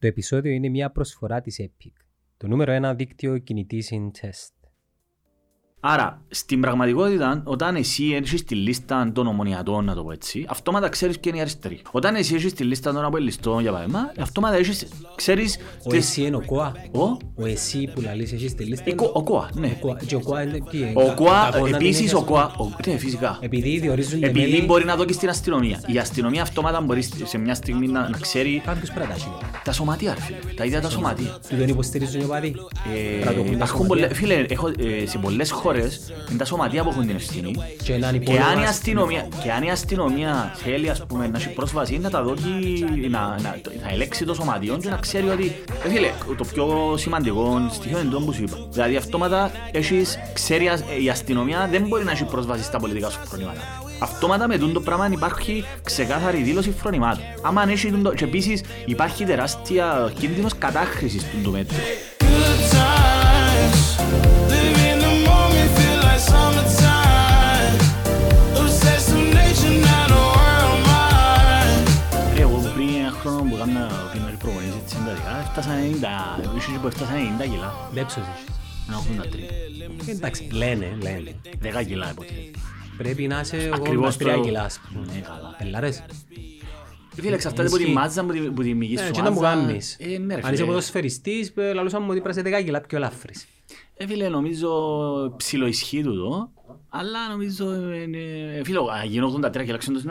Το επεισόδιο είναι μια προσφορά της Epic, το νούμερο 1 δίκτυο κινητής in test. Άρα, στην πραγματικότητα, όταν εσύ έρχεσαι στη λίστα των ομονιατών, να το πω έτσι, αυτόματα ξέρεις ποιο είναι η αριστερή. Όταν εσύ έρχεσαι στη λίστα των απελιστών, για παράδειγμα, αυτόματα ξέρεις. Ο εσύ είναι ο ΚΟΑ. Ο εσύ που λαλείς εσύ στη λίστα. Ο ΚΟΑ, ναι. Και ο ΚΟΑ είναι τι. Ο ΚΟΑ, επίσης ο ΚΟΑ. Ναι, φυσικά. Επειδή διορίζουν. Επειδή μπορεί να δω και στην αστυνομία. Η αστυνομία αυτόματα μπορεί σε μια στιγμή να ξέρει. Κάποιος πρέπει να τα χειρίζει. Τα σωματεία, τα ίδια τα σωματεία. Του δεν υποστηρίζουν οι οπαδοί. Φίλε, σε πολλές χώρες. Είναι τα σωματεία που έχουν την ευθύνη και αν η αστυνομία θέλει, ας πούμε, να έχει πρόσβαση, να τα δω και να ελέξει το σωματείο και να ξέρει ότι φίλε, το πιο σημαντικό στοιχείο είναι το που σου είπα. Δηλαδή αυτόματα ξέρει, η αστυνομία δεν μπορεί να έχει πρόσβαση στα πολιτικά σου φρονήματα. Αυτόματα με το πράγμα υπάρχει ξεκάθαρη δήλωση φρονημάτων. Άμα αν έχει το... και επίσης υπάρχει τεράστια κίνδυνος κατάχρησης του μέτρου. Εγώ πριν ένα χρόνο που έκανα πινωρή προπονήσεις έτσι συντατικά, έφτασα 90 κιλά. Λέψος έχεις. 83. Εντάξει, λένε. 10 κιλά υποτίθεται. Πρέπει να είσαι εγώ 3 κιλά, ας πούμε. Ναι, καλά. Πελάρες. Φίλε, εξαρτάται από τη μάτσα, από τη μυγή σου μάτσα. Αν είσαι ποδοσφαιριστής, λαλούσαμε ότι πρέπει να είσαι 10 κιλά πιο ελάφρυς. Φίλε, νομίζω ψιλοισχύει τούτο, αλλά νομίζω, φίλε, γίνω 83 κιλά ξέντος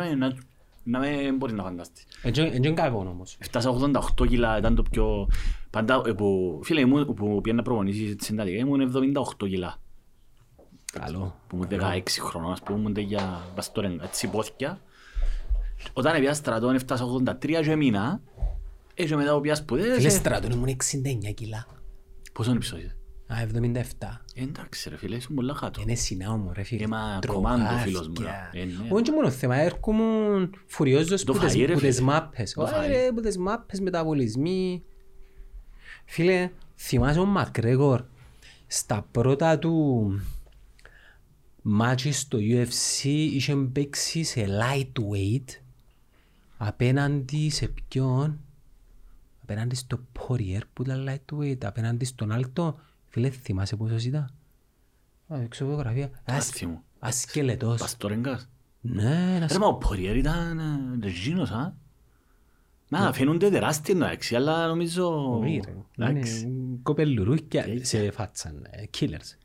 να με μπορεί να φανταστεί. Είναι κακό όμως. Φτάσα 88 κιλά, ήταν το πιο... Πάντα, φίλε μου που πήγαινε να προπονήσεις συντατικά ήμουν 78 κιλά. Καλό. Που μου 16 χρονών, ας πούμε, για μπαστόρεν, έτσι πόθηκια. Όταν πήγα στρατών, φτάσα 83 και μήνα, και μετά που πήγα σπουδές... Φίλε, στρατών ήμουν 69 κιλά. Πόσο είναι επεισόδιο? Α, 77. Εντάξει ρε φίλε, είσαι πολλά κάτω. Είναι συνάωμο ρε φίλε. Είμαι κομμάντο φίλος μου. Όχι και μόνο θέμα, έρχομαι φουριόζος που τις μάπες. Ωραία, που τις μάπες, μεταβολισμοί. Φίλε, θυμάσαι ο Μακρέγορ στα πρώτα του μάτσι στο UFC είχε παίξει σε lightweight απέναντι σε ποιον, απέναντι στο Πόριερ που ήταν lightweight, απέναντι στον Άλτο. Φίλε, θυμάσαι πόσο ζητά. Εξωγραφία. Ασκελετός. Παστορέγκας. Ναι, ένας... Ρε μα ο Ποριέρ ήταν ρεζίνος, α. Να, φαίνονται τεράστιοι, αλλά νομίζω... Πολύ ρε. Κοπελουρούκια σε φάτσαν. Killers.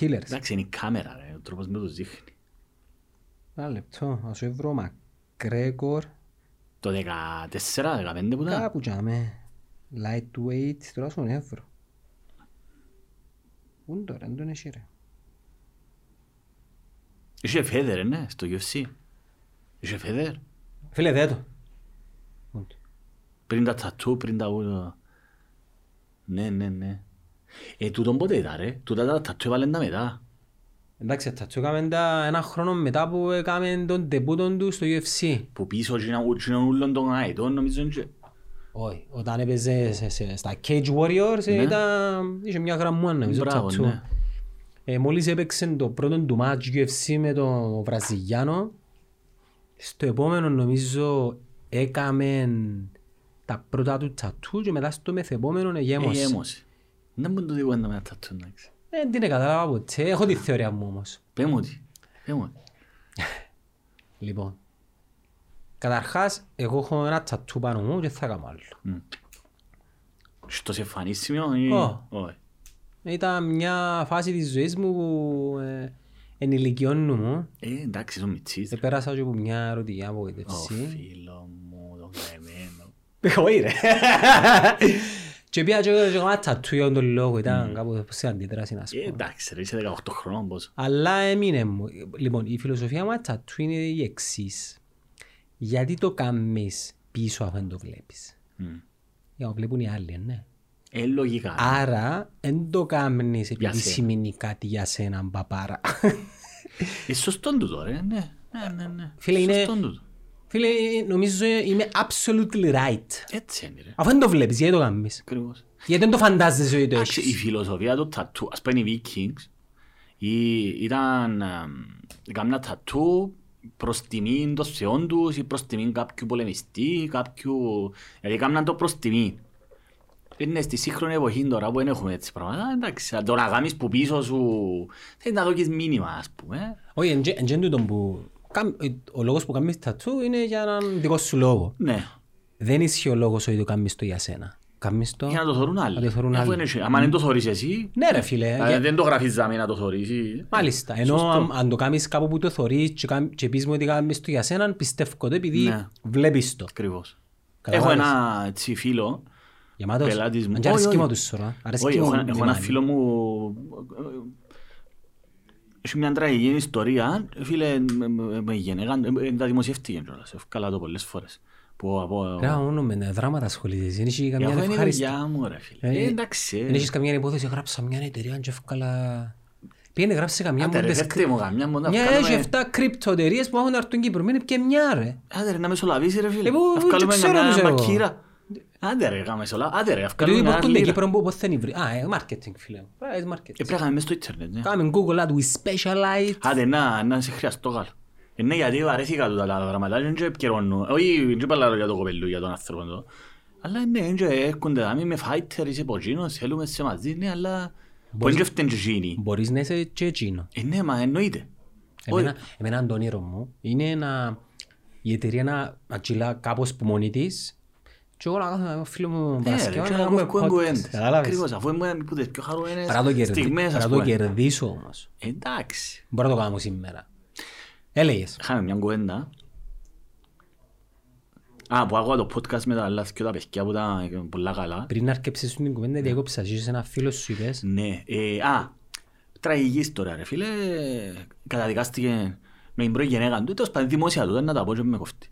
Εντάξει, είναι η κάμερα, ο τρόπος με το δείχνει. Ένα λεπτό, ας σου βρω Μακρέγκορ. Το 14-15 που ήταν. Κάπου τζάμε. Lightweight, τώρα στον Εύρω. Πού τώρα, δεν τον έχει ρε. Είχε φέδερ, ναι, στο UFC. Είχε φέδερ. Φίλε, δε το. Πριν τα τατού, πριν τα... Ναι. Τούτον πότε ήταν ρε, τούτα τα τατού έβαλαν τα μετά. Εντάξει, τα τατού έκαμε ένα χρόνο μετά που έκαμε τον τεπούτον του στο UFC. Που πίσω γίναν ούλων των αετών, νομίζω. Όχι, όταν έπαιζε στα Cage Warriors είχε μια γραμμούνα. Μόλις έπαιξε το πρώτο του μάτς UFC με τον Βραζιλιάνο, στο επόμενο νομίζω έκαμε τα πρώτα του τατού και μετά στο μεθεπόμενο γέμωσε. Δεν μπορώ να το δει πάντα με τα τατού. Δεν την κατάλαβα ποτέ, έχω τη θεωρία μου όμως. Πες μου τι. Λοιπόν. Καταρχάς, εγώ έχω ένα τατού πάνω μου και θα κάνω άλλο. Στο σε εμφανίσιμο ή... Όχι. Ήταν μια φάση της ζωής μου που ενηλικιώνου μου. Εντάξει, το μητσίς. Επέρασα και από μια ρωτιά απογοητεύση. Ω φίλο μου, το κρεμένο. Όχι ρε. Και πια και έκανα τατού για τον λόγο, ήταν κάπου σε αντίδραση να σπώ. Εντάξει ρε, είσαι 18 χρόνων πόσο. Αλλά έμεινε μου. Λοιπόν, η φιλοσοφία μου τατού είναι η εξής. Γιατί το κάνεις πίσω αφού το βλέπεις. Για να βλέπουν οι άλλοι, ναι. Λογικά. Άρα, δεν το κάνεις επειδή σημαίνει κάτι για σένα, μπαπάρα. Σωστόν τούτο, ρε, ναι. Φίλε, νομίζω είμαι absolutely right. Έτσι είναι, ρε. Αφού δεν το βλέπεις, γιατί το κάνεις. Ακριβώς. Γιατί δεν το φαντάζεσαι ότι το έχεις. Η φιλοσοφία του τατού, ας πούμε οι Vikings, ήταν... Κάμουν ένα τατού προς τιμήν των θεών τους ή προς τιμήν κάποιου πολεμιστή, κάποιου... Δηλαδή κάνουν το προς τιμή. Είναι στη σύγχρονη εποχή τώρα που δεν έχουμε έτσι πράγματα. Εντάξει, το να κάνεις που πίσω σου... Θέλεις να δώσεις μήνυμα, ας πούμε. Όχι, ο λόγος που κάνεις τατσού είναι για έναν δικό σου λόγο. Ναι. Δεν είσαι ο λόγος ότι το κάνεις το για σένα. Κάνεις το... Για να το θωρούν άλλοι. Αν δεν το θωρείς εσύ... Ναι ρε φίλε. Δεν το γράφεις δάμε να το θωρείς. Μάλιστα. Ενώ αν το κάνεις κάπου που το θωρείς και πεις μου ότι κάνεις το για σένα, πιστεύω το επειδή βλέπεις το. Ακριβώς. Έχω ένα έτσι φίλο... Γεμάτος. Πελάτης μου. Αρέσκει κύμα τους σωρά. Έχω ένα φίλο μου... Έχει μια τραγική ιστορία. Φίλε, με γενεγαν, τα δημοσιευτεί κιόλας. Καλά το πολλές φορές. Ρέα μόνο με δράματα ασχολείσαι. Δεν είχε καμιά ευχάριστη. Εντάξει. Δεν είχες καμιά υπόθεση. Γράψα μια εταιρεία και έφκαλα... Πήγαινε γράψε καμιά μόντες... Μια έχει 7 κρυπτοτερίες που έχουν αρτούν Κύπρο. Μείνε και μια ρε. Άντε ρε να μεσολαβήσει ρε φίλε. Άντε ρε γαμεσολά, άντε ρε αυκάλουμε έναν λίρα. Επειδή Κύπρο πώς θέλει βρει, μάρκετινγκ φίλε μου, πρέπει μες στο ίντερνετ. Κάμε Google ad, we specialize. Άντε να σε χρειαστώ καλά. Είναι γιατί βαρέθηκα του τα δραματά, δεν επικαιρώνω, όχι παλάρω για το κοπέλου, για τον άνθρωπο εδώ. Αλλά ναι, έρχονται δάμοι με φάιτερ, είσαι ποτσίνος, θέλουμε σε μαζί, ναι, αλλά πώς είναι και γίνει. Μπορείς να είσαι και εκείνο. Ναι, μα εννοείται. Εμένα τον ήρωα μου είναι η εταιρεία να αγγειλά κάπως που μόνη της. Και εγώ να φίλο μου παρασκευά να κάνουμε podcast. Ακριβώς, αφού είμαι πιο χαρούμενες στιγμές. Θα το κερδίσω όμως. Εντάξει. Μπορώ να το κάνω σήμερα. Έλεγες. Είχαμε μια κουβέντα. Που άκουγα το podcast με τα λάθη και τα παιδιά που ήταν πολλά καλά. Πριν να αρκέψεις την κουβέντα διακόψα, είσαι ένα φίλο σου είπες. Ναι. Τραγική ιστορία ρε φίλε. Καταδικάστηκε με την πρώτη γενέγα του. Τέλος πάντων δημόσια του, δεν να τα πω και με κοφτεί.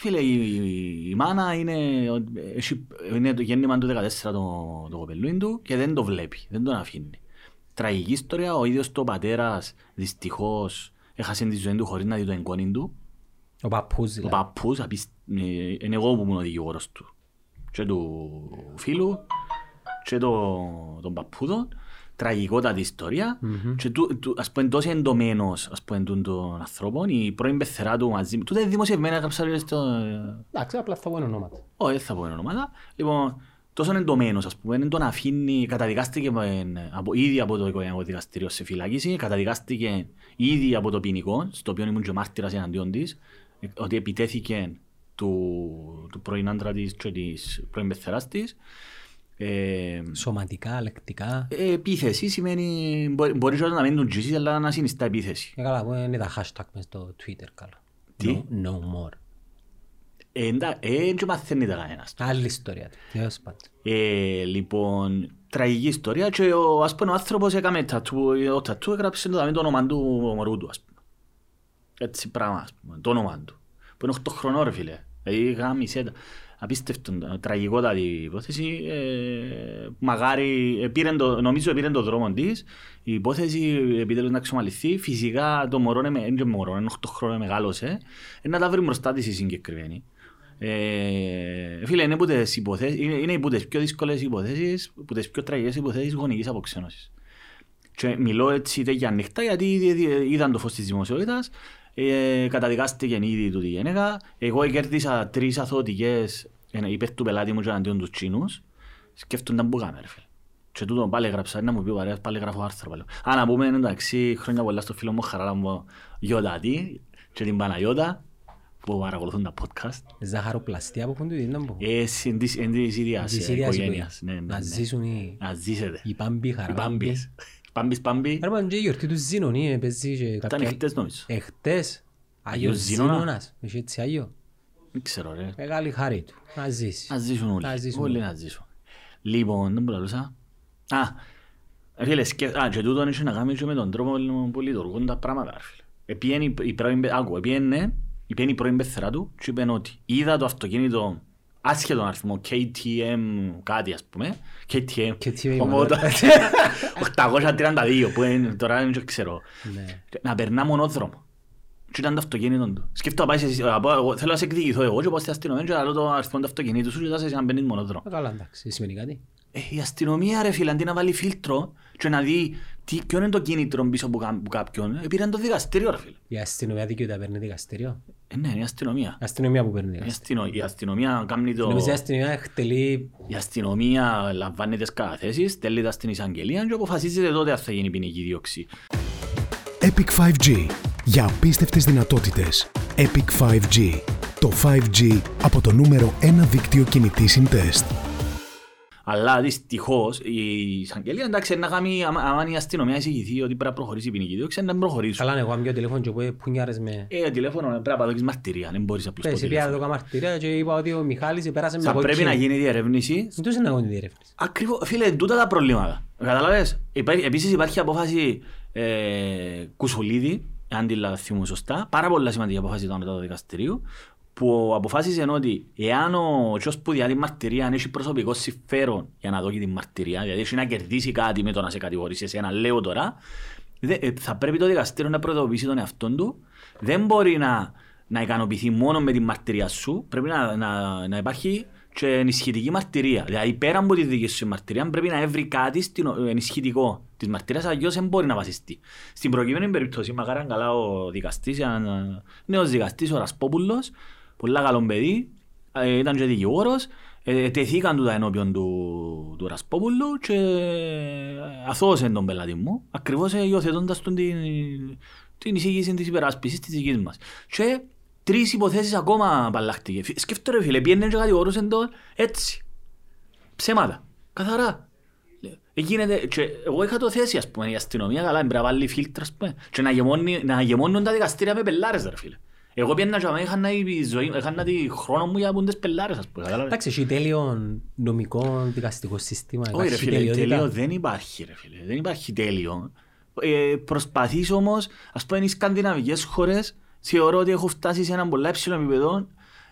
Φίλε, η μάνα είναι το γέννημα του 14 το κοπελούιν του και δεν το βλέπει, δεν τον αφήνει. Τραγική ιστορία, ο ίδιος το πατέρας δυστυχώς έχασε τη ζωή του χωρίς να δει το εγγόνι του. Ο παππούς δηλαδή. Ο παππούς, είναι εγώ που ήμουν ο δικηγόρος του. Και του φίλου και τον παππούδο. Τραγικότατη ιστορία και ας πούμε τόσο εντομένος των ανθρώπων, η πρώην πεθερά του μαζί, τούτα είναι δημοσιευμένα, έγραψα στο... Εντάξει, απλά θα πω ονόματα. Όχι, δεν θα πω ονόματα. Λοιπόν, τόσο εντομένος, ας πούμε, τον αφήνει, καταδικάστηκε ήδη από το οικογενειακό δικαστήριο σε φυλάκιση, καταδικάστηκε ήδη από το ποινικό, στο οποίο ήμουν και μάρτυρας εναντίον της, ότι επιτέθηκε του πρώην άντρα της και της πρώην πεθεράς της. Σωματικά, λεκτικά. Επίθεση σημαίνει. Μπορεί να μην τον τζιζείς, αλλά να συνιστά επίθεση. Καλά, είναι τα hashtag μες στο Twitter. Καλά. Τι? No more. Και μαθαίνει τα κανένας. Άλλη ιστορία. Λοιπόν, τραγική ιστορία. Και ας πούμε ο άνθρωπος έκαμε το τατού, έγραψε το όνομα του ομορφού του. Έτσι πράγμα, το όνομα του. Που είναι 8 χρονών ρε φίλε. Δηλαδή γάμισε τα. Απίστευτον, τραγικότατη υπόθεση, μαγάρι, νομίζω πήρε το δρόμο της, η υπόθεση επιτέλους να αξιωμαληθεί, φυσικά το μωρό είναι και μωρό, είναι 8 χρόνια μεγάλωσε, να τα βρει μπροστά της η συγκεκριμένη. Φίλε, είναι από τις πιο δύσκολες υποθέσεις, από τις πιο τραγικές υποθέσεις γονικής αποξένωσης. Και μιλώ έτσι τέτοια νύχτα γιατί είδαν το φως της δημοσιότητας. Καταδικάστηκε ήδη του τη γενέκα. Εγώ κέρδισα 3 αθωτικές υπέρ του πελάτη μου και αντίον τους Τσίνους. Σκέφτονταν που κάμε ρε φίλε. Και τούτο πάλι έγραψα, να μου πει ο παρέας, πάλι γράφω άρθρο πάλι. Να πούμε εντάξει, χρόνια πολλά στο φίλο μου χαρά μου Γιωτάτη και την Παναγιώτα που παρακολουθούν τα podcast. Ζαχαροπλαστία που έχουν του δίνουν που. Εν της ίδιας οικογένειας. Να ζήσουν οι πάμποι χαραμπάμποι. Πάμπης. Άρα πάνε και η γιορτή του Ζήνων είναι παίζει και κάποιοι... Ήταν εχτές νομίζω. Εχτές. Άγιος Ζήνωνας. Είχε έτσι Άγιο. Δεν ξέρω ρε. Μεγάλη χάρη του. Να ζήσει. Να ζήσουν όλοι. Όλοι να ζήσουν. Λοιπόν, δεν μπορούσα. Φίλε, και τούτον είχε να κάνει και με τον τρόπο που λειτουργούν τα πράγματα. Επιένει η πρώην πεθερά του και είπε ότι είδα το αυτοκίνητο άσχετον αριθμό, KTM κάτι ας πούμε, KTM 832 που είναι, τώρα δεν ξέρω, να περνά μονόδρομο και ήταν το αυτοκίνητο του. Σκέφτω να πάει σε, θέλω να σε εκδικηθώ εγώ και πάω στην αστυνομία και άλλο το αριθμό του αυτοκίνητου σου και θα σε παίρνει μονόδρομο. Καλά εντάξει, σημαίνει κάτι. Η αστυνομία ρε φίλε, αντί να βάλει φίλτρο και να δει Ποιο είναι το κίνητρο πίσω από κάποιον? Πήραν το δικαστήριο, ρε φίλε. Η αστυνομία δικαιούται, παίρνει δικαστήριο. Ναι, είναι η αστυνομία. Η αστυνομία που παίρνει δικαστήριο. Η αστυνομία κάνει το... Νομίζω η αστυνομία εκτελεί... Η αστυνομία λαμβάνει τις καταθέσεις, τέλει τα στην εισαγγελία και αποφασίζεται τότε αν θα γίνει ποινική δίωξη. Epic 5G. Για απίστευτες δυνατότητες. Epic 5G. Το 5G από το νούμερο 1 δίκτυο κινητής συντεστ. Αλλά δυστυχώς η εισαγγελία, εντάξει, να κάνει, αν η αστυνομία εισηγηθεί ότι πρέπει να προχωρήσει η ποινική δίωξη, να προχωρήσει. Καλά, εγώ αν πιω τηλέφωνο και εγώ πουνιάρες με... τηλέφωνο πρέπει να δώσεις μαρτυρία, δεν μπορείς απλώς το τηλέφωνο. Πήρα το μαρτυρία και είπα ότι ο Μιχάλης πέρασε με από εκεί. Θα πρέπει να γίνει διερεύνηση. Τούς είναι να γίνει διερεύνηση. Ακριβώς, φίλε, τούτα τα προβλήματα. Καταλάβες, επίσης υπάρχει απόφαση Κουσουλίδη, αν τη θυμούμε σωστά, πάρα πολύ σημαντική απόφαση μετά το δικαστηρίο, που αποφάσισε ότι εάν ο ποιος που διάλει μαρτυρία, αν έχει προσωπικό συμφέρον για να δώσει τη μαρτυρία, δηλαδή έχει να κερδίσει κάτι με το να σε κατηγορήσει, εσένα λέω τώρα, θα πρέπει το δικαστήριο να προειδοποιήσει τον εαυτόν του. Δεν μπορεί να ικανοποιηθεί μόνο με τη μαρτυρία σου, πρέπει να υπάρχει και ενισχυτική μαρτυρία. Δηλαδή πέρα από τη δική σου μαρτυρία πρέπει να έβρει κάτι ενισχυτικό της μαρτυρίας, αλλιώς δεν μπορεί να βασιστεί. Στην προκειμένη περίπτωση, μακάρι αν καλά ο δικαστής, νέος δικαστής, ο Ρασπόπουλος, πολλά καλό παιδί, ήταν και δικηγόρος, τεθήκαν του τα ενώπιον του Ρασπόπουλου και αθώωσαν τον πελάτη μου, ακριβώς υιοθετώντας τον την εισήγηση της υπεράσπισης της δικής μας. Και τρεις υποθέσεις ακόμα παραλλάχτηκε. Σκέφτω ρε φίλε, πιένε και κατηγορούσαν τον έτσι. Ψέματα, καθαρά. Εγώ είχα το θέση, ας πούμε, η αστυνομία καλά, πρέπει να βάλει φίλτρα, ας πούμε, και να γεμώνουν τα δικαστήρια με πελάρες, ρε φίλε. Εγώ πιέννα και είχα τη χρόνο μου για πούντες πελάρες, ας πούμε. Εντάξει, έχει τέλειο νομικό δικαστικό σύστημα. Όχι ρε φίλε, τέλειο δεν υπάρχει, ρε φίλε. Δεν υπάρχει τέλειο. Προσπαθείς όμως, ας πούμε, οι σκανδιναβικές χώρες, θεωρώ ότι έχω φτάσει σε έναν πολλά υψηλό επίπεδο.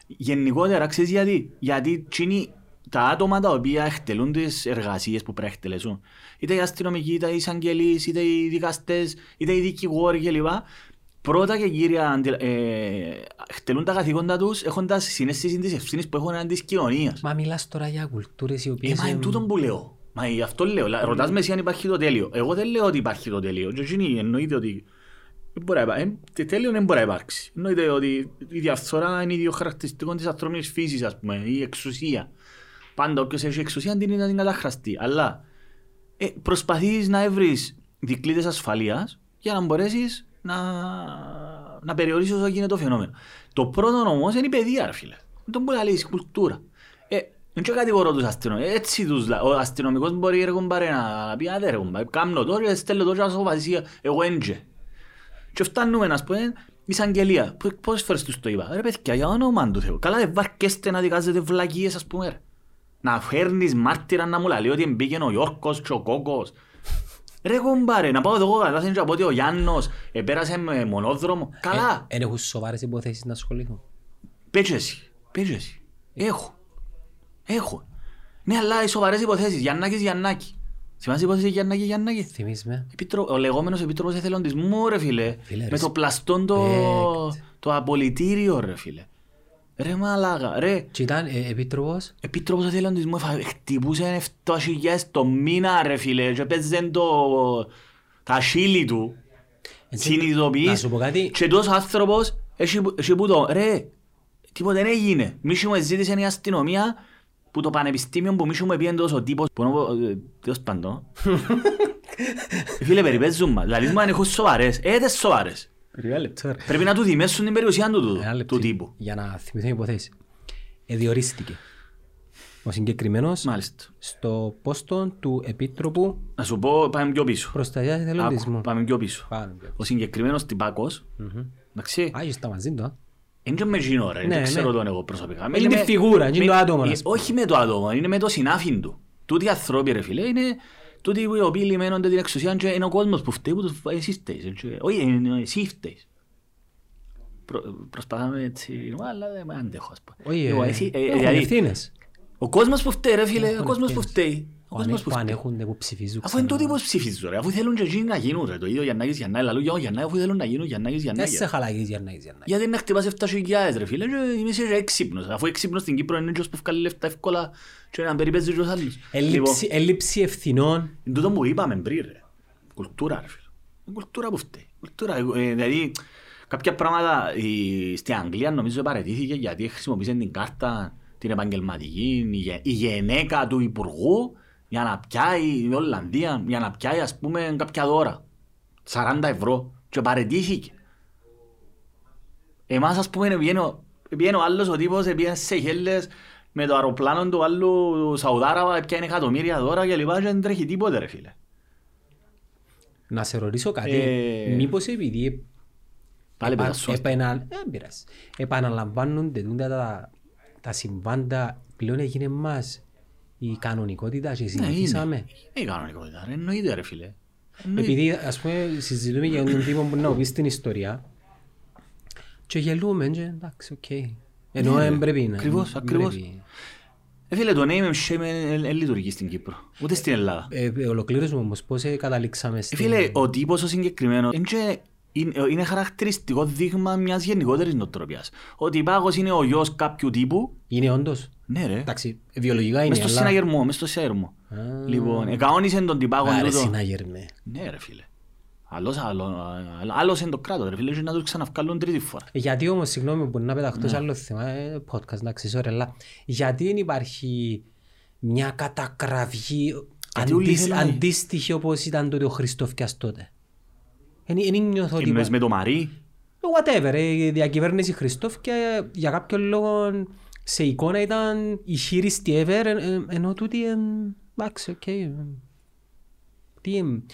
Γενικότερα, ξέρεις γιατί? Γιατί τα άτομα τα οποία εκτελούν τις εργασίες που πρέπει να εκτελέσουν, είτε οι αστυνομικοί, είτε οι εισαγγελείς, είτε οι δικαστές, είτε οι δικηγόροι κλπ. Πρώτα και κύρια, εκτελούν τα καθηκόντα τους έχοντας συνέστηση της ευθύνης που έχουν αντί της κοινωνίας. Μα μιλάς τώρα για κουλτούρες οι οποίες... μα είναι τούτον που λέω. Μα αυτό λέω. Ρωτάς με εσύ αν υπάρχει το τέλειο. Εγώ δεν λέω ότι υπάρχει το τέλειο. Και εννοείται ότι τέλειο δεν μπορεί να υπάρξει. Εννοείται ότι η διαφθορά είναι ίδιο χαρακτηριστικό της ανθρώπινης φύσης, ας πούμε, η εξουσία. Πάντα όποιος έχει εξουσία την είναι να την καταχραστεί. Αλλά προσπαθείς να βρεις δικλείδες ασφαλείας για να μπορέσεις να περιορίσει όσο γίνεται το φαινόμενο. Το πρώτο όμως είναι η παιδεία, ρε φίλε. Δεν τον μπορεί να λύσει η κουλτούρα. Δεν και κατηγορώ τους αστυνομικούς. Έτσι ο αστυνομικός μπορεί να πει, δεν έργουν πάρει. Κάμνω τώρα, στέλνω τώρα να σοβασία, εγώ έντζε. Και φτάνουμε, ας πούμε, εισαγγελία. Πόσες φορές τους το είπα? Ρε παιδιά, για όνομα του Θεού. Καλά δεν βαρκέστε να δικάζετε βλακίες, ας πούμε. Να φέρνεις μάρτυρα να μου λέει ότι μπήκε ο Γιώργος και ο Κόκος. Ρε κομπάρε, να πάω εδώ κατάσταση και από ότι ο Γιάννος πέρασε με μονόδρομο. Καλά! Εν έχω σοβαρές υποθέσεις να ασχοληθώ. Πέτσου εσύ. Έχω. Ναι, αλλά οι σοβαρές υποθέσεις. Γιάννακη. Θυμάσαι υποθέσεις Γιάννακη. Θυμίσαι. Ο λεγόμενος επίτροπος εθελοντισμού, ρε φίλε. Με το πλαστόν το απολυτήριο, ρε φίλε. Ρε μαλάκα, ρε. Και ήταν επίτροπος. Επίτροπος εθελοντισμού, χτυπούσαν 7.000 το μήνα, ρε φίλε, και παίζαν τα σίλη του. Συνειδητοποιείς. Και τόσο άνθρωπος, εσύ που το, ρε, τίποτα δεν έγινε. Μίσου μου ζήτησε η αστυνομία που το πανεπιστήμιο που μίσου μου έπιεν τόσο τύπος. Τέλος πάντων. Φίλε, περιπέζουν μας. Δηλαδή μου αν έχω σοβαρές, σοβαρές. Πρέπει να του δημέσουν την περιουσία του τύπου. Για να θυμηθούν υποθέσεις. Διορίστηκε ο συγκεκριμένος στο πόστο του Επίτροπου. Να σου πω, πάμε πιο πίσω. Προστασίας εθελοντισμού. Πάμε πιο πίσω. Ο συγκεκριμένος τυπάκος. Άγιος τα μαζί του. Είναι και με εκείνο, ρε. Δεν ξέρω τον εγώ προσωπικά. Είναι τη φιγούρα, είναι το άτομο. Όχι με το άτομο, είναι με το συνάφιν του. Τούτοι ανθρώποι, ρε φίλε, είναι... Τούτοι οι οποίοι λιμένονται την εξουσία και είναι ο κόσμος που φταίει, που τους εσύ φταίεις. Όχι, εσύ φταίεις. Προσπαθάμε έτσι, αλλά δεν με αντέχω, ας πω. Όχι, έχουν ευθύνες. Ο κόσμος που φταίει, ρε φίλε, ο κόσμος που φταίει. Που ανέχονται, που ψηφίζουν. Αφού είναι τούτοι που ψηφίζουν, αφού θέλουν και εκείνοι να γίνουν, ρε. Το ίδιο Γιαννάκης Γιαννάκης, λαλού για ο Γιαννάκης, αφού θέλουν να γίνουν Γιαννάκης Γιαννάκης. Δεν σε χαλάκης Γιαννάκης Γιαννάκης. Γιατί να χτυπάς 7.000, ρε φίλε, είσαι έξυπνος. Αφού έξυπνος στην Κύπρο είναι και που βγάλει λεφτά εύκολα και να περιπέζει και τους άλλους. Έλλειψη ευθυνών. Τούτο που είπαμε πριν, ρε. Κουλτούρα, ρε φίλε. Είναι κουλτούρα που φταίει. Δηλαδή, κάποια πράγματα στην Αγγλία νομίζω παραιτήθηκε γιατί χρησιμοποίησε την κάρτα, την επαγγελματική, η γενέκα του υπουργού για να πιάει η Ολλανδία, για να πιάει, ας πούμε, κάποια δώρα. 40 ευρώ, και παραιτήθηκε. Εμάς, ας πούμε, πήγαινε ο άλλος ο τύπος, πήγαινε σε χέλες με το αεροπλάνο του άλλου Σαουδάραβα, πιάνε εκατομμύρια δώρα και λοιπά, και δεν τρέχει τίποτε, ρε φίλε. Να σε ρωτήσω κάτι, μήπως επειδή επαναλαμβάνονται τα συμβάντα, πλέον έγινε μας η κανονικότητα και συνεχίσαμε. Η κανονικότητα, εννοείται, ρε φίλε. Επειδή, ας πούμε, συζητούμε για τον τύπο που να πει στην ιστορία και γελούμε, εντάξει, οκ. Ενώ εμπρέπει να... Ακριβώς, ακριβώς. Φίλε, το name and shame δεν λειτουργεί στην Κύπρο, ούτε στην Ελλάδα. Ολοκλήρωσουμε όμως, πώς καταλήξαμε στην... Φίλε, ο τύπος ο συγκεκριμένος είναι χαρακτηριστικό δείγμα μιας γενικότερης νοοτροπίας. Ο τυπάγος είναι ο γιος κάποιου τύπου. Είναι όντως. Ναι, ρε. Εντάξει, βιολογικά είναι, αλλά... Μες στο συναγερμό, μες στο σέρμο. Λοιπόν, εκαόνισε τον τυπάγο... Άρα συναγερμέ. Ναι, ρε φίλε. Άλλος είναι το κράτος, ρε φίλε, και να τους ξαναυκαλούν τρίτη φορά. Γιατί όμως, συγγνώμη, μπορεί να πεταχτώ σε άλλο θέμα, podcast, εντάξει, sorry, αλλά γιατί δεν υπάρχει μια κατακραυγή αντίστοιχη όπως ήταν τότε ο Χριστόφκιας τότε. Δεν νιώθω τίποτα. Είμαι με το Μαρί. Whatever, η διακυβέρνηση Χριστόφκια για κάποιον λόγο σε εικόνα ήταν η χείριστη ever, ενώ τούτη, εντάξει, οκ.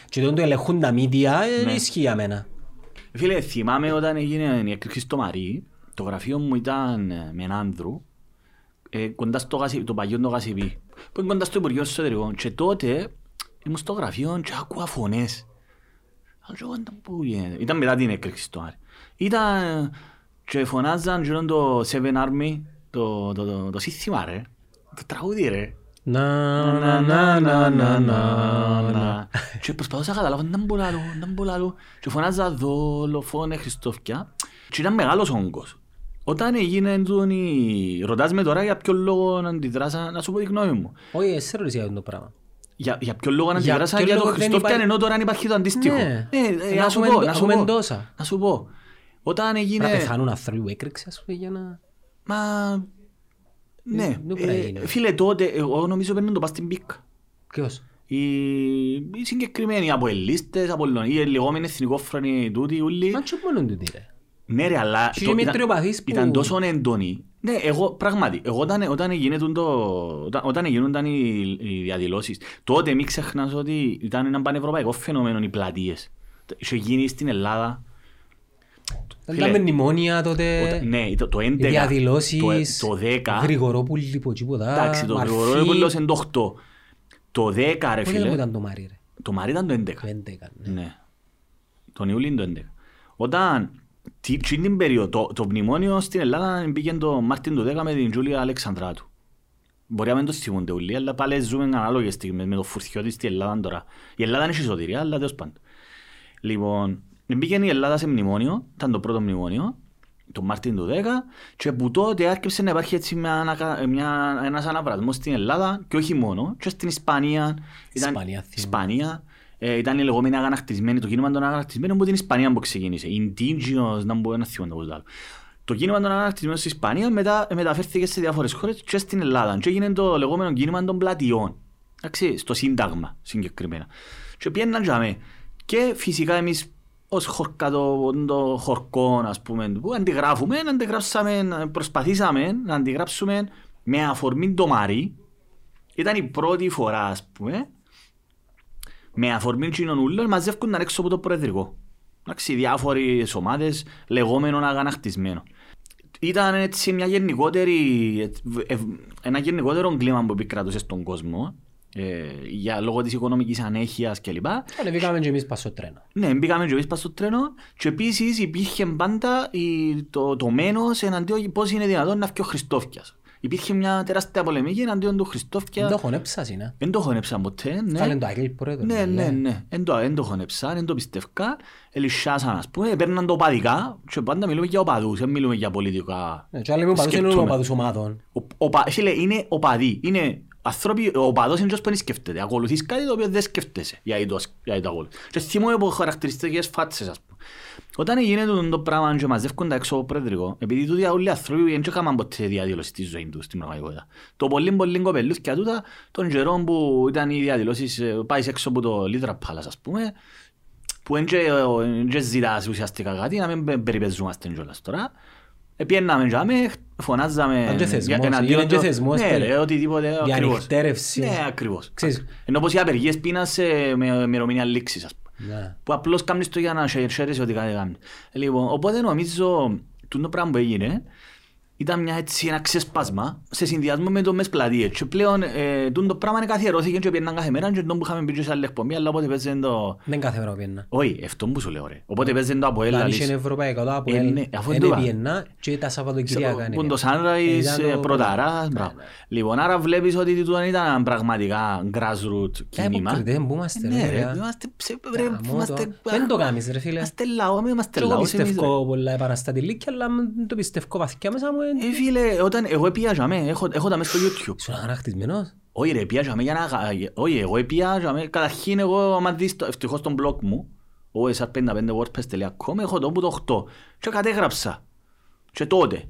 Και όταν το ελεγχούν τα μίδια, είναι ισχύ για μένα. Φίλε, θυμάμαι όταν έγινε η εκκλήση στο Μαρί, το γραφείο μου ήταν με έναν άνδρο, κοντά στο παγιό το Γασιπί, που είναι κοντά στο Υπουργείο Εσωτερικών. Και τότε ήμουν στο γραφείο και άκουα φωνές. Ήταν μετά την εκκλήση στο Μαρί. Ήταν και φωνάζαν και το Seven Army, το σύστημα, ρε, το τραγούδι, ρε. Να. Και προσπαθούσα να καταλάβω, ήταν πολλά λόγω. Και φωνάζα δολοφόνε Χριστόφκια. Και ήταν μεγάλος όγκος. Όταν έγινε εντούνη, ρωτάς με τώρα για ποιο λόγο να αντιδράσα, να σου πω τη γνώμη μου. Όχι, εσύ ρωτήσε για αυτό το πράγμα. Για ποιο λόγο να αντιδράσα για το Χριστόφκια, ενώ τώρα αν υπάρχει το αντίστοιχο. Να σου πω. Όταν έγινε... Να πεθάνουν άνθρωποι που έκρηξε, ας πούμε, για να... Ναι, φίλε, τότε εγώ νομίζω παίρνουν το πας στην πίκα. Ποιος? Οι συγκεκριμένοι αποελίστες, οι λεγόμενοι εθνικόφρονοι τούτοι, ούλοι. Μα και μόνο τούτοι, ρε. Ναι ρε, αλλά ήταν τόσο έντονοι. Ναι, εγώ πράγματι, όταν γίνονταν οι διαδηλώσεις, τότε μην ξεχνάς ότι ήταν ένα πανευρωπαϊκό φαινομένο οι πλατείες. Είχε γίνει στην Ελλάδα. Ήταν τα μνημόνια τότε, ναι, το 11, οι διαδηλώσεις, το 10, Γρηγορόπουλη, ποτσίποδα, Μαρφή. Το Γρηγορόπουλο είναι το 8. Το 10, ρε φίλε. Πώς ήταν το Μάρι, ρε. Το Μάρι ήταν το 11. Το 11, ναι. Τον Ιούλιο είναι το 11. Όταν, την περίοδο, το μνημόνιο στην Ελλάδα πήγαινε το Μάρτιν του 10 με την Τζούλια Αλεξανδράτου. Μπορεί να μην το θυμούνται όλοι, αλλά πάλι ζούμε ανάλογες στιγμές με το φουρτιώτη στην Ελλάδα τώρα. Η Ελλάδα είναι σωτηρία, αλλά τέλος πάντων. Λοιπόν, πήγαινε η Ελλάδα σε μνημόνιο, ήταν το πρώτο μνημόνιο, τον Μάρτιν του 10, και που τότε άρχισε να υπάρχει έτσι ένας αναβρασμός στην Ελλάδα και όχι μόνο, και στην Ισπανία. Ισπανία. Ήταν η λεγόμενη αγανακτισμένη, το κίνημα των αγανακτισμένων από την Ισπανία που ξεκίνησε. Indigenous, να μπορώ να θυμάμαι πώς άλλο. Το κίνημα των αγανακτισμένων στην Ισπανία μετά μεταφέρθηκε σε διάφορες χώρες και στην Ελλάδα. Και έγινε το λεγόμενο κίνημα των πλατιών. Στο Σύνταγμα συγκεκριμένα. Και πιέναν τζαμέ. Και φυσικά εμείς. Ως χορκών, ας πούμε, που προσπαθήσαμε να αντιγράψουμε με αφορμή το Μάρι. Ήταν η πρώτη φορά, ας πούμε, με αφορμή κοινωνούλων μαζεύκονταν έξω από το Προεδρικό. Εντάξει, διάφορες ομάδες λεγόμενων αγανακτισμένων. Ήταν έτσι μια ένα γενικότερο κλίμα που επικρατούσε στον κόσμο. Για λόγω της οικονομικής ανέχειας κλπ. Αλλά μπήκαμε και εμείς πας στο τρένο. Ναι, μπήκαμε και εμείς πας στο τρένο. Και επίσης υπήρχε πάντα το μένος εναντίον πώς είναι δυνατόν να φκει ο Χριστόφκιας. Υπήρχε μια τεράστια πολεμική εναντίον του Χριστόφκια. Δεν το χωνέψασαι, ναι. Δεν το χωνέψαν ποτέ, ναι. Φάλεν το Αγγέλ Πρόεδρο. Ναι. Δεν το χωνέψαν, δεν το πιστεύκαν. Ελυσσάσαν, ας πούμε, παίρναν το οπαδικά. Και πάντα μιλούμε για οπαδούς, δεν μιλούμε για πολιτικά. Ναι, και άλλοι είναι οπαδούς ομάδων. Είναι οπαδοί, είναι ο παδός είναι που δεν σκέφτεται. Ακολουθείς κάτι το οποίο δεν σκέφτεσαι για το ακολουθείς. Και θυμώ από χαρακτηριστικές φάτσες, ας πούμε. Όταν γίνεται το πράγμα και μαζεύκουν τα έξω από πρέδρικο, επειδή τούτοι όλοι οι άνθρωποι δεν έκαναν ποτέ διαδηλώσεις της ζωής τους στην πραγματικότητα. Το πολύ πολύ κοπελούς και τούτα των καιρών που ήταν οι διαδηλώσεις πάει έξω από το Λίτρα Πάλας, ας πούμε, που δεν ζητάς ουσιαστικά κάτι, να μην περιπεζούμαστε κιόλας τώρα. Επιέναμε και άμε, φωνάζαμε εναντίον το... Ναι ρε, οτιδήποτε ακριβώς. Ναι, ακριβώς. Ενώ πως οι απεργίες πείνας με ημερομηνία λήξης, ας πούμε. Που απλώς κάνεις το για να χαιρεσαι ότι κάτι κάνεις. Λοιπόν, οπότε νομίζω το πράγμα που έγινε ήταν ένα ξεσπάσμα σε συνδυασμό με το μες πλατείες. Και πλέον το πράγμα είναι καθιερώθηκε και πιέναν κάθε μέρα και τον που είχαμε πει και σε άλλη εκπομπή, αλλά όποτε παίζεται το... Δεν κάθε μέρα πιέναν. Όχι, αυτό που σου λέω ρε. Όποτε παίζεται το ΑΠΟΕΛ. Αν είσαι ευρωπαϊκό, το ΑΠΟΕΛ είναι πιέναν και τα Σαββατοκυριακά. Πούντο Σάνραϊς, Πρωταράς, μπράβο. Λοιπόν, άρα βλέπεις ότι τούτο ήταν πραγματικά grassroots κίνημα. Δεν το κάνεις ρε φίλε. Φίλε, όταν εγώ πιάζαμε, έχω τα μέσα στο YouTube. Σου αγανακτισμένος. Όχι ρε, πιάζαμε για να... Όχι, εγώ πιάζαμε. Καταρχήν εγώ, άμα δεις ευτυχώς τον blog μου, osr55wordpress.com, έχω το 8. Και κατέγραψα. Και τότε.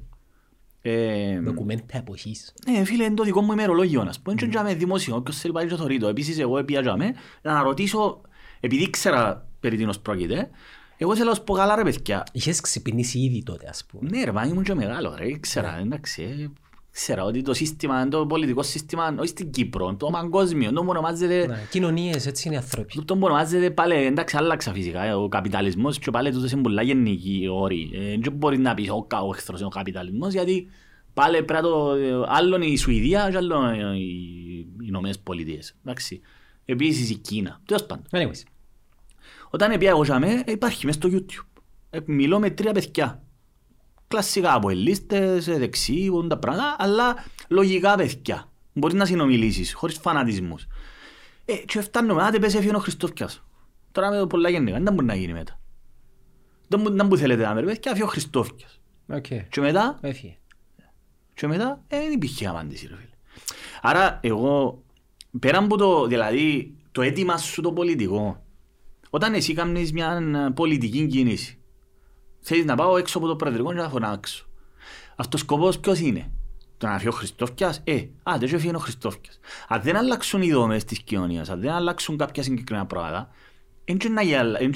Δοκουμέντα εποχής. Ναι, φίλε, είναι το δικό μου ημερολόγιο, να σπώ. Και με δημόσιο, όποιος θέλει πάει και το ρίτο. Επίσης, εγώ πιάζαμε να ρωτήσω, επειδή ήξερα περί τίνος πρόκειται, εγώ θέλω να σου πω καλά ρε παιδιά. Είχες ξυπνήσει ήδη τότε ας πούμε. Ναι ρε μα ήμουν και μεγάλο ρε, ξέρα, εντάξει. Ξέρα ότι το σύστημα, το πολιτικό σύστημα, όχι στην Κύπρο, το παγκόσμιο, το ονομάζεται... Κοινωνίες, έτσι είναι οι άνθρωποι. Το ονομάζεται πάλι, εντάξει άλλαξα φυσικά, ο καπιταλισμός και πάλι τούτος είναι πολλά γενικοί όροι. Δεν μπορείς να πεις ο εχθρός είναι ο καπιταλισμός, γιατί πάλι πρέπει άλλον η Σουηδία και άλλον οι Ηνωμένες Πολιτείες. Επίσης η Κίνα. Όταν πήγα εγώ με, υπάρχει μέσα στο YouTube. Μιλώ με τρία παιδιά. Κλασικά από ελίστες, δεξί, μπορούν τα πράγματα, αλλά λογικά παιδιά. Μπορείς να συνομιλήσεις, χωρίς φανατισμούς. Και φτάνω μετά, πες έφυγε ο Χριστόφκιας. Τώρα με το πολλά γενικά, δεν μπορεί να γίνει μετά. Δεν που θέλετε να με παιδιά, έφυγε ο Χριστόφκιας. Και μετά, δεν υπήρχε απάντηση. Άρα εγώ, πέραν από το, δηλαδή, το αίτημα σου το πολιτικό, όταν εσύ κάνεις μια πολιτική κίνηση, θέλεις να πάω έξω από το προεδρικό και να φωνάξω. Αυτός ο σκοπός ποιος είναι? Το να φύγει ο Χριστόφκιας, δεν σου φύγει ο Χριστόφκιας. Αν δεν αλλάξουν οι δομές της κοινωνίας, αν δεν αλλάξουν κάποια συγκεκριμένα πράγματα, δεν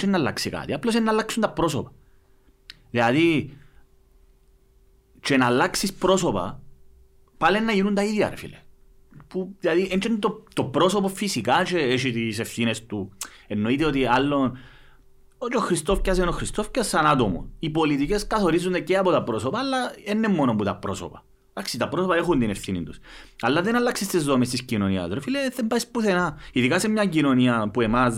να αλλάξει κάτι, απλώς να αλλάξουν τα πρόσωπα. Δηλαδή, και να αλλάξεις πρόσωπα, πάλι να γίνουν τα ίδια ρε φίλε. Που, δηλαδή, έτσι το πρόσωπο φυσικά και έχει τις ευθύνες του. Εννοείται ότι άλλον, όχι ο Χριστόφκιας είναι ο Χριστόφκιας σαν άτομο. Οι πολιτικές καθορίζονται και από τα πρόσωπα, αλλά δεν είναι μόνο από τα πρόσωπα. Εντάξει, τα πρόσωπα έχουν την ευθύνη τους. Αλλά δεν αλλάξεις τις δομές της κοινωνίας. Ρε φίλε, δεν πάει πουθενά. Ειδικά σε μια κοινωνία που εμάς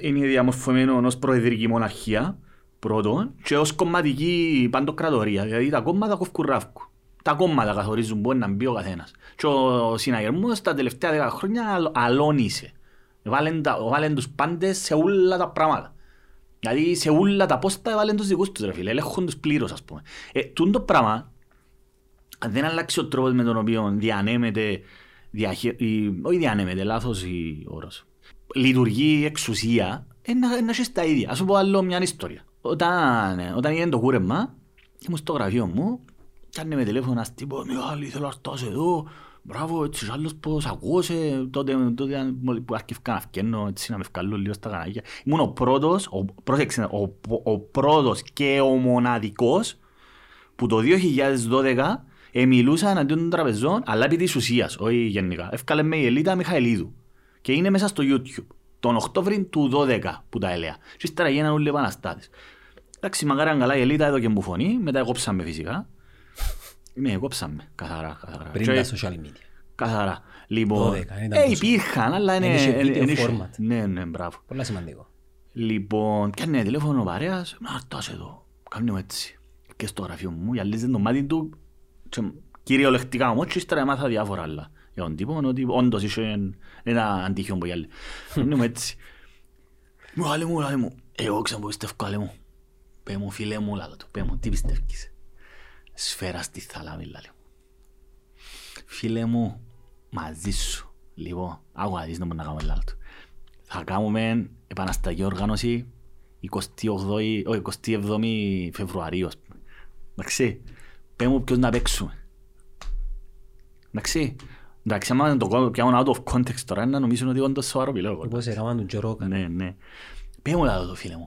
είναι διαμορφωμένο ως προεδρική μοναρχία, πρώτον, και ως κομματική παντοκρατορία. Δηλαδή τα κόμματα κοφκουράφκου. Τα κόμματα καθορίζουν μπορεί να μπει ο καθένας. Και ο συναγερμός τα τελευταία 10 χρόνια αλώνησε. Βάλεν τους πάντες σε όλα τα πράγματα. Δηλαδή σε όλα τα πόστα βάλεν τους δικούς τους ρε φίλε. Ελέγχουν τους πλήρως ας πούμε. Τούν το πράγμα, αν δεν αλλάξει ο τρόπος με τον οποίο διανέμεται, όχι διανέμεται, λάθος η όρος, λειτουργεί η εξουσία, να έχεις τα ίδια. Ας σου πω άλλο μια ιστορία. Όταν είναι το κούρεμα, ήμουν στο γραφείο μου, κάνε με τηλέφωνο ένας τύπος, «Μιχάλη, θέλω να στάσαι εδώ, μπράβο, έτσι άλλος πως ακούσε». Τότε που άρχιευκα να φκένω, έτσι να με βγάλω λίγο στα κανάλια. Ήμουν ο πρώτος, πρόσεξε, ο πρώτος και ο μοναδικός που το 2012 μιλούσα εναντίον των τραπεζών, αλλά επί της ουσίας, όχι γενικά. Έφκαλε με η Ελίτα Μιχαηλίδου και είναι μέσα στο YouTube, τον Οκτώβρη του 2012 που τα έλεγα. Και ύστερα γίναν όλοι οι επαναστάτες. Εντάξει, μακάραν καλά η Ελίτα εδώ και μου φωνεί, μετά κόψαμε φυσικά. Με κόψαμε, καθαρά. Πριν τα social media. Καθαρά. Λοιπόν, υπήρχαν, αλλά είναι... Ναι, μπράβο. Πολλά σημαντικό. Λοιπόν, πιάνε τηλέφωνο ο παρέας, να έρθω εδώ, κάνω έτσι. Και στο γραφείο μου, γυαλίζεται το μάτι του, κυριολεκτικά όμως, και ύστερα έμαθα διάφορα άλλα. Για τον τύπο, ότι όντως είσαι ένα αντίχειον που γυαλίζει. Κάνω έτσι. Μου γάλε μου, εγώ ξαναπιστεύω, γάλε μου. Πέ μου, φίλε μου, λάλα του, πέ μου, τι πιστεύεις? Σφαίρα στη θάλαμη, λέει. Φίλε μου, μαζί σου. Λοιπόν, άκου να δεις να μπορούμε να κάνουμε λάλτο. Θα κάνουμε επαναστατική οργάνωση 27 Φεβρουαρίου. Εντάξει, πες μου ποιος να παίξουμε. Εντάξει, άμα το πιάμε out of context τώρα να νομίζουν ότι όντως σοβαρό πιλόγο. Όπως έκαναν τον Joe Rogan. Ναι, ναι. Πες μου εδώ το φίλε μου.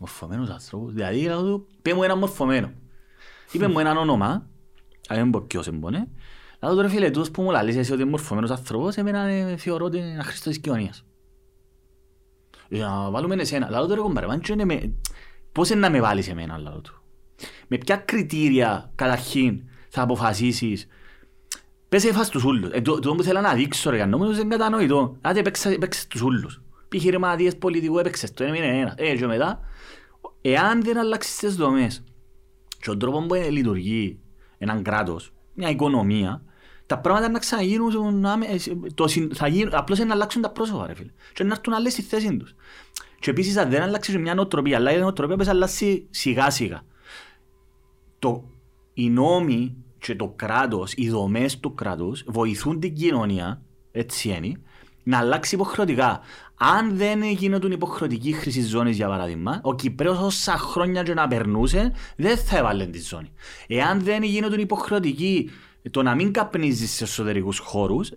Μορφωμένους ανθρώπους, δηλαδή πέμω έναν μορφωμένο. Είπε μου έναν όνομα, αλλά δεν πω ποιος εμπονέ. Λάζω τώρα φίλε, τούτος που μου λαλείς εσύ ότι είναι μορφωμένος άνθρωπος, εμένα θεωρώ ότι είναι ένα Χριστό της κοινωνίας. Για να βάλουμε εσένα, λάζω τώρα κομπάρε, πώς είναι να με βάλεις εμένα, λάζω του. Με ποια κριτήρια καταρχήν θα αποφασίσεις. Πες έφας τους ούλους, το που θέλω να δείξω ρε, νόμως δεν κατανοητό. Άντε παίξες τους ούλους. Επιχειρηματίες πολιτικού έπαιξες, το ένα είναι ένα. Και μετά, εάν δεν αλλάξεις τις δομές και τον τρόπο που λειτουργεί έναν κράτος, μια οικονομία, τα πράγματα να ξαναγίνουν, απλώς να αλλάξουν τα πρόσωπα ρε φίλε. Και να έρθουν άλλες στη θέση τους. Και επίσης αν δεν αλλάξεις μια νοοτροπία, αλλά η νοοτροπία πες αλλάξει σιγά σιγά. Οι νόμοι και το κράτος, οι δομές του κράτους βοηθούν την κοινωνία, έτσι είναι, να αλλάξει υποχρεωτικά. Αν δεν γίνονταν υποχρεωτική χρήση ζώνης για παράδειγμα, ο Κυπρέος όσα χρόνια και να περνούσε δεν θα έβαλε τη ζώνη. Εάν δεν γίνονταν υποχρεωτική το να μην καπνίζεις σε εσωτερικούς χώρους,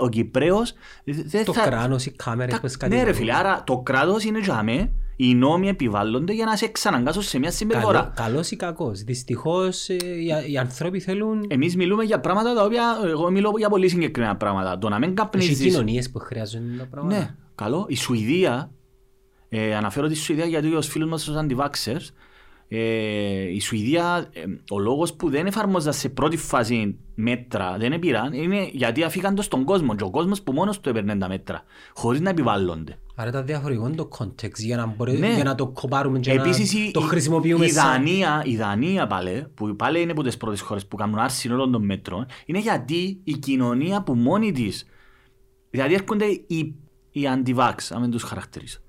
ο Κυπρέος δεν θα... Το κράνος, οι κάμερες πες κάτι... Ναι ρε φίλε, άρα το κράτος είναι τζάμε, οι νόμοι επιβάλλονται για να σε ξαναγκάσουν σε μια συμπεριφορά. Καλός ή κακός. Δυστυχώς οι ανθρώποι θέλουν... Εμείς μιλούμε για πράγματα τα οποία... Εγώ μιλώ για πολύ συγκεκριμένα πράγματα. Το να μην καπνίζεις... Έχει κοινωνίες που χρειάζονται τα πράγματα. Ναι, καλό. Η Σουηδία, αναφέρω τη Σουηδία γιατί ο φίλος μας τους anti-vaxxers, η Σουηδία, ο λόγος που δεν εφαρμόζαν σε πρώτη φάση μέτρα, δεν επήραν, είναι γιατί αφήκαν το στον κόσμο και ο κόσμος που μόνος του έπαιρνε τα μέτρα, χωρίς να επιβάλλονται. Άρα τα διαφορετικό το context για να, για να το κοπάρουμε και επίσης, να το χρησιμοποιούμε. Η Δανία πάλι, που πάλι είναι από τις πρώτες χώρες που κάνουν άρση όλων των μέτρων, είναι γιατί η κοινωνία που μόνη της, δηλαδή έρχονται οι αντιβάξ, αν δεν τους χαρακτηρίσω.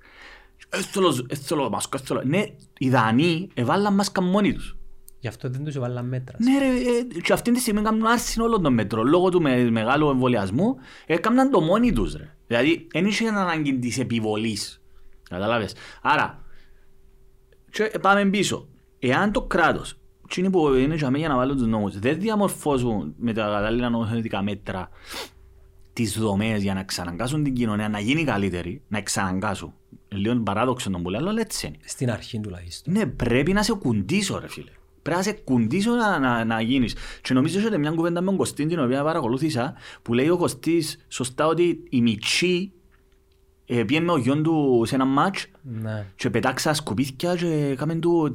Έστω μάσκο, έστω λόγω. Ναι, οι Δανείοι έβαλαν μάσκα μόνοι τους. Γι' αυτό δεν τους έβαλαν μέτρα. Ναι ρε, και αυτή τη στιγμή κάνουν άρση όλων των μέτρων. Λόγω του μεγάλου εμβολιασμού, έκαναν το μόνοι τους ρε. Δηλαδή, δεν είχε ανάγκη της επιβολής. Καταλάβες. Άρα, πάμε πίσω. Εάν το κράτος, εκείνοι που είναι για να βάλουν τους νόμους, δεν διαμορφώσουν με τα κατάλληλα νομοθετικά μέτρα τις δομές για να ξαναγκάσουν την κοινωνία, να γίνει καλύτερη, να ξαναγκάσουν. Λίγο παράδοξο τον πουλάλο, αλλά έτσι είναι. Στην αρχή τουλάχιστον. Ναι, πρέπει να σε κουντήσω ρε φίλε. Πρέπει να σε κουντήσω να γίνεις. Και νομίζω ότι μια κουβέντα με τον Κωστή, την οποία παρακολούθησα, που λέει ο Κωστής σωστά ότι η Μιτσή πήγαινε με ο γιον του σε ένα μάτς και πετάξα σκουπίθια και κάμεν του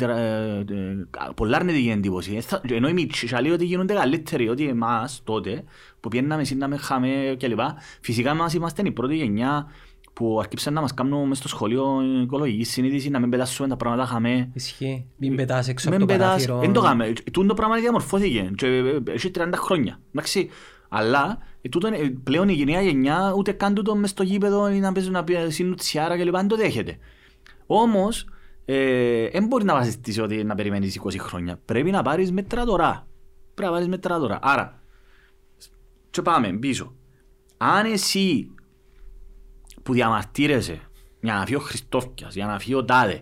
πολλά αρνητική εντύπωση. Ενώ η Μιτσή λέει ότι γίνονται καλύτεροι, ότι εμάς τότε που πήγαιναμε, σύναμε, χάμε κλπ. Φυσικά εμάς είμαστε η πρώτη γενιά που αρκείψαν να μας κάνουν μες στο σχολείο οικολογική συνείδηση, να μην πετάσουμε τα πράγματα χαμέ. Ισχύει. Μην πετάς έξω από το παράθυρο. Δεν το χαμέ. Τούτο πράγμα διαμορφώθηκε. Έχει 30 χρόνια. Εντάξει. Αλλά πλέον η γενιά γενιά ούτε καν τούτο μες στο γήπεδο ή να παίζουν να πιέσουν τσιάρα κλπ. Δεν το δέχεται. Όμως, δεν μπορεί να βασιστείς ότι να περιμένεις 20 χρόνια. Πρέπει να πάρεις μέτρα τώρα. Πρέπει να πάρεις μέτρα τώρα. Άρα, και πάμε πίσω. Αν εσύ που διαμαρτύρεσαι για να φύγει ο Χριστόφκιας, για να φύγει ο τάδε.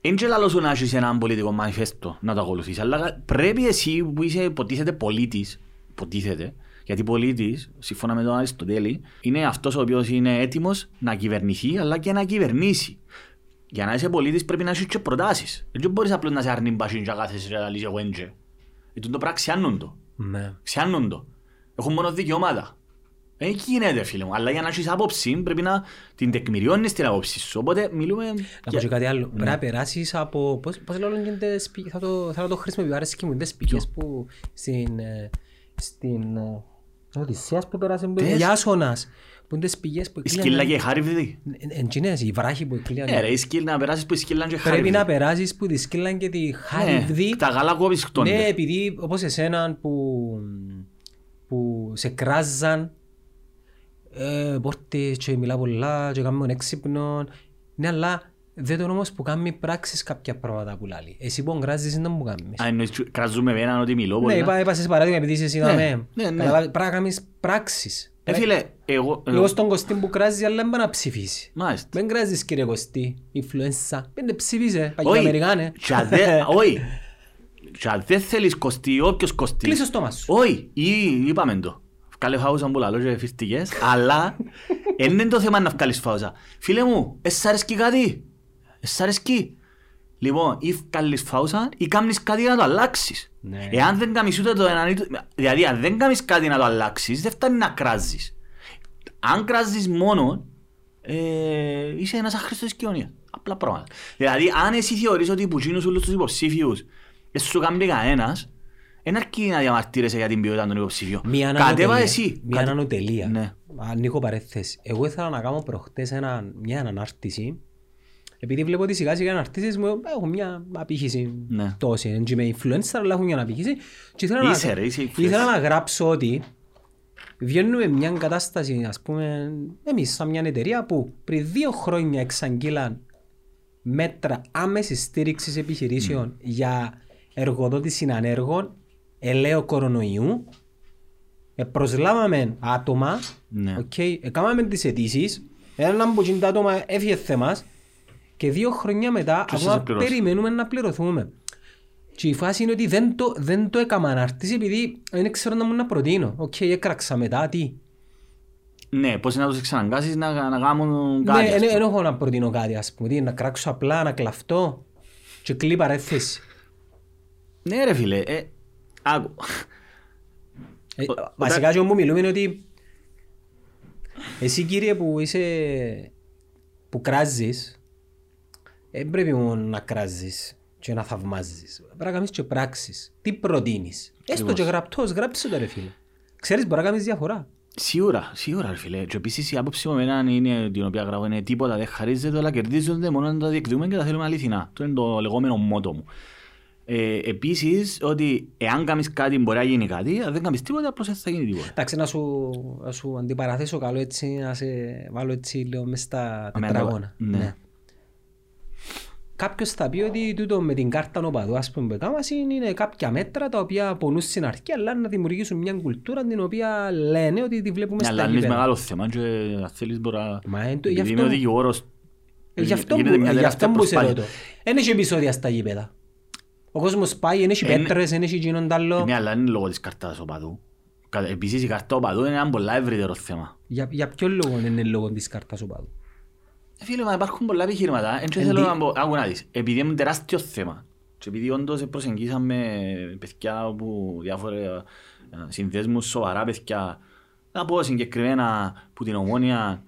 Εν και λαλό σου να έχεις έναν πολιτικό μανιφέστο να το ακολουθείς, αλλά πρέπει εσύ που είσαι υποτίθεται πολίτης, υποτίθεται, γιατί πολίτης, σύμφωνα με τον Αριστοτέλη, είναι αυτός ο οποίος είναι έτοιμος να κυβερνηθεί, αλλά και να κυβερνήσει. Για να είσαι πολίτης πρέπει να έχεις και προτάσεις. Δεν μπορείς απλώς να σε αρνημπάσουν και να κάθεσαι να λύσεις εγώ έντζε. Το πράγμα ξιάνουν το. Ξιάνουν το. Έχουν μόνο δικαιώματα. Εκεί γίνεται φίλε μου, αλλά για να έχεις άποψη πρέπει να την τεκμηριώνεις την άποψη σου, οπότε μιλούμε... Να πω και κάτι άλλο, πρέπει να περάσεις από... Πώς λέω γίνεται, θα το χρησιμοποιήσω, άρεσε και μου, δεν σπίκες που στην Οδυσσέας που περάσαν πολύ. Διάσονας. Που είναι τις πηγές που εκλείαν. Η σκύλα και η χάριβδη. Εν Κινές, η βράχη που εκλείαν. Ναι ρε, η σκύλα να περάσεις που η σκύλα και η χάριβδη. Πρέπει να περάσεις που τη σκύλα και τη χάριβδη. Τα γάλα κόβισκονται. Ναι, επειδή όπως εσέναν που σε κράζαν. Πόρτες και μιλά πολλά και κάνουν έξυπνον. Ναι, αλλά δεν τον όμως που κάνει πράξεις κάποια πράγματα που λάλλει. Εσύ που κράζεις είναι που κάνεις. Αν εμείς κραζούμε με έναν ότι μιλώ πολλά. Ναι, είπα σε παράδειγμα επειδή εσύ είδαμε. Πρέπει να κάνεις πράξεις. Φίλε, εγώ... Εγώ στον Κωστή που κράζει αλλά δεν πάει να ψηφίσει. Μάλιστα. Δεν κράζεις κύριε Κωστή, Ινφλουένσα. Πέντε ψηφίσε, πάει και Αμερικάνε. Όχι. Και αν δεν θέλεις Κωστή, όποιος Κωστή. Κλείσε στόμα σου. Όχι, είπαμε το. Βγάλε φάουσα που λαλώ και φυστικές, αλλά είναι το θέμα να βγάλεις φάουσα. Φίλε μου, εσάς αρέσκει κάτι. Εσάς αρέσκει. Λοιπόν, ή βγάλεις φάουσα ή κάνεις κάτι να το αλλάξεις. Ναι. Εάν δεν κάνεις ούτε το έναν... Δηλαδή, αν δεν κάνεις κάτι να το αλλάξεις, δεν φτάνει να κράζεις. Αν κράζεις μόνο, είσαι ένας άχρηστος της κοινωνίας. Απλά πράγματα. Δηλαδή, αν εσύ θεωρείς ότι οι πουτζίνους όλους τους υποψήφιους σου κάνει κανένας, δεν αρκεί να διαμαρτύρεσαι για την ποιότητα των υποψηφίων. Κατέβα εσύ. Μια ανανοτελεία. Ναι. Ανοίγω παρέθεση. Εγώ ήθελα να κάνω προχτές μια ανάρτηση. Επειδή βλέπω ότι σιγά σιγά αναρτήσεις μου έχουν μια απήχηση. Ναι. Τόση. Δεν είμαι influencer, αλλά έχω μια απήχηση. Ήθελα να γράψω ότι βγαίνουμε μια κατάσταση, ας πούμε, εμείς σαν μια εταιρεία που πριν 2 χρόνια εξαγγείλαν μέτρα άμεσης στήριξης επιχειρήσεων για εργοδότηση ανέργων. Ελέω κορονοϊού, προσλάβαμε άτομα, έκαναμε τις αιτήσεις, έναν από τα άτομα έφυγε θέμα και 2 χρόνια μετά ακόμα περιμένουμε να πληρωθούμε. Και η φάση είναι ότι δεν το έκανα ανάρτηση επειδή δεν ξέρω να μου να προτείνω. Οκ, έκραξα μετά, τι. Ναι, πώς να τους εξαναγκάσεις να κάνουν κάτι. Ναι, δεν έχω να προτείνω κάτι, ας πούμε, να κράξω απλά, να κλαφτώ και κλείνει παρέθεση. Ναι ρε φίλε, άκου. Βασικά και όμως μιλούμε είναι ότι εσύ κύριε που είσαι, που κράζεις, δεν πρέπει μόνο να κράζεις και να θαυμάζεις. Πρέπει να κάνεις και πράξεις. Τι προτείνεις. Έστω και γραπτός, γράψε το ρε φίλε. Ξέρεις, μπορεί να κάνεις διαφορά. Σίγουρα, σίγουρα ρε φίλε. Και επίσης η άποψη μου είναι την οποία γράφω, είναι τίποτα, δεν χαρίζεται, όλα κερδίζονται, μόνο να τα διεκδούμε και τα θέλουμε αληθινά. Το είναι το λεγόμενο μότο μου. Επίσης, ότι εάν κάνεις κάτι μπορεί να γίνει κάτι, αν δεν κάνεις τίποτα, πώς θα γίνει τίποτα. Εντάξει, να σου αντιπαραθέσω καλό έτσι, να σε βάλω έτσι λέω μες στα τετραγώνα. Ναι. Ναι. Κάποιος θα πει ότι τούτο με την κάρτα νοπαδού, ας πούμε, είναι κάποια μέτρα τα οποία πονούν στην αρχή, αλλά να δημιουργήσουν μια κουλτούρα την οποία λένε ότι τη βλέπουμε στα γήπεδα. Αλλά είναι μεγάλο θέμα και αν θέλεις μπορεί να... Ο κόσμος πάει, δεν έχει πέτρες, δεν έχει γίνονται άλλο. Ναι, αλλά είναι λόγω της καρτάς οπαδού. Επίσης η καρτά οπαδού είναι ένα πολλά ευρύτερο θέμα. Για ποιο λόγο είναι λόγω της καρτάς οπαδού. Φίλε, υπάρχουν πολλά επιχείρηματα. Άκου να δεις, επειδή είναι τεράστιο θέμα και επειδή όντως προσεγγίσαμε παιδιά που διάφορα συνδέσμους, σοβαρά παιδιά, να πω συγκεκριμένα που την Ομόνοια,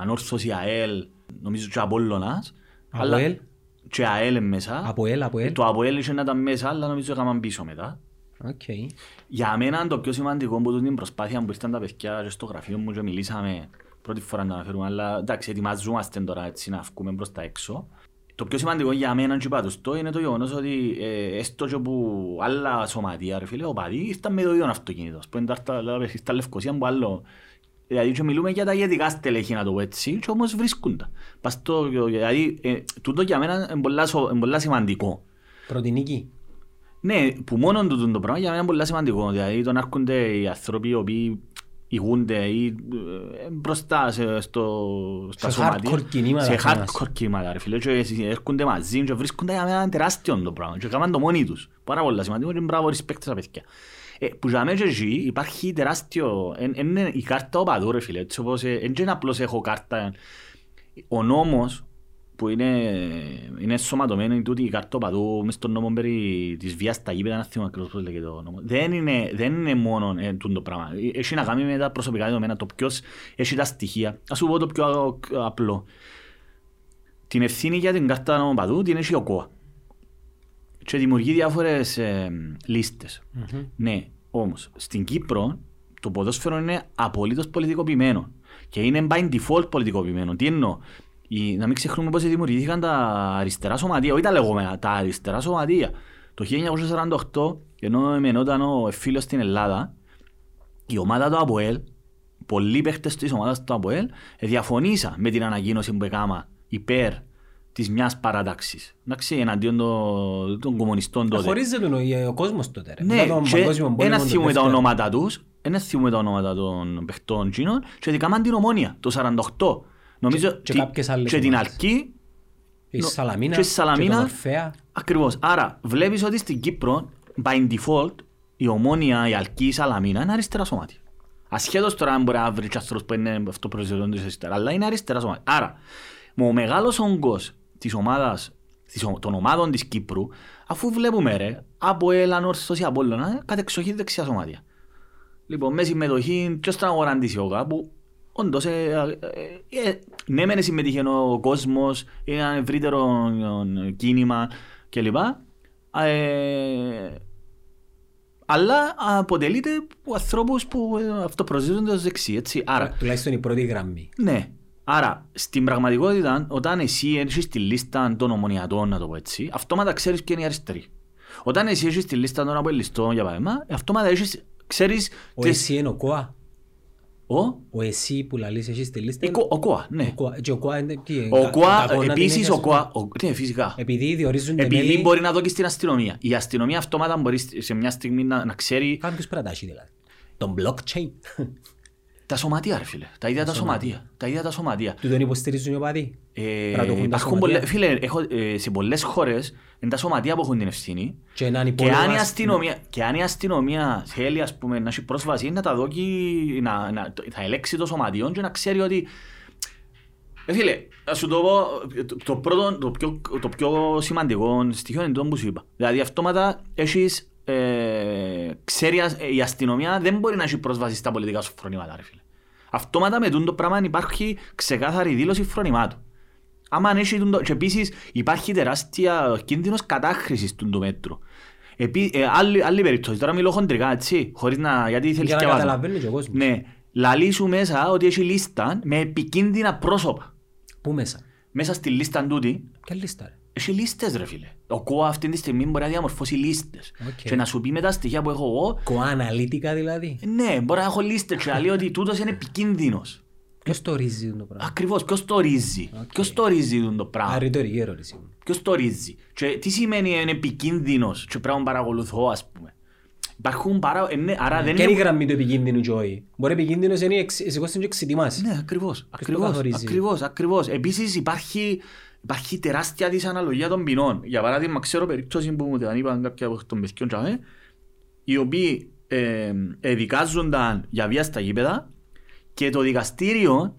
ανόρθωση ΑΕΛ, νομίζω και Απόλλωνας. ΑΠΟΕΛ. Και ΑΕΛ μέσα, το ΑΠΟΕΛ είχε να ήταν μέσα, αλλά νομίζω έκαναν πίσω μετά. Για μένα το πιο σημαντικό από την προσπάθεια που ήρθαν τα παιδιά και στο γραφείο μου και μιλήσαμε, πρώτη φορά να το αναφέρουμε, αλλά εντάξει, ετοιμαζόμαστε τώρα έτσι να βγούμε προς τα έξω. Το πιο σημαντικό για μένα και πάντως το είναι το γεγονός ότι έστω και που άλλα σωματεία, ρε φίλε, ο παδί ήρθαν με το ίδιο αυτοκίνητο. Ας πούμε, στα Λευκοσία που άλλο... Δηλαδή μιλούμε για τα ηγετικά στελέχη να το πω έτσι και όμως βρίσκουν τα. Δηλαδή τούτο για μένα είναι πολύ σημαντικό. Προτινική. Ναι, που μόνο τούτο το πράγμα για μένα είναι πολύ σημαντικό. Δηλαδή τον έρχονται οι άνθρωποι οι οποίοι ηγούνται ή μπροστά στα σωματεία. Σε hardcore κινήματα ρε φίλε. Έρχονται μαζί και βρίσκουν τα για μένα τεράστιο το πράγμα. Και κάνουν το μόνοι τους. Πάρα πολύ σημαντικό και μπράβο respect στα παιδιά. Που για μένα υπάρχει τεράστιο, είναι η κάρτα οπαδού ρε φίλε, έτσι όπως δεν απλώς έχω κάρτα. Ο νόμος που είναι σωματωμένο, τούτη η κάρτα οπαδού μες στον νόμο περί της βίας στα γήπεδα, να θυμάμαι ακριβώς πώς λέγεται ο νόμος. Δεν είναι μόνο το πράγμα, έχει να κάνει με τα προσωπικά δεδομένα, το ποιος έχει τα στοιχεία. Ας σου πω το πιο απλό. Την ευθύνη για την κάρτα οπαδού την έχει η ΟΚΟΑ. Και δημιουργεί διάφορες λίστες. Ναι, όμως στην Κύπρο το ποδόσφαιρο είναι απολύτως πολιτικοποιημένο. Και είναι by default πολιτικοποιημένο. Τι εννοώ? Να μην ξεχνούμε πώς δημιουργήθηκαν τα αριστερά σωματεία, όχι τα λεγόμενα, τα αριστερά σωματεία. Το 1948, ενώ εμενόταν ο φίλος στην Ελλάδα, η ομάδα του ΑΠΟΕΛ, πολλοί παίχτες της ομάδας του ΑΠΟΕΛ, διαφωνήσα με την ανακοίνωση που έκανα υπέρ της μιας παράταξης. Εντάξει, εναντίον των κομμουνιστών τότε. Χωρίζεται ο κόσμος τότε. Ναι, ένα θυμούμε τα ονόματα τους, ένα θυμούμε τα ονόματα των παιχτών Τζίνων και δικάμαν την Ομόνοια το 1948. Νομίζω και την Αλκή και στη Σαλαμίνα. Ακριβώς. Άρα βλέπεις ότι στην Κύπρο, by default, η Ομόνοια, η Αλκή, η Σαλαμίνα είναι αριστερά σωμάτια. Ασχέτως τώρα αν μπορεί να βρει άστρος που είναι αυτό προϊστατόντος αριστερά, αλλά είναι αριστερά σωμάτια. Άρα, ο μεγάλος όγκος των ομάδων της Κύπρου, αφού βλέπουμε ρε, από Ελανόρθος ή από Απόλλωνα, κατεξοχή δεξιά σωμάτια. Λοιπόν, με συμμετοχή και στον αγοραντής ΕΟΚΑ, που όντως, ναι μεν συμμετείχε ο κόσμος, ένα ευρύτερο κίνημα κλπ. Αλλά αποτελείται από ανθρώπους που αυτοπροσδιορίζονται ως δεξί, έτσι. Άρα, τουλάχιστον η πρώτη γραμμή. Ναι. Άρα, στην πραγματικότητα, όταν εσύ έρχεσαι στη λίστα των ομονιατών, να το πω έτσι, αυτόματα ξέρεις ποιο είναι η αριστερή. Όταν εσύ έρχεσαι στη λίστα των απολυστών, για παράδειγμα, αυτόματα ξέρεις. Ο εσύ είναι ο ΚΟΑ. Ο εσύ που λαλείς εσύ στη λίστα. Ο ΚΟΑ, ναι. Ο ΚΟΑ είναι επίσης ο ΚΟΑ. Ναι, φυσικά. Επειδή διορίζουν την μέλη. Επειδή μπορεί να δω και στην αστυνομία. Η αστυνομία αυτόματα μπορεί σε μια στιγμή να ξέρει. Κάποιος πρατάχει δηλαδή. Τον blockchain. Τα σωματεία ρε φίλε. Τα ίδια τα σωματεία. Του τον υποστηρίζουν οι οπαδοί. Φίλε, σε πολλές χώρες είναι τα σωματεία που έχουν την ευθύνη. Και αν η αστυνομία θέλει να έχει πρόσβαση, να τα δώσει, θα ελέξει το σωματείο και να ξέρει ότι... Φίλε, ας σου το πω, το πιο σημαντικό στοιχείο είναι το που σου είπα. Δηλαδή αυτόματα έχεις... Ξέρει η αστυνομία δεν μπορεί να έχει πρόσβαση στα πολιτικά σου φρονήματα. Αυτόματα με το πράγμα υπάρχει ξεκάθαρη δήλωση φρονημάτου. Και επίσης υπάρχει τεράστια κίνδυνος κατάχρησης του μέτρου. Άλλη περίπτωση, τώρα μιλώ χοντρικά, έτσι, χωρίς να. Γιατί θέλεις και βάζω. Ναι, λαλήσου μέσα ότι έχει λίστα με επικίνδυνα πρόσωπα. Πού μέσα? Μέσα στη λίστα τούτη. Ποια λίστα ρε? Έχει λίστες ρε φίλε. Ο ΚΟΑ αυτή τη στιγμή μπορεί να διαμορφώσει λίστες. Okay. Και να σου πει με τα στοιχεία που έχω εγώ. ΚΟΑ αναλυτικά δηλαδή. Ναι, μπορεί να έχω λίστες και να λέει ότι τούτος είναι επικίνδυνος. Ποιος το ορίζει το πράγμα? Ακριβώς, ποιος το ορίζει. Okay. Ποιος το ορίζει το πράγμα? Αρρητορική ερώτηση. Ποιος το ορίζει? Και τι σημαίνει είναι επικίνδυνος? Και πράγμα παρακολουθώ, ας πούμε. Υπάρχουν παρά... Άρα δεν είναι... Και η γραμμή του επικίνδυνου Τζόι. Μπορεί επικίνδυνος είναι και εξετοιμάσει. Ναι, ακριβώς. Επίσης υπάρχει τεράστια δυσαναλογία των ποινών. Για παράδειγμα, ξέρω περίπτωση που μου την είπαν κάποιοι από τον παιδιών τσάμε, οι οποίοι δικάζονταν για βία στα γήπεδα και το δικαστήριο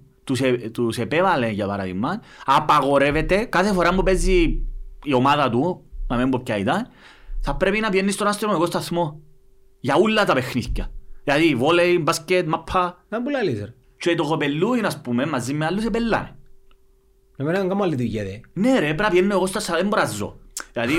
τους επέβαλε, για παράδειγμα, απαγορεύεται κάθε φορά που παίζει η ομάδα του, να μην πω ποια ήταν, θα πρέπει να πιένει στον αστυνομικό σταθμό για όλα τα παιχνίδια. Δηλαδή, βόλεϊ, μπάσκετ, μαπά. Να μπουλαλείς ρε. Και το κοπελούιν, ας πούμε, μαζί με άλλους επελάνε. Εμένα δεν κάνω άλλη δουλειά δε. Ναι ρε, πρέπει να εγώ στα σαλέν μπορώ να ζω. Δηλαδή,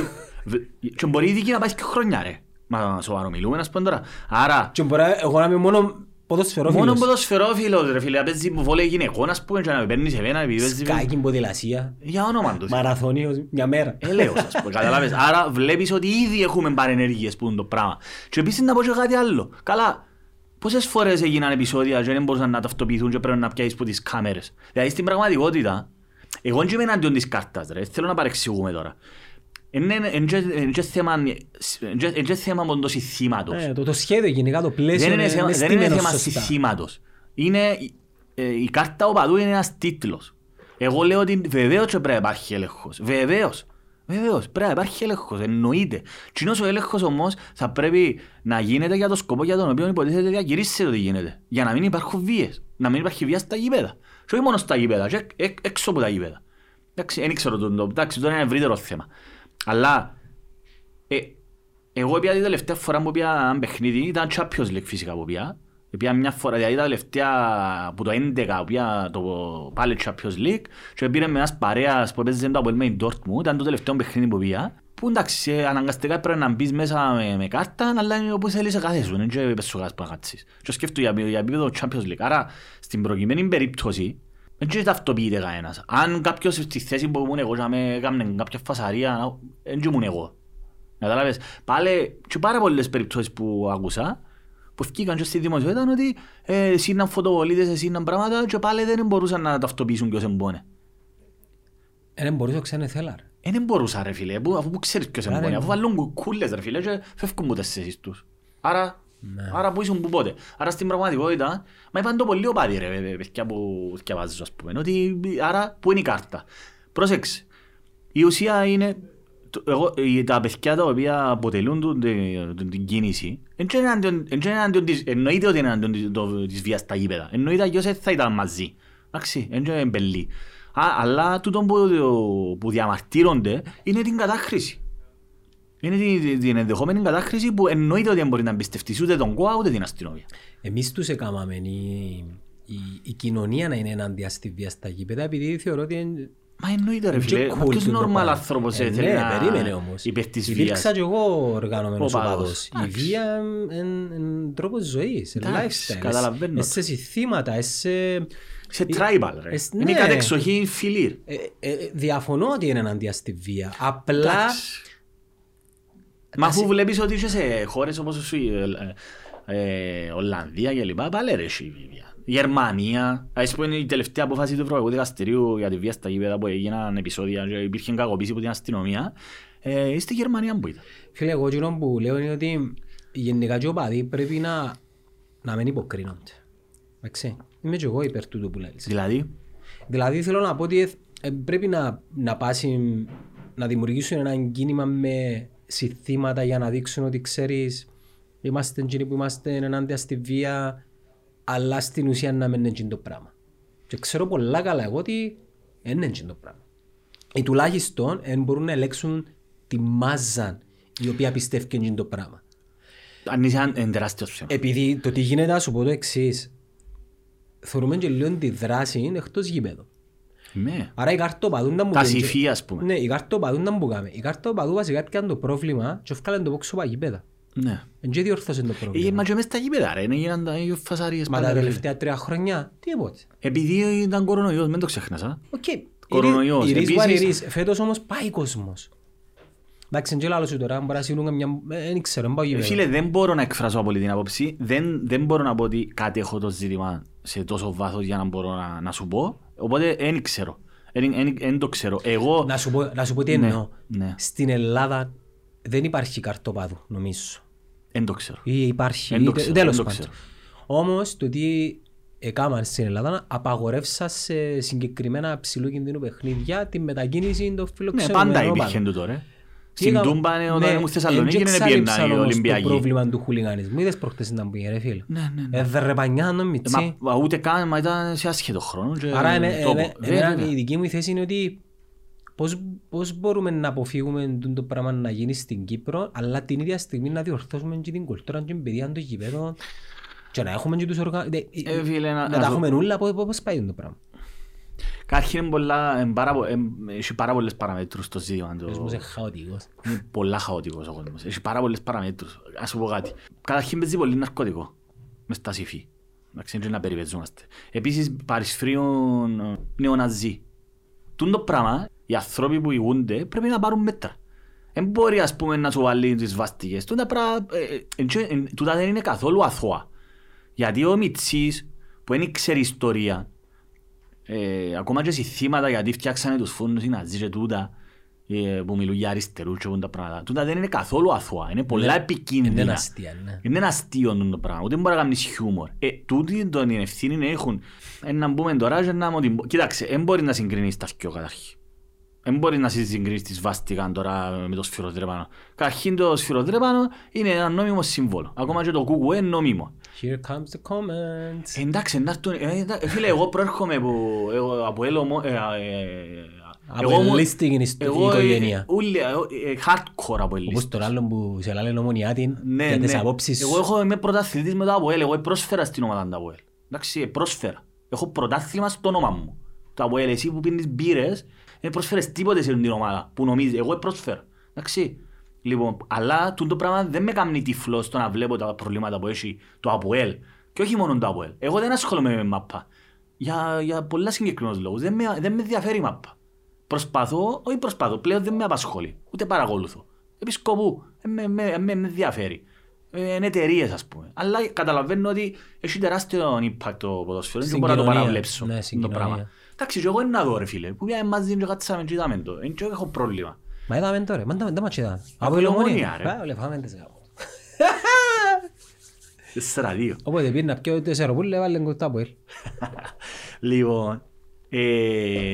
και μπορεί η δική να πάει και χρόνια ρε. Μα σοβαρό μιλούμε, ας πούμε τώρα. Άρα... Και μπορεί εγώ να είμαι μόνο ποδοσφαιρόφιλος. Μόνο ποδοσφαιρόφιλος ρε φίλε, να παίζει βόλεϊ γυναικών, ας πούμε, και να παίρνεις εμένα. Σκάκι, ποδηλασία. Για όνομα τους. Μαραθώνιος, μια μέρα. Έλεος, ας πούμε, καταλάβες. Άρα βλέπεις ότι ήδη έχουμε παρενέργειες που είναι το πράγμα. Και επίσης να πω και κάτι άλλο. Καλά. Πόσες φορές έγιναν επεισόδια και δεν μπορούσαν να ταυτοποιηθούν και πρέπει να πιάσεις τις κάμερες. Δηλαδή στην πραγματικότητα, εγώ δεν είμαι εναντίον της κάρτας ρε, θέλω να παρεξηγούμε τώρα. Είναι θέμα μόνο συστήματος. Το σχέδιο γενικά, το πλαίσιο είναι στήμενο σωστά. Δεν είναι θέμα συστήματος. Η κάρτα οπαδού είναι ένας τίτλος. Εγώ λέω ότι βεβαίως πρέπει να υπάρχει έλεγχος. Βεβαίως, πρέπει να υπάρχει έλεγχος, εννοείται. Κοινός ο έλεγχος όμως θα πρέπει να γίνεται για τον σκοπό για τον οποίο υποτίθεται διακηρύσσεται ότι γίνεται. Για να μην υπάρχουν βίες, να μην υπάρχει βία στα γήπεδα. Και όχι μόνο στα γήπεδα, και έξω από τα γήπεδα. Εντάξει, δεν ξέρω το, εντάξει, τώρα είναι ένα ευρύτερο θέμα. Αλλά εγώ πια την τελευταία φορά που πια ένα παιχνίδι, ήταν Champions League φυσικά που πια. Πια μια φορά, δηλαδή τα τελευταία που το 11 πια το πάλι Champions League και πήρε με ένας παρέας που έπαιζε το Απόελ με την Dortmund, ήταν το τελευταίο παιχνίδι που πια που εντάξει, αναγκαστικά πρέπει να μπεις μέσα με κάρτα, αλλά είναι όπως θέλεις να καθέσουν, δεν ξέρω πες σου κάτω να κάτσεις. Και σκέφτω για επίπεδο Champions League, άρα στην προκειμένη περίπτωση δεν ξέρω ταυτοποιείται κανένας. Αν κάποιος στη θέση που ήμουν εγώ έκανε κάποια φασαρία, δεν ήμουν εγώ. Καταλάβες, πάλι και πάρα πολλές περιπτώσεις που άκουσα, που βγήκαν και στη δημοσιότητα ήταν ότι εσύ ήταν φωτοβολίτες, εσύ ήταν πράγματα και πάλι δεν μπορούσαν να ταυτοποιήσουν ποιος εμπόνε. Δεν μπορούσε ξένε θέλαρ. Δεν μπορούσα ρε φίλε, αφού ξέρεις ποιος εμπόνε, αφού βάλουν κουκούλες ρε φίλε και φεύγουν ποτέ στις εσείς τους. Άρα, που ήσουν που πότε. Άρα στην πραγματικότητα, μα είπαν το πολύ οπάδι ρε παιδιά που σκευάζεις ας πούμε, ότι άρα που είναι η κάρτα. Πρόσεξε, η ουσία είναι... τα παιδιά τα οποία αποτελούν την κίνηση εννοείται ότι είναι αντίον της βίας στα γήπεδα, εννοείται ότι θα ήταν μαζί, είναι μπελή, αλλά τούτο που διαμαρτύρονται είναι την κατάχρηση, είναι την ενδεχόμενη κατάχρηση που εννοείται ότι δεν μπορεί να εμπιστευτείς ούτε τον ΚΟΑ ούτε την αστυνομία. Εμείς τους έκαναμε η κοινωνία να είναι ενάντια στη βία στα γήπεδα επειδή θεωρώ ότι... Μα εννοείται ρε φίλε, ποιος νορμάλ άνθρωπος θέλει να υπέρ της βίας. Υπήρξα και εγώ οργανωμένος οπαδός. Η βία είναι τρόπος ζωής, lifestyle. Είσαι σε θύματα, είσαι... Σε tribal ρε, είναι η κατεξοχή φιλήρ. Διαφωνώ ότι είναι εναντία στη βία, απλά... Μα αφού βλέπεις ότι είσαι σε χώρες όπως η Ολλανδία και λοιπά, πάλι ρε η βία. Γερμανία, ας πούμε η τελευταία απόφαση του Ευρωπαϊκού Δικαστηρίου για τη βία στα γήπεδα που έγιναν επεισόδια και υπήρχε κακοποίηση από την αστυνομία, στη Γερμανία που ήταν. Φίλε, εγώ κοινό που λέω είναι ότι γενικά και οπαδοί πρέπει να μην υποκρίνονται. Εντάξει, είμαι και εγώ υπέρ τούτου που λες. Δηλαδή θέλω να πω ότι πρέπει να δημιουργήσουν ένα κίνημα με συνθήματα για να δείξουν ότι ξέρεις είμαστε εκείνοι που είμαστε ενάντια στη βία. Αλλά στην ουσία να μην είναι το πράγμα. Και ξέρω πολλά καλά εγώ ότι δεν είναι το πράγμα. Ή τουλάχιστον μπορούν να ελέγξουν τη μάζα η οποία πιστεύει και είναι το πράγμα. Αν είσαι εντεράστιος. Επειδή το τι γίνεται να σου πω το εξής. Θεωρούμε και λίγο τη δράση είναι εκτός γήπεδο. Άρα η καρτοπαδούντα μου... Τα σηφία ας πούμε. Ναι, η καρτοπαδούντα μου κάμε. Η καρτοπαδού βασικά έπιανε το πρόβλημα και έφκαλαν το πόξο παγίπεδα. Ναι. Και διορθώσαν το πρόβλημα. Μα και μες τα γήπεδα ρε, έγιναν τα φασαρίες. Μα τα τελευταία 3 χρόνια, τι έπωτε. Επειδή ήταν κορονοϊός, μην το ξέχνας. Οκ. Κορονοϊός. Φέτος όμως πάει κόσμος. Εντάξει, και λάλλω σου τώρα, μπορεί να συμβούν μια... Δεν ξέρω, μην πάω γήπεδα. Φίλε, δεν μπορώ να εκφράσω από την άποψη. Δεν μπορώ να πω ότι κάτι έχω το ζήτημα σε τόσο βάθος για να μπορώ να σου πω. Οπότε δεν ξέρω. Δεν το ξέρω. Να σου πω τι εννοώ. Στην Ελλάδα. Δεν υπάρχει καρτοπάδου, νομίζω. Δεν το ξέρω. Ή υπάρχει. Τέλος πάντων. Όμως το τι έκαναν στην Ελλάδα απαγορεύσαν σε συγκεκριμένα ψηλού κινδύνου παιχνίδια τη μετακίνηση των φιλοξενούμενων. Ναι, πάντα υπήρχε το τώρα. Στην Τούμπα όταν ήμουν στη Θεσσαλονίκη δεν πήγαιναν οι Ολυμπιακοί. Το πρόβλημα του χουλιγανισμού. Είδες προχτές να πήγαινε, ρε φίλε. Εδρεπανιάνο, μιτσί. Ούτε καν, μα ήταν σε άσχετο χρόνο. Άρα η δική μου θέση είναι ότι. Πώς μπορούμε να αποφύγουμε το πράγμα να γίνει στην Κύπρο, αλλά την ίδια στιγμή να διορθώσουμε και την κουλτούρα και την παιδεία των γηπέδων και να έχουμε και τους οργανισμούς. Να τα έχουμε όλα, πώς πάει το πράγμα. Κάρχη έχει πάρα πολλές παραμέτρους το ζήτημα. Είναι χαοτικός. Είναι πολλά χαοτικός ο κόσμος. Έχει πάρα πολλές παραμέτρους. Ας σου πω κάτι. Καταρχήν παίζει πολύ ναρκωτικό. Μες τα σηφή. Να περιπεζόμαστε. Επίσης παρισφρίουν νεοναζί. Τούν το πράγμα. Οι άνθρωποι που ηγούνται πρέπει να πάρουν μέτρα. Δεν μπορεί ας πούμε να σου βάλει τις βαστικές. Τούτα δεν είναι καθόλου αθώα. Γιατί ο Μιτσής που δεν ξέρει ιστορία, ακόμα και σε θύματα γιατί φτιάξανε τους φούρνους οι Ναζί και τούτα που μιλούν για αριστερούς και τα πράγματα. Τούτα δεν είναι καθόλου αθώα. Είναι πολλά επικίνδυνα. Είναι αστεία. Είναι αστείο το πράγμα. Ούτε μπορεί να κάνεις χιούμορ. Τούτη τον ευθύνη έχουν. Να μπούμε τώρα και να... Κοιτάξτε, δεν μπορεί να συγκρίνεις τα σκιό καταρχή. Δεν μπορεί να συγκρίνεις τη σβάστηκαν τώρα με το σφυροδρέπανο. Καταρχήν το σφυροδρέπανο είναι ένα νόμιμο σύμβολο. Ακόμα και το κουκουέ είναι νόμιμο. Here comes the comments. Εντάξει, φίλε, εγώ προέρχομαι από ΕΛΟΜΟ... Από ελίστη οικογένεια. Hardcore από ελίστη. Όπως τον άλλον που σε λένε ομονιάτην για τις απόψεις. Εγώ είμαι πρωταθλητής με το ΑΠΟΕΛ. Εγώ πρόσφερα στην ομάδα του ΑΠΟΕΛ. Εντάξει, πρόσφερα. Έχω πρωτάθλημα στο όνομα μου. Το ΑΠΟΕΛ, εσύ που πίνεις μπύρες. Δεν προσφέρεις τίποτε σε την ομάδα που νομίζεις. Εγώ προσφέρω. Εντάξει. Λοιπόν, αλλά το πράγμα δεν με κάνει τυφλό στο να βλέπω τα προβλήματα που έχει το ΑΠΟΕΛ. Και όχι μόνο το ΑΠΟΕΛ. Εγώ δεν ασχολούμαι με μάπα. Για πολλά συγκεκριμένους λόγους. Δεν με ενδιαφέρει η μάπα. Προσπαθώ. Πλέον δεν με απασχολεί. Ούτε παρακολουθώ. Επί σκοπού. Με ενδιαφέρει. Είναι εταιρείες, ας πούμε. Αλλά καταλαβαίνω ότι έχει τεράστιο impact το ποδόσφαιρο. Δεν μπορώ να το παραβλέψω. Ναι, το πράγμα. Εντάξει, εγώ είναι εδώ, ρε φίλε. Που πια εμάς δεν το κάτσαμε και είδαμε το. Δεν έχω πρόβλημα. Μα είδαμε τώρα, δεν μας είδαμε. Από η Ομόνοια, ρε. Λε, φάμε τις γάμους. 4-2. Οπότε πήρε να πιω 4 πουλ, έβαλε κοντά από ελ. Λοιπόν,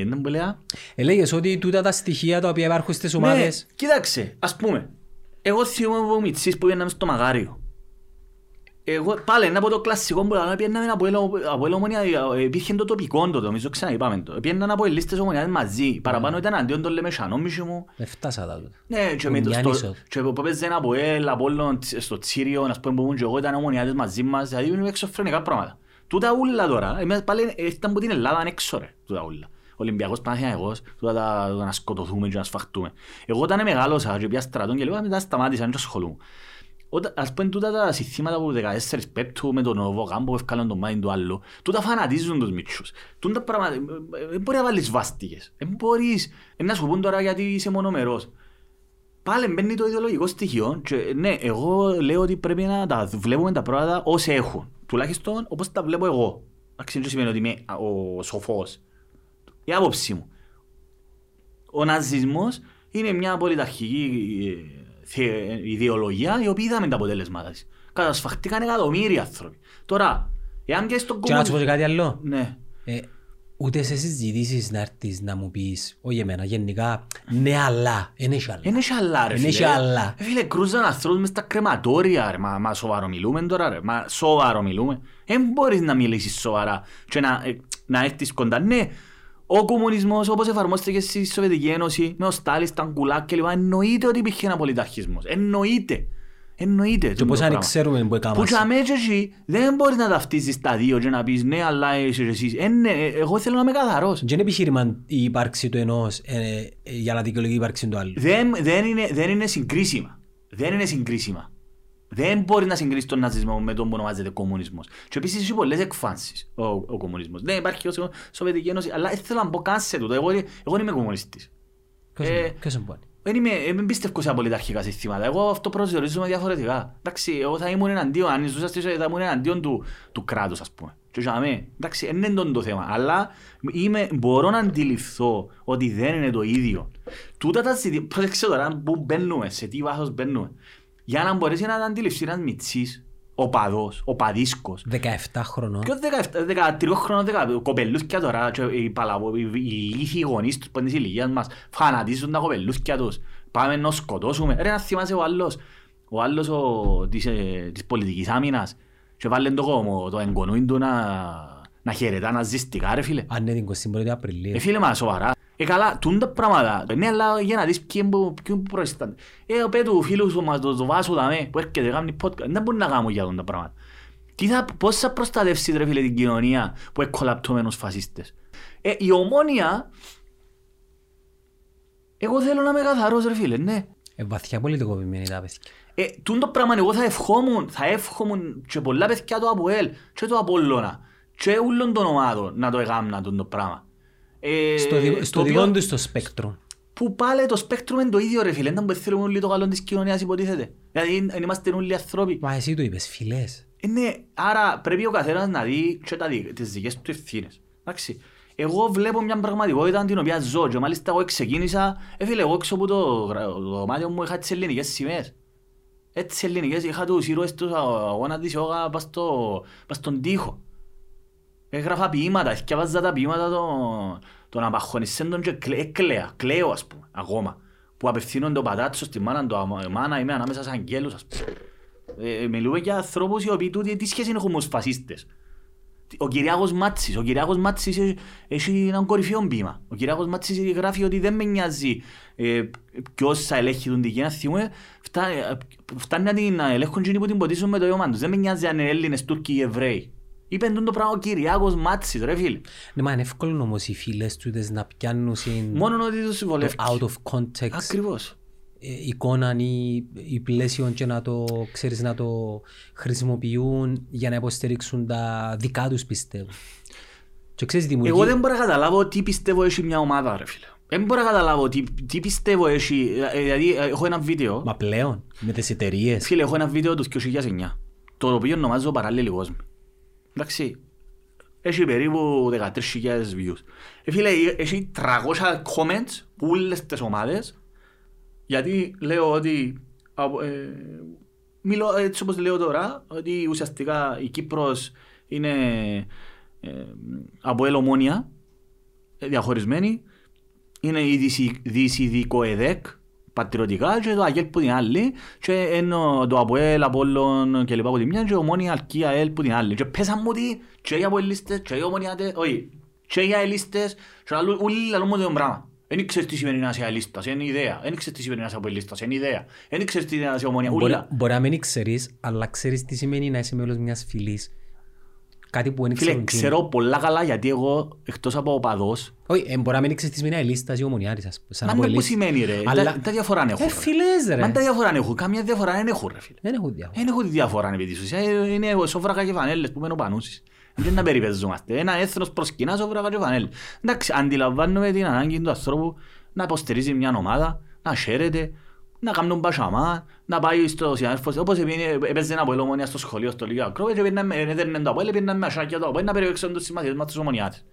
να μου λέγα. Έλεγες ότι τούτα τα στοιχεία τα οποία υπάρχουν στις ομάδες. Ναι, κοίταξε, ας πούμε. Εγώ θυμόμαι ο Μιτσής που πήγαιναμε στο Μαγάριο. Εγώ πάλι ένα από το κλασικό που πήγαιναμε από η Ομόνοια, υπήρχε το τοπικό το νομίζω, ξαναείπαμε το. Πήγαιναν από οι λίστες Ομονιάδες μαζί, παραπάνω ήταν αντίον των Λεμεσανόμιση μου. Εφτάσατα τότε. Ναι, και που παίζανε από ελ, από όλων στο Τσίριο, να σπούμε που εγώ ήταν Ομονιάδες μαζί μας, δηλαδή είναι εξωφρενικά πράγματα. Τούτα ούλα τώρα, πάλι ήταν από την Ελλάδα ανέξω ρε, τούτα ούλα. Ολυμπιακός Παναθηναϊκός, να σκοτωθούμε και να σφαχτούμε. Εγώ όταν μεγάλωσα και πια στρατών και λίγο μετά σταμάτησα και ασχολούμαι. Ας πούμε τούτα τα συστήματα που 14 πέπτου με τον νόβο κάμπο ευκάλλον το μάτι του άλλου, τούτα φανατίζουν τους μίτσους. Τούτα πράγματα, δεν μπορεί να βάλεις βάστηκες, δεν μπορείς να σου πούν τώρα γιατί είσαι μονομερός. Πάλι μπαίνει το ιδεολογικό στοιχείο και ναι, εγώ λέω ότι πρέπει να τα βλέπουμε τα πράγματα όσοι έχουν, τουλάχιστον όπως τα βλέπω εγώ. Αξίζει σημαίνει ότι είμαι ο σοφός. Η άποψή μου. Ο ναζισμός είναι μια πολυταρχική ιδεολογία η οποία είδαμε τα αποτέλεσμά της. Κατασφαχτήκαν εκατομμύρια άνθρωποι. Τώρα, εάν και στον κομμάτι... Και να σου πω και κάτι άλλο. Ναι. Ούτε σε συζητήσεις να έρθεις να μου πεις, όχι εμένα, γενικά, ναι αλλά, εν έχει αλλά. Εν έχει αλλά ρε φίλε. Φίλε, κρούζαν ανθρώπους μες τα κρεματόρια ρε, μα σοβαρομιλούμε τώρα ρε, μα σοβαρομιλούμε. Εν μπορείς να μιλήσεις σοβαρά και να έρθεις κοντά. Ναι. Ο κομμουνισμός, όπως εφαρμόστηκε στη Σοβιετική Ένωση, με ο Στάλιν, τα γκουλάκ κλπ. Εννοείται ότι υπήρχε ένα πολιταρχισμός. Εννοείται. Και πώς αν ξέρουμε που έκανας. Που και αμέσως εσύ δεν μπορείς να ταυτίζεις τα δύο και να πεις ναι, αλλά εσείς. Εγώ θέλω να είμαι καθαρός. Και είναι επιχείρημα η ύπαρξη του ενός για να δικαιολογεί η ύπαρξη του άλλου. Δεν είναι συγκρίσιμα. Δεν μπορεί να συγκρίσει τον ναζισμό με τον που ονομάζεται κομμουνισμός. Και επίσης έχει πολλές εκφάνσεις ο κομμουνισμός. Ναι, υπάρχει ως Σοβιετική Ένωση, αλλά θέλω να πω κάτσε τούτο. Εγώ είμαι κομμουνιστής. Ποιος είναι πάλι. Είμαι πίστευκος από λιταρχικά συστήματα. Εγώ αυτό προσδιορίζομαι διαφορετικά. Εντάξει, εγώ θα ήμουν εναντίον, αν ζούσα στη ζωή, θα ήμουν εναντίον του κράτους, ας πούμε. Εντάξει, είναι εντόν το θέμα. Αλλά μπορώ να αντιληφθώ ότι δεν είναι το ίδιο. Τούτα τα ζητήματα, πρόσεξε τώρα πού μπαίνουμε, σε τι βάθος μπαίνουμε. Για να μπορέσει να τα αντιληφθεί ένας Μιτσής, οπαδός, οπαδίσκος. 17 χρονών. Και 13 χρονών, κοπελούσκια τώρα, οι λύθιοι γονείς τους πέντες ηλικίας μας, φανατίζουν τα κοπελούσκια τους. Πάμε να σκοτώσουμε. Ρε να θυμάσαι ο άλλος της πολιτικής άμυνας και βάλε το εγγονούιν του να χαιρετά ναζιστικά ρε φίλε. Αν είναι 21 Απριλίου. Φίλε μα σοβαρά. Καλά, τούντα πράγματα. Ναι, αλλά για να δεις ποιον που προϊστάνται. Ο πέτου φίλους μας το βάζω δαμέ, που έρχεται να κάνει podcast. Δεν μπορεί να κάνω για τούντα πράγματα. Πώς θα προστατεύσει ρε φίλε την κοινωνία που εκκολαπτωμένους φασίστες. Η Ομόνοια... Εγώ θέλω να είμαι καθαρός ρε φίλε, ναι. Βαθιά πολιτικοποιημένη τα παιδιά. Τούντο πράγμα εγώ θα εύχομουν και πολλά παιδιά το ΑΠΟΕΛ και το Απόλλωνα και όλων των ομάδων να το έκαναν τούντο πράγμα. Στο δικό του στο σπέκτρο. Που πάλι το σπέκτρο είναι το ίδιο ρε φίλε. Δεν μπορείς θέλουμε όλοι το καλό της κοινωνίας υποτίθεται. Δηλαδή αν είμαστε όλοι ανθρώποι. Μα εσύ το είπες φιλές. Ναι, άρα πρέπει ο καθένας να δει τις δικές του ευθύνες. Εντάξει. Εγώ βλέπω μια πραγματικότητα την οποία ζω και μάλιστα εγώ ξεκίνησα. Φίλε, εγώ έξω από το δωμάτιο μου είχα τις ελληνικές σημαίες. Έτσι ελληνικές είχα τους ήρωες τους αγώνα της ΕΟΚΑ πας στον τοίχο. Έγραφα ποίηματα, θυκιάβαζα τα ποίηματα των απαχωνισέντων και κλαίω ας πούμε, ακόμα. Που απευθύνονται ο πατάτσος στη μάνα, είμαι ανάμεσα σαν γέλος ας πούμε. Μιλούμε για ανθρώπους οι οποίοι τούτοι τι σχέση έχουν ως φασίστες. Ο Κυριάκος Μάτσης έχει έναν κορυφαίο ποίημα. Ο Κυριάκος Μάτσης γράφει ότι δεν με νοιάζει ποιος θα ελέγχει τον τυγένα θυμούμε. Φτάνει να ελέγχουν και που ποτίζουν με το αιώμα τους. Δεν με νοιάζει αν είναι Έλληνες, Τούρκοι ή Εβραίοι. Είπε τον το πράγμα ο Κυριάκος Μάτσης ρε φίλε. Ναι, μα είναι εύκολο όμως οι φίλες του να πιάνουν σε... Μόνο ότι τους βολεύκει. Out of context. Ακριβώς. εικόνα ή πλαίσιο και να το, ξέρεις, να το χρησιμοποιούν για να υποστηρίξουν τα δικά τους πιστεύω. Και ξέρεις, δημιουργεί... Εγώ δεν μπορώ να καταλάβω τι πιστεύω έχει μια ομάδα, ρε φίλε. Δεν μπορώ να καταλάβω τι πιστεύω έχει. Δηλαδή, έχω ένα βίντεο. Μα πλέον, με τις εταιρείες. Φίλε, έχω ένα βίντεο του 2009, το οποίο ονομάζω παράλληλη κόσμο. Εντάξει. Έχει περίπου 13.000 views. Φίλε, έχει 300 comments που όλες τις ομάδες. Γιατί λέω ότι, μιλώ έτσι όπως λέω τώρα, ότι ουσιαστικά η Κύπρος είναι ΑΠΟΕΛ Ομόνοια, διαχωρισμένη, είναι η δυσιδικοεδέκ, πατριωτικά, και το ΑΚΕΛ που την άλλη, και ενώ το ΑΠΟΕΛ, ΑΠΟΛΟΝ και λοιπά που την μια, και Ομόνοια, Αλκή, ΑΕΛ που την άλλη. Και πέσαμε ότι και οι ΑΠΟΕΛΙΣΤΕΣ, και οι Ομονιάτες, όχι, και οι ΑΕΛΙΣΤΕΣ, και όλοι λαλούμε το πράγμα. Δεν ξέρεις τι σημαίνει να είσαι αλίστας, είναι ιδέα. Δεν ξέρεις τι σημαίνει να είσαι απολίστας, είναι ιδέα. Δεν ξέρεις τι να είσαι ομόνια, ούλα. Μπορεί να μην ξέρεις, αλλά ξέρεις τι σημαίνει να είσαι μέλος μιας φυλής. Κάτι που δεν ξέρουν. Φίλε, ξέρω πολλά καλά γιατί εγώ, εκτός από οπαδός... Όχι, μπορεί να μην ξέρεις τι σημαίνει αλίστας ή ομονιάρης, ας πούμε. Μα ναι, πώς σημαίνει ρε, τα διαφορά έχω. Φίλες ρε. Μα τα διαφορά έχω, καμία διαφορά δεν έχω ρε φίλε. Δεν έχω διαφορά επειδή σου είναι σόφρακα και φανέλες που μένω πανούσεις. Δεν να περιπέζομαστε. Ένα έθνος προσκυνά σοβραγά και φανέλ. Εντάξει, αντιλαμβάνομαι την ανάγκη του ανθρώπου να υποστηρίζει μια ομάδα, να χαίρεται, να κάνουν πασαμά, να πάει στο συνάδελφος. Όπως έπαιζε ένα πολλή ομονία στο σχολείο, στο Λίγιο Ακρόβε, και πήρναμε το απόλυ, πήρναμε με ασάκια το απόλυ, να περιπέξουν τους συμμαθητές μας τους ομονιάτες.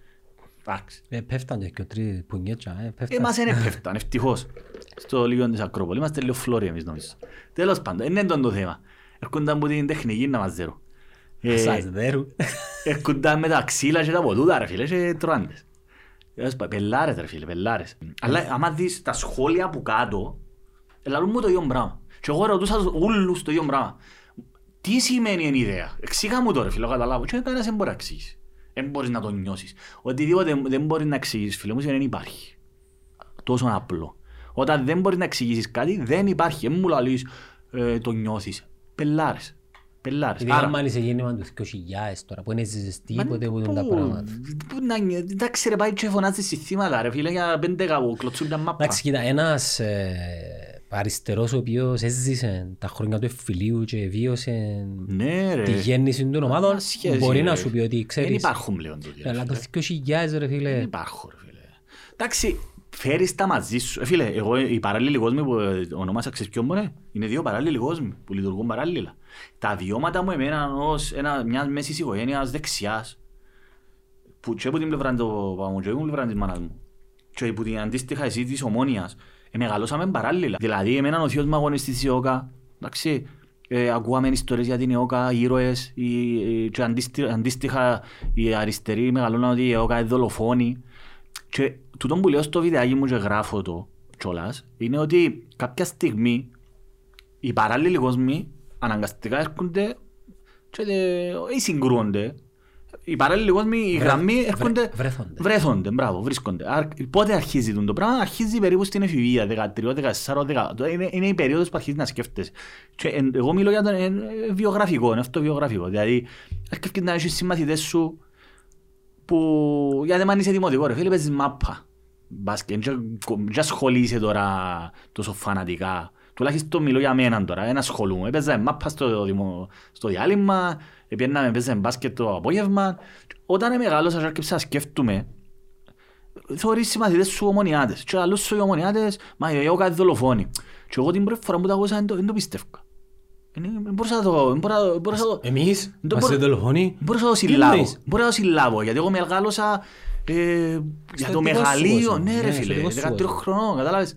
Εντάξει. Πέφτανε και ο τρεις πουγγέτσα. Εμάς δεν πέφτανε, ευτυχώς. Στο Λίγιο της Ακρόπολης. Είμαστε λίγο φλόροι εμείς νομίζω. Τέλος πάντων, είναι αυτό το θέμα. Έρχονταν από την τεχνική να μας δέρουν. Σας δέρουν. Έρχονταν με τα ξύλα και τα ποτούτα ρε φίλε και τρώντες. Πελάρες ρε φίλε, πελάρες. Αλλά άμα δεις τα σχόλια από κάτω, λαλούν μου το ίδιο πράγμα. Και εγώ ρωτούσα όλους το ίδιο πράγμα. Τι σημαίνει εν ιδέα, εξήγα μου το ρε φίλε, καταλάβω. Και κανένας δεν μπορεί να εξηγήσει. Δεν μπορείς να το νιώσεις. Οτιδήποτε δεν μπορείς να εξηγήσεις φίλε μου, δεν υπάρχει. Τόσο απλό. Όταν δεν μπορείς να εξηγήσεις κάτι, δεν υπάρχει. Μου λαλείς, το νιώθεις. Πελάρες. Άμα είσαι γέννημα του 20 χιλιάδες τώρα που είναι ζεστή ποτέ που είναι τα πράγματα. Εντάξει ρε πάει και φωνάζεις συστήματα ρε φίλε για 5 κάπου κλωτσούν τα μάπα. Εντάξει κοίτα, ένας αριστερός ο οποίος έζησε τα χρόνια του εφηλίου και βίωσε τη γέννηση των ομάδων μπορεί να σου πει ότι ξέρεις. Δεν υπάρχουν πλέον τότε. Αλλά το 20 χιλιάδες ρε φίλε. Δεν υπάρχουν ρε φίλε. Εντάξει φέρεις τα μαζί σου. Φίλε εγώ οι παράλληλοι κόσμοι που ονομάσα ξέρεις ποιον μπορεί είναι δύο παράλληλοι κόσμοι που λειτουργούν παράλληλα. Τα βιώματα μου εμένα ως μιας μέσης οικογένειας δεξιάς που και από την πλευρά του παπαμού και από την πλευρά της μάνας μου και από την αντίστοιχα εσύ της ομόνιας μεγαλώσαμε παράλληλα. Δηλαδή εμένα ο θείος μου αγωνιστής της ΕΟΚΑ, εντάξει, ακούγαμε ιστορίες για την ΕΟΚΑ, ήρωες και αντίστοιχα οι αριστεροί μεγαλώναν ότι η ΕΟΚΑ είναι δολοφόνη και τούτον που λέω στο βιντεάκι μου και γράφω το κιόλας είναι ότι κάποια στιγμή οι παράλληλοι κόσμοι αναγκαστικά έρχονται και συγκρούονται. Οι παράλληλοι κόσμοι, οι γραμμοί έρχονται. Βρέθονται, μπράβο, βρίσκονται. Πότε αρχίζει το πράγμα, αρχίζει περίπου στην εφηβεία, 13, 14, 18. Είναι η περίοδος που αρχίζει να σκέφτεσαι. Εγώ μιλώ για το βιογραφικό, είναι αυτοβιογραφικό. Δηλαδή, έρχεται να έχεις συμμαθητές σου που. Γιατί αν είσαι δημοτικό, ρε φίλε, παίζεις μάπα. Μπάσκετ, δεν ασχολείσαι τώρα τόσο φανατικά. Τουλάχιστον μιλώ για μένα τώρα, δεν ασχολούμαι. Έπαιζα μάπα στο διάλειμμα, έπαιζα μπάσκετ το απόγευμα. Όταν μεγάλωσα και ψα σκέφτομαι, θεωρείς συμμαθητές σου ομονιάτες. Και άλλους σου οι ομονιάτες, μα εγώ κάτι δολοφόνη. Και εγώ την πρώτη φορά που τα ακούσα δεν το πιστεύω. Μπορούσα να το... Εμείς, μας είσαι δολοφόνοι. Μπορούσα να το συλλάβω, γιατί εγώ μεγάλωσα για το μεγαλείο. Ναι ρε φίλε, 13 χρονών, κατάλαβες.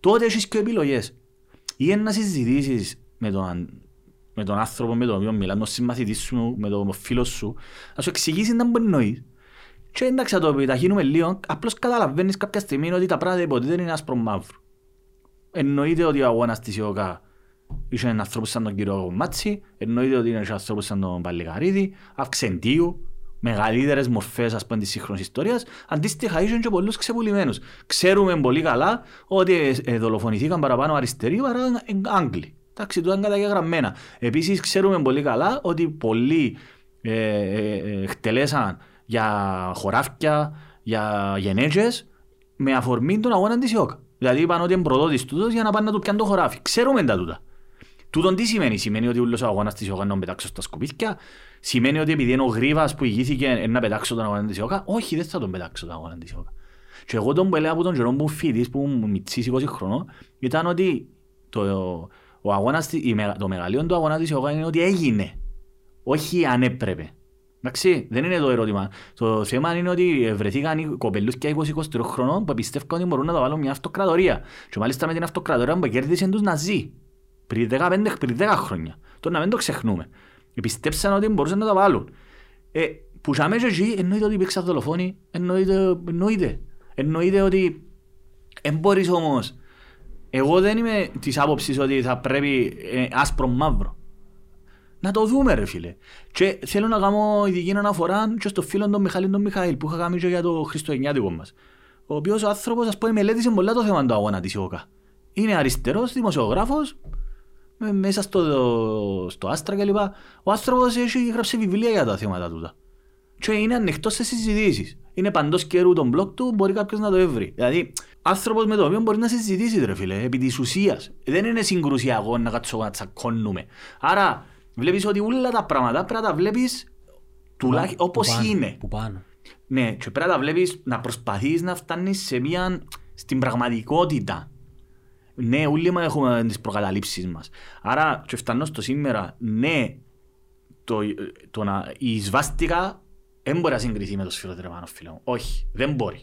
Τότε έχεις και επιλογές. Ή να συζητήσεις με τον άνθρωπο με τον οποίο μιλάς, τον συμμαθητή σου, με τον φίλο σου, να σου εξηγήσεις να μπορεί εννοείς. Και εντάξει να το επιταχύνουμε λίγο, απλώς καταλαβαίνεις κάποια στιγμή ότι τα πράγματα υποτίθεται δεν είναι άσπρο μαύρο. Εννοείται ότι ο αγώνας της ΕΟΚΑ είχε έναν άνθρωπο σαν τον κύριο Μάτση, εννοείται ότι είναι έναν άνθρωπο σαν τον Παλικαρίδη, αυξεντίου, μεγαλύτερες μορφές ας πούμε της σύγχρονης ιστορίας, αντίστοιχα ήσουν και πολλούς ξεπουλημένους. Ξέρουμε πολύ καλά ότι δολοφονηθήκαν παραπάνω αριστεροί παρά Άγγλοι. Εντάξει, τούτα είναι καταγεγραμμένα. Επίσης ξέρουμε πολύ καλά ότι πολλοί εκτελέσαν για χωράφια, για γενέτζες με αφορμή των αγώνων της ΕΟΚΑ. Δηλαδή είπαν ότι είναι προδότης τούτος για να πάνε να του πιάνε το χωράφι. Ξέρουμε τα τούτα. Τούτον τι σημαίνει? Σημαίνει ότι ούλος αγώνας της ΕΟΚΑ να πετάξω στα σκουπίσκια. Σημαίνει ότι επειδή είναι ο γρίβας που ηγήθηκε να πετάξω τον αγώνα της ΕΟΚΑ. Όχι, δεν θα τον πετάξω τον αγώνα της ΕΟΚΑ. Και εγώ τον που έλεγα από τον καιρό μου φοιτής που μου μητσής 20 χρονών ήταν ότι το μεγαλείο του αγώνα της ΕΟΚΑ είναι ότι έγινε. Όχι αν έπρεπε. Εντάξει, δεν είναι το ερώτημα. Το θέμα είναι ότι βρεθήκαν οι κοπελούσκια 20-23 χρονών που πιστεύκαν ότι μπορούν να το βάλουν μια αυτοκρατορία. Και μάλιστα με την αυτοκρατορία που κέρδισαν τους Ναζί πριν 15-10 χρόνια. Τώρα να μην το ξεχνούμε. Επιστέψαν ότι μπορούσαν να το βάλουν. Που σαν μέσα εκεί εννοείται ότι υπήρξαν δολοφόνοι. Εννοείται ότι εμπόρεις όμως. Εγώ δεν είμαι της άποψης ότι θα πρέπει άσπρο μαύρο. Να το δούμε ρε φίλε. Και θέλω να κάνω ειδική αναφορά και στο φίλο τον Μιχάλη τον Μιχαήλ που είχα κάνει για το χριστουγεννιάτικο μας. Ο οποίος ο άνθρωπος ας πούμε μελέτησε πολλά το θέμα του αγώνα της ΕΟΚΑ. Είναι αριστερός, δημοσιογράφος, μέσα στο Άστρα κλπ. Ο άνθρωπος έχει γράψει βιβλία για τα θέματα τούτα. Και είναι ανοιχτός σε συζητήσεις. Είναι παντός καιρού τον blog του, μπορεί κάποιος να το έβρει. Δηλαδή, άνθρωπος με το οποίο μπορεί να συζητήσει ρε φίλε, επί της ουσίας. Δεν είναι συγκρουσιακό να τσακώνουμε. Άρα, βλέπεις ότι όλα τα πράγματα πρέπει να τα βλέπεις όπως είναι. Που πάνω. Ναι, και πρέπει να τα βλέπεις να προσπαθείς να φτάνεις σε μια, στην πραγματικότητα. Ναι, όλοι μας έχουμε τις προκαταλήψεις μας. Άρα, και φτάνω στο σήμερα, ναι, το να εισβάστηκα δεν μπορεί να συγκριθεί με το σφυροδερμάνο φίλε μου. Όχι, δεν μπορεί.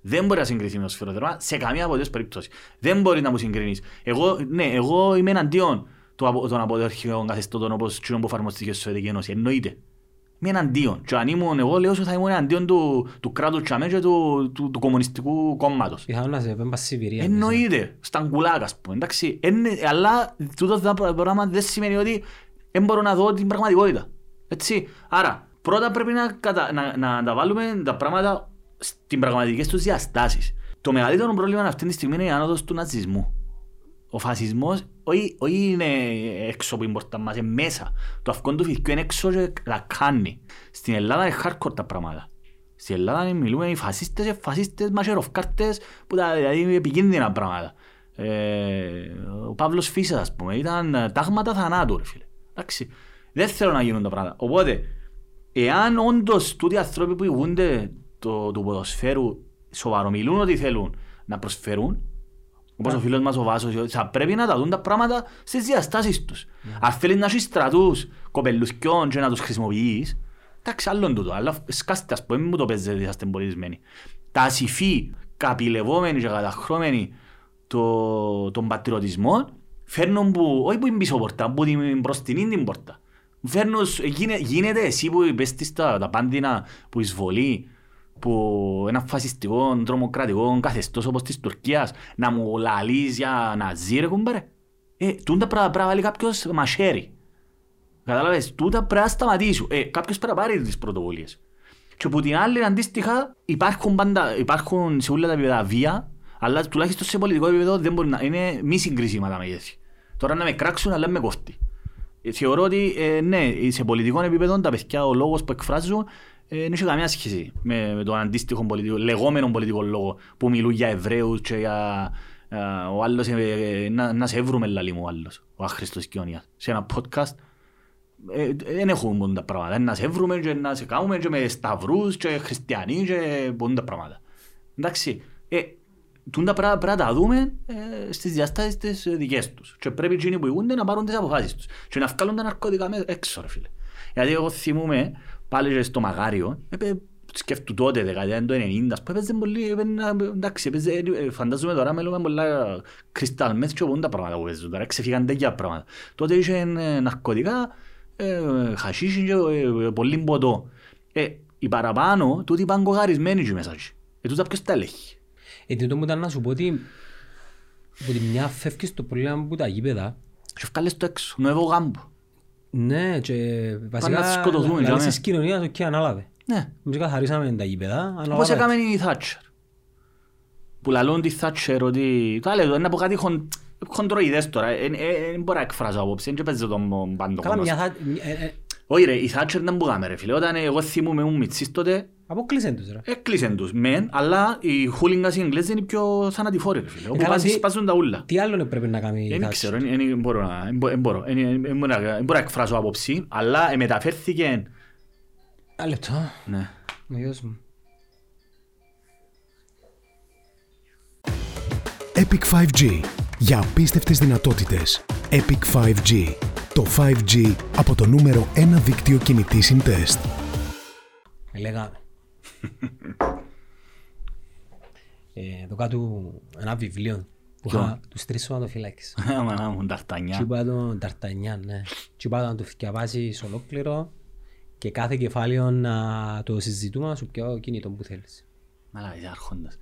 Δεν μπορεί να συγκριθεί με το σφυροδερμάνο σε καμία από τις περιπτώσεις. Δεν μπορεί να μου συγκρινείς. Εγώ είμαι εναντίον των αποδερχικών καθεστώτων όπως εκείνων που εφαρμοστήκε στη Σοβιετική Ένωση. Εννοείται. Είμαι εναντίον. Και αν ήμουν εγώ, λέω ότι θα ήμουν εναντίον του κράτους τσαμέ και του κομμουνιστικού κόμματος. Είχαμε να σε επέμβαση Σιβηρία. Εννοείται. Στα γκουλάκ, ας πούμε. Εντάξει. Αλλά τούτο το πράγμα δεν σημαίνει ότι δεν μπορώ να δω την πραγματικότητα. Έτσι. Άρα, πρώτα πρέπει να τα βάλουμε τα πράγματα στην πραγματικές τους διαστάσεις. Το μεγαλύτερο πρόβλημα αυτή τη στιγμή είναι η άνοδος του ναζισμού. Ο φασισμός όχι είναι έξω που μπορείτε να μάθει, μέσα. Το αυκόν του φυσκιού είναι έξω και τα κάνει. Στην Ελλάδα είναι hardcore τα πράγματα. Στην Ελλάδα μιλούμε οι φασίστες, μαχαιροφκάρτες, που τα δηλαδή επικίνδυνα πράγματα. Ο Παύλος Φίσας, ας πούμε, ήταν τάγματα θανάτου, ρε φίλε. Εντάξει, δεν θέλω να γίνουν τα πράγματα. Οπότε, εάν όντως τούτοι άνθρωποι που ηγούνται του ποδοσφαίρου σοβαρομιλούν ό,τι θέλουν να προσφέρουν, όπως ο φίλος μας ο Βάσος, θα πρέπει να τα δουν τα πράγματα στις διαστάσεις τους. Αν θέλεις να έχεις στρατούς κοπελουσκιών και να τους χρησιμοποιείς, εντάξει, άλλον τούτο, αλλά σκάστε, ας πούμε, μην μου το παίζετε, είσαστε εμπολισμένοι. Τα ασυφή, καπηλευόμενοι και καταχρώμενοι των πατριωτισμών, φέρνουν που, όχι που είναι πίσω πόρτα, που την μπροστινή την πόρτα. Γίνεται εσύ που υπέστης τα πάντινα, που εισβολεί, που ένα φασιστικό, τρομοκρατικό καθεστώς όπως της Τουρκίας να μου λαλείς για ναζί ρε κουμπάρε. Τούντα πρέπει να βάλει κάποιος μαχαίρι. Κατάλαβες, τούντα πρέπει να σταματήσουν. Κάποιος πρέπει να πάρει τις πρωτοβουλίες. Και από την άλλη αντίστοιχα υπάρχουν σε όλα τα επίπεδα βία, αλλά τουλάχιστον σε πολιτικό επίπεδο δεν μπορεί να είναι μη συγκρίσιμα τα μεγέθη. Τώρα να με κράξουν αλλά με κόφτει. Θεωρώ ότι ναι, σε πολιτικό επίπεδο τα παιδιά ο λόγος που εκφράζουν δεν είχε καμία σχέση με τον αντίστοιχο πολιτικό, λεγόμενο πολιτικό λόγο που μιλούν για Εβραίους και για ο άλλος να σε εύρουμε λαλί μου ο άλλος, ο άχρηστος κοινωνίας. Σε ένα podcast δεν έχουν πόντα πράγματα, να σε εύρουμε και να σε κάνουμε και με σταυρούς και χριστιανοί και πόντα πράγματα. Εντάξει, τούντα πράγματα τα δούμε στις διαστάσεις τις δικές τους και πρέπει εκείνοι που ηγούνται να πάρουν τις αποφάσεις τους και να βγάλουν τα ναρκωτικά έξω ρε φίλε. Γιατί εγώ θυμούμαι πάλι και στο Μαγάριο, σκέφτου τότε, δεκαετία του 90, που έπαιζε πολύ, εντάξει, φαντάζομαι τώρα με λόγω πολλά κρυστάλ μεθ και πόντα πράγματα που παίζουν, τώρα ξεφύγαν τέτοια πράγματα. Τότε είχε ναρκωτικά, χασίσι και πολύ ποτό. Οι παραπάνω, τούτοι πάνε κογαρισμένοι και μέσα τους. Τούτα ποιος τα ελέγχει. Τότε μου ήταν να σου πω ότι μια φεύγεις το πρόβλημα που τα γήπεδα και βγάλες το έξω, νοεύω γάμπο. Ναι, και βασικά λαλείς της κοινωνίας και ανάλαβε. Ναι. Εμείς καθαρίσαμε τα γήπεδα. Πώς έκαμε η Θάτσερ. Που λαλούν τη Θάτσερ ότι... Κάλε εδώ, είναι από κάτι χοντροειδές τώρα. Δεν μπορώ να εκφράζω απόψε, δεν παίζεται τον πάντο κομμός. Όχι ρε, η Θάτσερ δεν μπορούμε ρε φίλε. Όταν εγώ θυμούμαι μου μητσίστοτε, Αποκλείσαν τους ρε. Εκλείσαν τους, μεν, αλλά οι χούλιγκας οι Ιγγλές είναι οι πιο θανατηφόροι. Όπου σπάζουν τα ούλα. Τι άλλο πρέπει να κάνει η τάση του. Δεν μπορώ να εκφράσω άποψη, αλλά μεταφέρθηκε... Ένα λεπτό. Ναι. Ο γιος μου. Epic 5G. Για απίστευτες δυνατότητες. Epic 5G. Το 5G από το νούμερο 1 δίκτυο κινητής συντεστ. Λέγαμε. Εδώ κάτω ένα βιβλίο που είχα τους τρεις σωματοφυλάκες. Άμα μου, Νταρτανιά. Νταρτανιά, ναι. Τι είπα να το διαβάσεις ολόκληρο και κάθε κεφάλαιο να το συζητούμε, να σου πιάω κινητό που θέλεις. Μαλά, είσαι άρχοντας.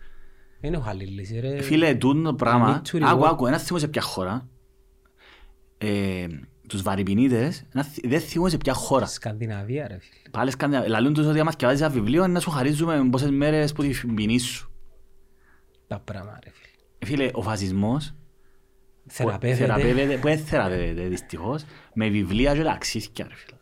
Δεν έχω άλλη λύση ρε. Φίλε, τούτο πράγμα, άκου, ένας θυμός σε ποια χώρα. Τους βαρυπινίτες, δεν θυμούν σε ποια χώρα. Σκανδιναβία ρε φίλε. Πάλι Σκανδιναβία. Λαλούν τους ότι άμα διαβάζεις ένα βιβλίο να σου χαρίζουμε πόσες μέρες που τη ποινή σου. Τα πράγμα ρε φίλε. Φίλε, ο φασισμός θεραπεύεται, που δεν θεραπεύεται δυστυχώς, με βιβλία και ταξίσκια ρε φίλε.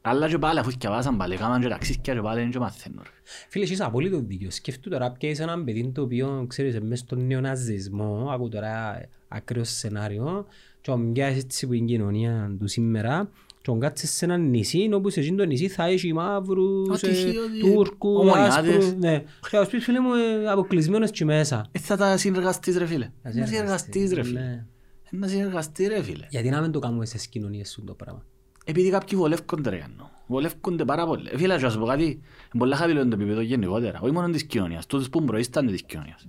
Αλλά και πάλι αφού διαβάζαν πάλι, έκαναν και ταξίσκια και πάλι δεν και μαθαίνουν ρε. Φίλε, είσαι απόλυτο δίκιο. Σκεφτού τώρα πια είσαι έναν παιδί το οποίο ξέρεις μέσα στον νεοναζισμό, από τώρα ακραίο σενάριο, και μοιάζει έτσι που είναι η κοινωνία του σήμερα και κάτσε σε ένα νησί, όπου σε εκείνο το νησί θα έχει μαύρους, Τούρκους, άσπρους. Και ας πεις φίλε μου αποκλεισμένος και μέσα. Θα τα συνεργαστείς ρε φίλε. Να συνεργαστείς ρε φίλε. Να συνεργαστείς ρε φίλε. Γιατί να μην το κάνουμε στις κοινωνίες σου το πράγμα. Επειδή κάποιοι βολεύκονται ρε κάνω. Βολεύκονται πάρα πολύ. Φίλε, ας πω κάτι, πολλά χαμηλό είναι το επίπεδο γενικότερα. Όχι μόνο της κοινωνίας, τούτους που προείστανται της κοινωνίας.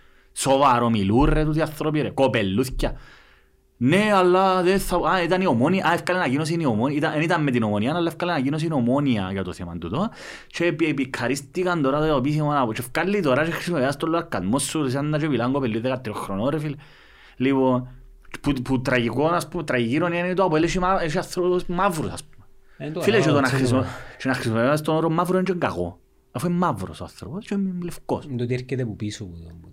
Σοβαρό μιλούν ρε τούτοι άνθρωποι ρε, κοπελούθκια. Ναι, αλλά δεν θα... Α, ήταν η Ομόνοια, έφκανε ανακοίνωση η Ομόνοια, δεν ήταν με την Ομόνοια, αλλά έφκανε ανακοίνωση η Ομόνοια για το θέμα τούτο. Και επικαρίστηκαν τώρα το επίσημο να πω, και έφκανε τώρα και χρησιμοποιάς τον λαρκασμό σου, σαν να τσεβιλάνε κοπελούθ 13 χρονών ρε φίλε. Λοιπόν, που τραγικό, ας πούμε, τραγικήρων είναι το απολέσιο μαύρος, ας πούμε. Φίλε, και να χρησιμοποιάς τον όρο μαύρο είναι και κακό. Αφού είναι μαύρος ο άνθρωπος και είναι λευκός. Είναι το ότι έρχεται από πίσω.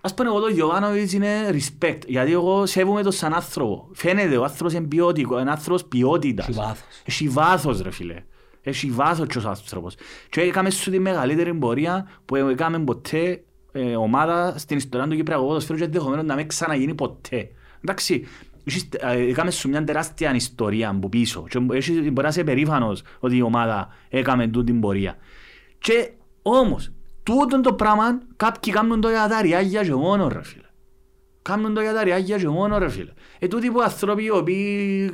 Ας πούμε εγώ το Γιωβάνοβιτς είναι respect, γιατί εγώ σέβομαι τον σαν άνθρωπο. Φαίνεται ο άνθρωπος είναι ποιοτικό, είναι άνθρωπος ποιότητας. Έχει βάθος ρε φίλε. Έχει βάθος και ως άνθρωπος. Και έκαμε σου τη μεγαλύτερη πορεία που έκαμε ποτέ ομάδα στην ιστορία του Κυπριακού ποδοσφαίρου και ενδεχομένως να μην ξαναγίνει ποτέ. Εντάξει, έκαμε σου μια τεράστια ιστορία από πίσω. Μπορεί να είσαι περήφανος ότι η ομάδα έκαμε την πορεία. Και όμως, τούτον το πράγμα κάποιοι κάνουν το για τα ριάγια και μόνο ρε φίλε. Κάνουν το για τα ριάγια και μόνο ρε φίλε. Τούτοι που άνθρωποι οι οποίοι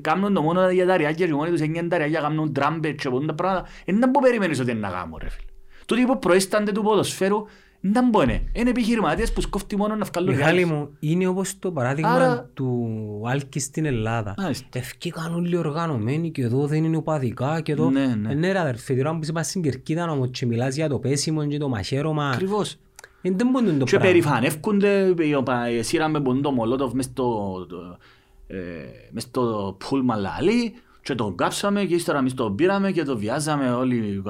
κάνουν το μόνο για τα ριάγια και μόνο τους έγινε τα ριάγια, κάνουν τράμπες και πόντουν τα πράγματα. Έναν που περιμένεις ότι είναι να κάνουν ρε φίλε. Τούτοι που προέστανται του ποδοσφαίρου, έναν που είναι. Είναι επιχειρηματίες που σκόφτει μόνο να βγάλουν ριάγες. Μιχάλη μου, είναι όπως το παράδειγμα του Αλκή στην Ελλάδα. Ευκεί κάνουν λίγο οργανωμένοι και εδώ δεν είναι οπαδικά και εδώ... Ναι ρε αδερφέ, τώρα που είπα στην Κερκίδα όμως και μιλάς για το πέσιμο και το μαχαίρωμα... Ακριβώς. Δεν μπορούν το πράγμα. Και περηφανεύκονται, σύραμε ποντούν το μολότοφ μες στο πούλμα λαλί και τον κάψαμε και ύστερα εμείς τον πήραμε και τον βιάζαμε όλοι.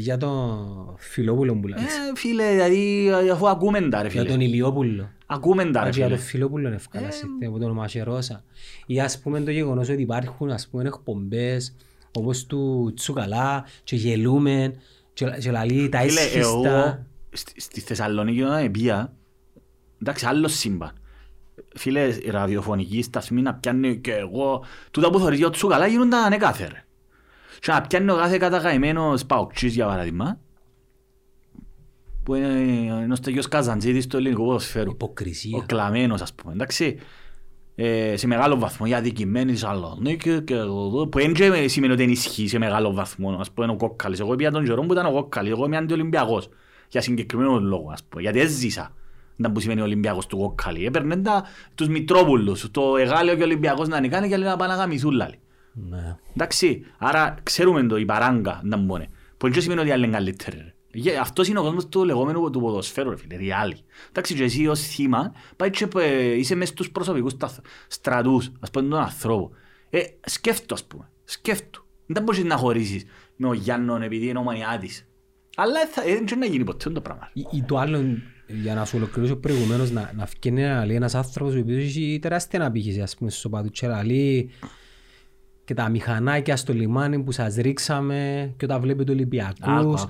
Για τον Φιλόπουλο που λάβεις. Φίλε, δηλαδή αφού ακούμε τα ρε φίλε. Για τον Ηλιόπουλο. Ακούμε τα ρε φίλε. Για τον Φιλόπουλο ευκάλασε, από τον Μασχερόσα. Ή ας πούμε το γεγονός ότι υπάρχουν ας πούμε εκπομπές όπως του Τσουκαλά και γελούμε και λαλεί τα ίσχυστα. Στη Θεσσαλονίκη όταν πήγα, εντάξει άλλο σύμπαν. Φίλε, οι ραδιοφωνικοί σταθμοί να πιάνε και εγώ. Τούτα που θωρείς για το Τσουκαλά γίνονταν ανεκάθε ρε. Και να πιάνε ο κάθε καταγαημένος Παοξής για παράδειγμα. Που είναι ένας τέτοιος Καζαντζήτης του ελληνικού ποδοσφαίρου. Υποκρισία. Ο κλαμμένος ας πούμε, εντάξει. σε μεγάλο βαθμό, η αδικημένη Θεσσαλονίκη και εδώ, που δεν σημαίνει ότι ενισχύει σε μεγάλο βαθμό, ας πούμε, ο Κόκκαλης. Εγώ είπα τον Γερόν που ήταν ο Κόκκαλης, εγώ είμαι αντιολυμπιακός, για συγκεκριμένο λόγο, ας πούμε, γιατί έζησα. Ήταν που σημαίνει ο Ολυμπιακός του Κόκκαλη, έπαιρνε τους Μητρόπουλους, το Εγάλαιο και ο Ολυμπιακός να νικάνε και να πάνε να γαμηθούν, λάλη. Εντάξει, άρα ξέρουμε το η παράγκα να μπώνε, που δεν σημαίνει ότι άλλοι είναι καλύτεροι. Αυτός είναι ο κόσμος του λεγόμενου του ποδοσφαίρου, ρε φίλε, ριάλι. Εντάξει, και εσύ ως θύμα πάει και είσαι μέσα στους προσωπικούς στρατούς, ας πούμε, τον ανθρώπο. Σκέφτο, ας πούμε, σκέφτο. Δεν μπορείς να χωρίσεις με ο Γιάννον επειδή είναι ο μανιάτης. Αλλά δεν μπορεί να γίνει ποτέ το πράγμα. Ή το άλλο, για να σου ολοκληρώσω προηγουμένως, να φκένει να λέει ένας άνθρωπος ο οποίος έχει τεράστια αναπήχηση, ας πούμε, στο πατουτσεραλί. Και τα μηχανάκια στο λιμάνι που σας ρίξαμε και όταν βλέπει το Ολυμπιακούς.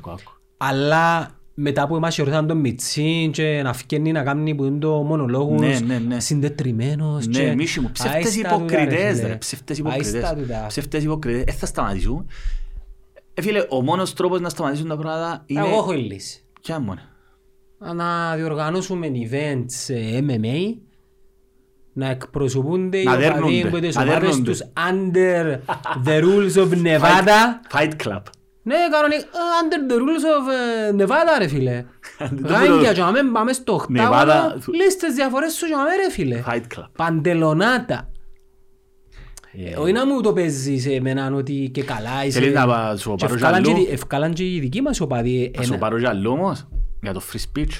Αλλά μετά που εμάς ορθάνε τον Μιτσίν και να φκένει να κάνει που είναι το μονολόγους, ναι. συντετριμμένος. Ναι, και... μίσου μου, ψεύτες υποκριτές, ρε, ψεύτες υποκριτές. Θα σταματήσουν. Φίλε, ο μόνος τρόπος να σταματήσουν τα πράγματα είναι... Εγώ έχω λύση. Ποια μόνο. Να διοργανώσουμε events MMA. Να εκπροσωπούνται οι οπαδοί ομάδες τους under the rules of Nevada. Fight Club. Ναι, κανονικά, under the rules of Nevada, ρε φίλε. Ράγκια, και να πάμε στο οκτάβο, λίστες διαφορές σου, ρε φίλε. Fight Club. Παντελονάτα. Όχι να μου το παίζεις εμένα ότι και καλά είσαι. Θέλεις να σου πάρω γυαλό. Ευκάλαν και οι δικοί μας οπαδοί. Θα σου πάρω γυαλό όμως, για το free speech.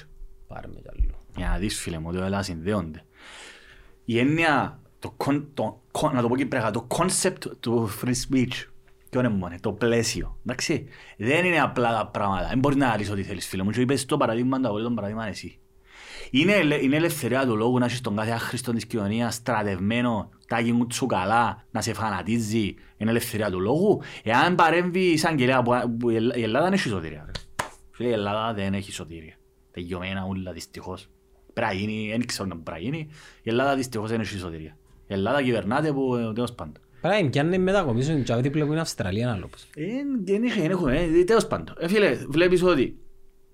Πάρε με γυαλό. Για να δεις, φίλε μου, ότι όλα συνδέονται. Η έννοια, να το πω και πρέπει, το concept του free speech, ποιο είναι μόνο, το πλαίσιο, εντάξει, δεν είναι απλά τα πράγματα, δεν μπορείς να λύσεις ό,τι θέλεις, φίλε μου, και είπες το παραδείγμα, το απολύτω παραδείγμα εσύ. Είναι ελευθερία του λόγου να έχεις τον κάθε άχρηστο της κοινωνίας στρατευμένο, τάκι μου τσουκαλά, να σε φανατίζει, είναι ελευθερία του λόγου. Εάν παρέμβει σαν κυρία, η Ελλάδα δεν έχει σωτήρια, φίλε, η Ελλάδα δεν έχει σωτήρια, τελειωμένα όλα δυστυχώς. Πραγίνει, δεν ξέρω να πραγίνει. Η Ελλάδα δυστυχώς είναι η σωτηρία. Η Ελλάδα κυβερνάται από τέλος πάντων. Πράγμα, και αν είναι μετακομίσουν και αυτή που είναι Αυστραλία, ένα λόγος. Τέλος πάντων. Φίλε, βλέπεις ότι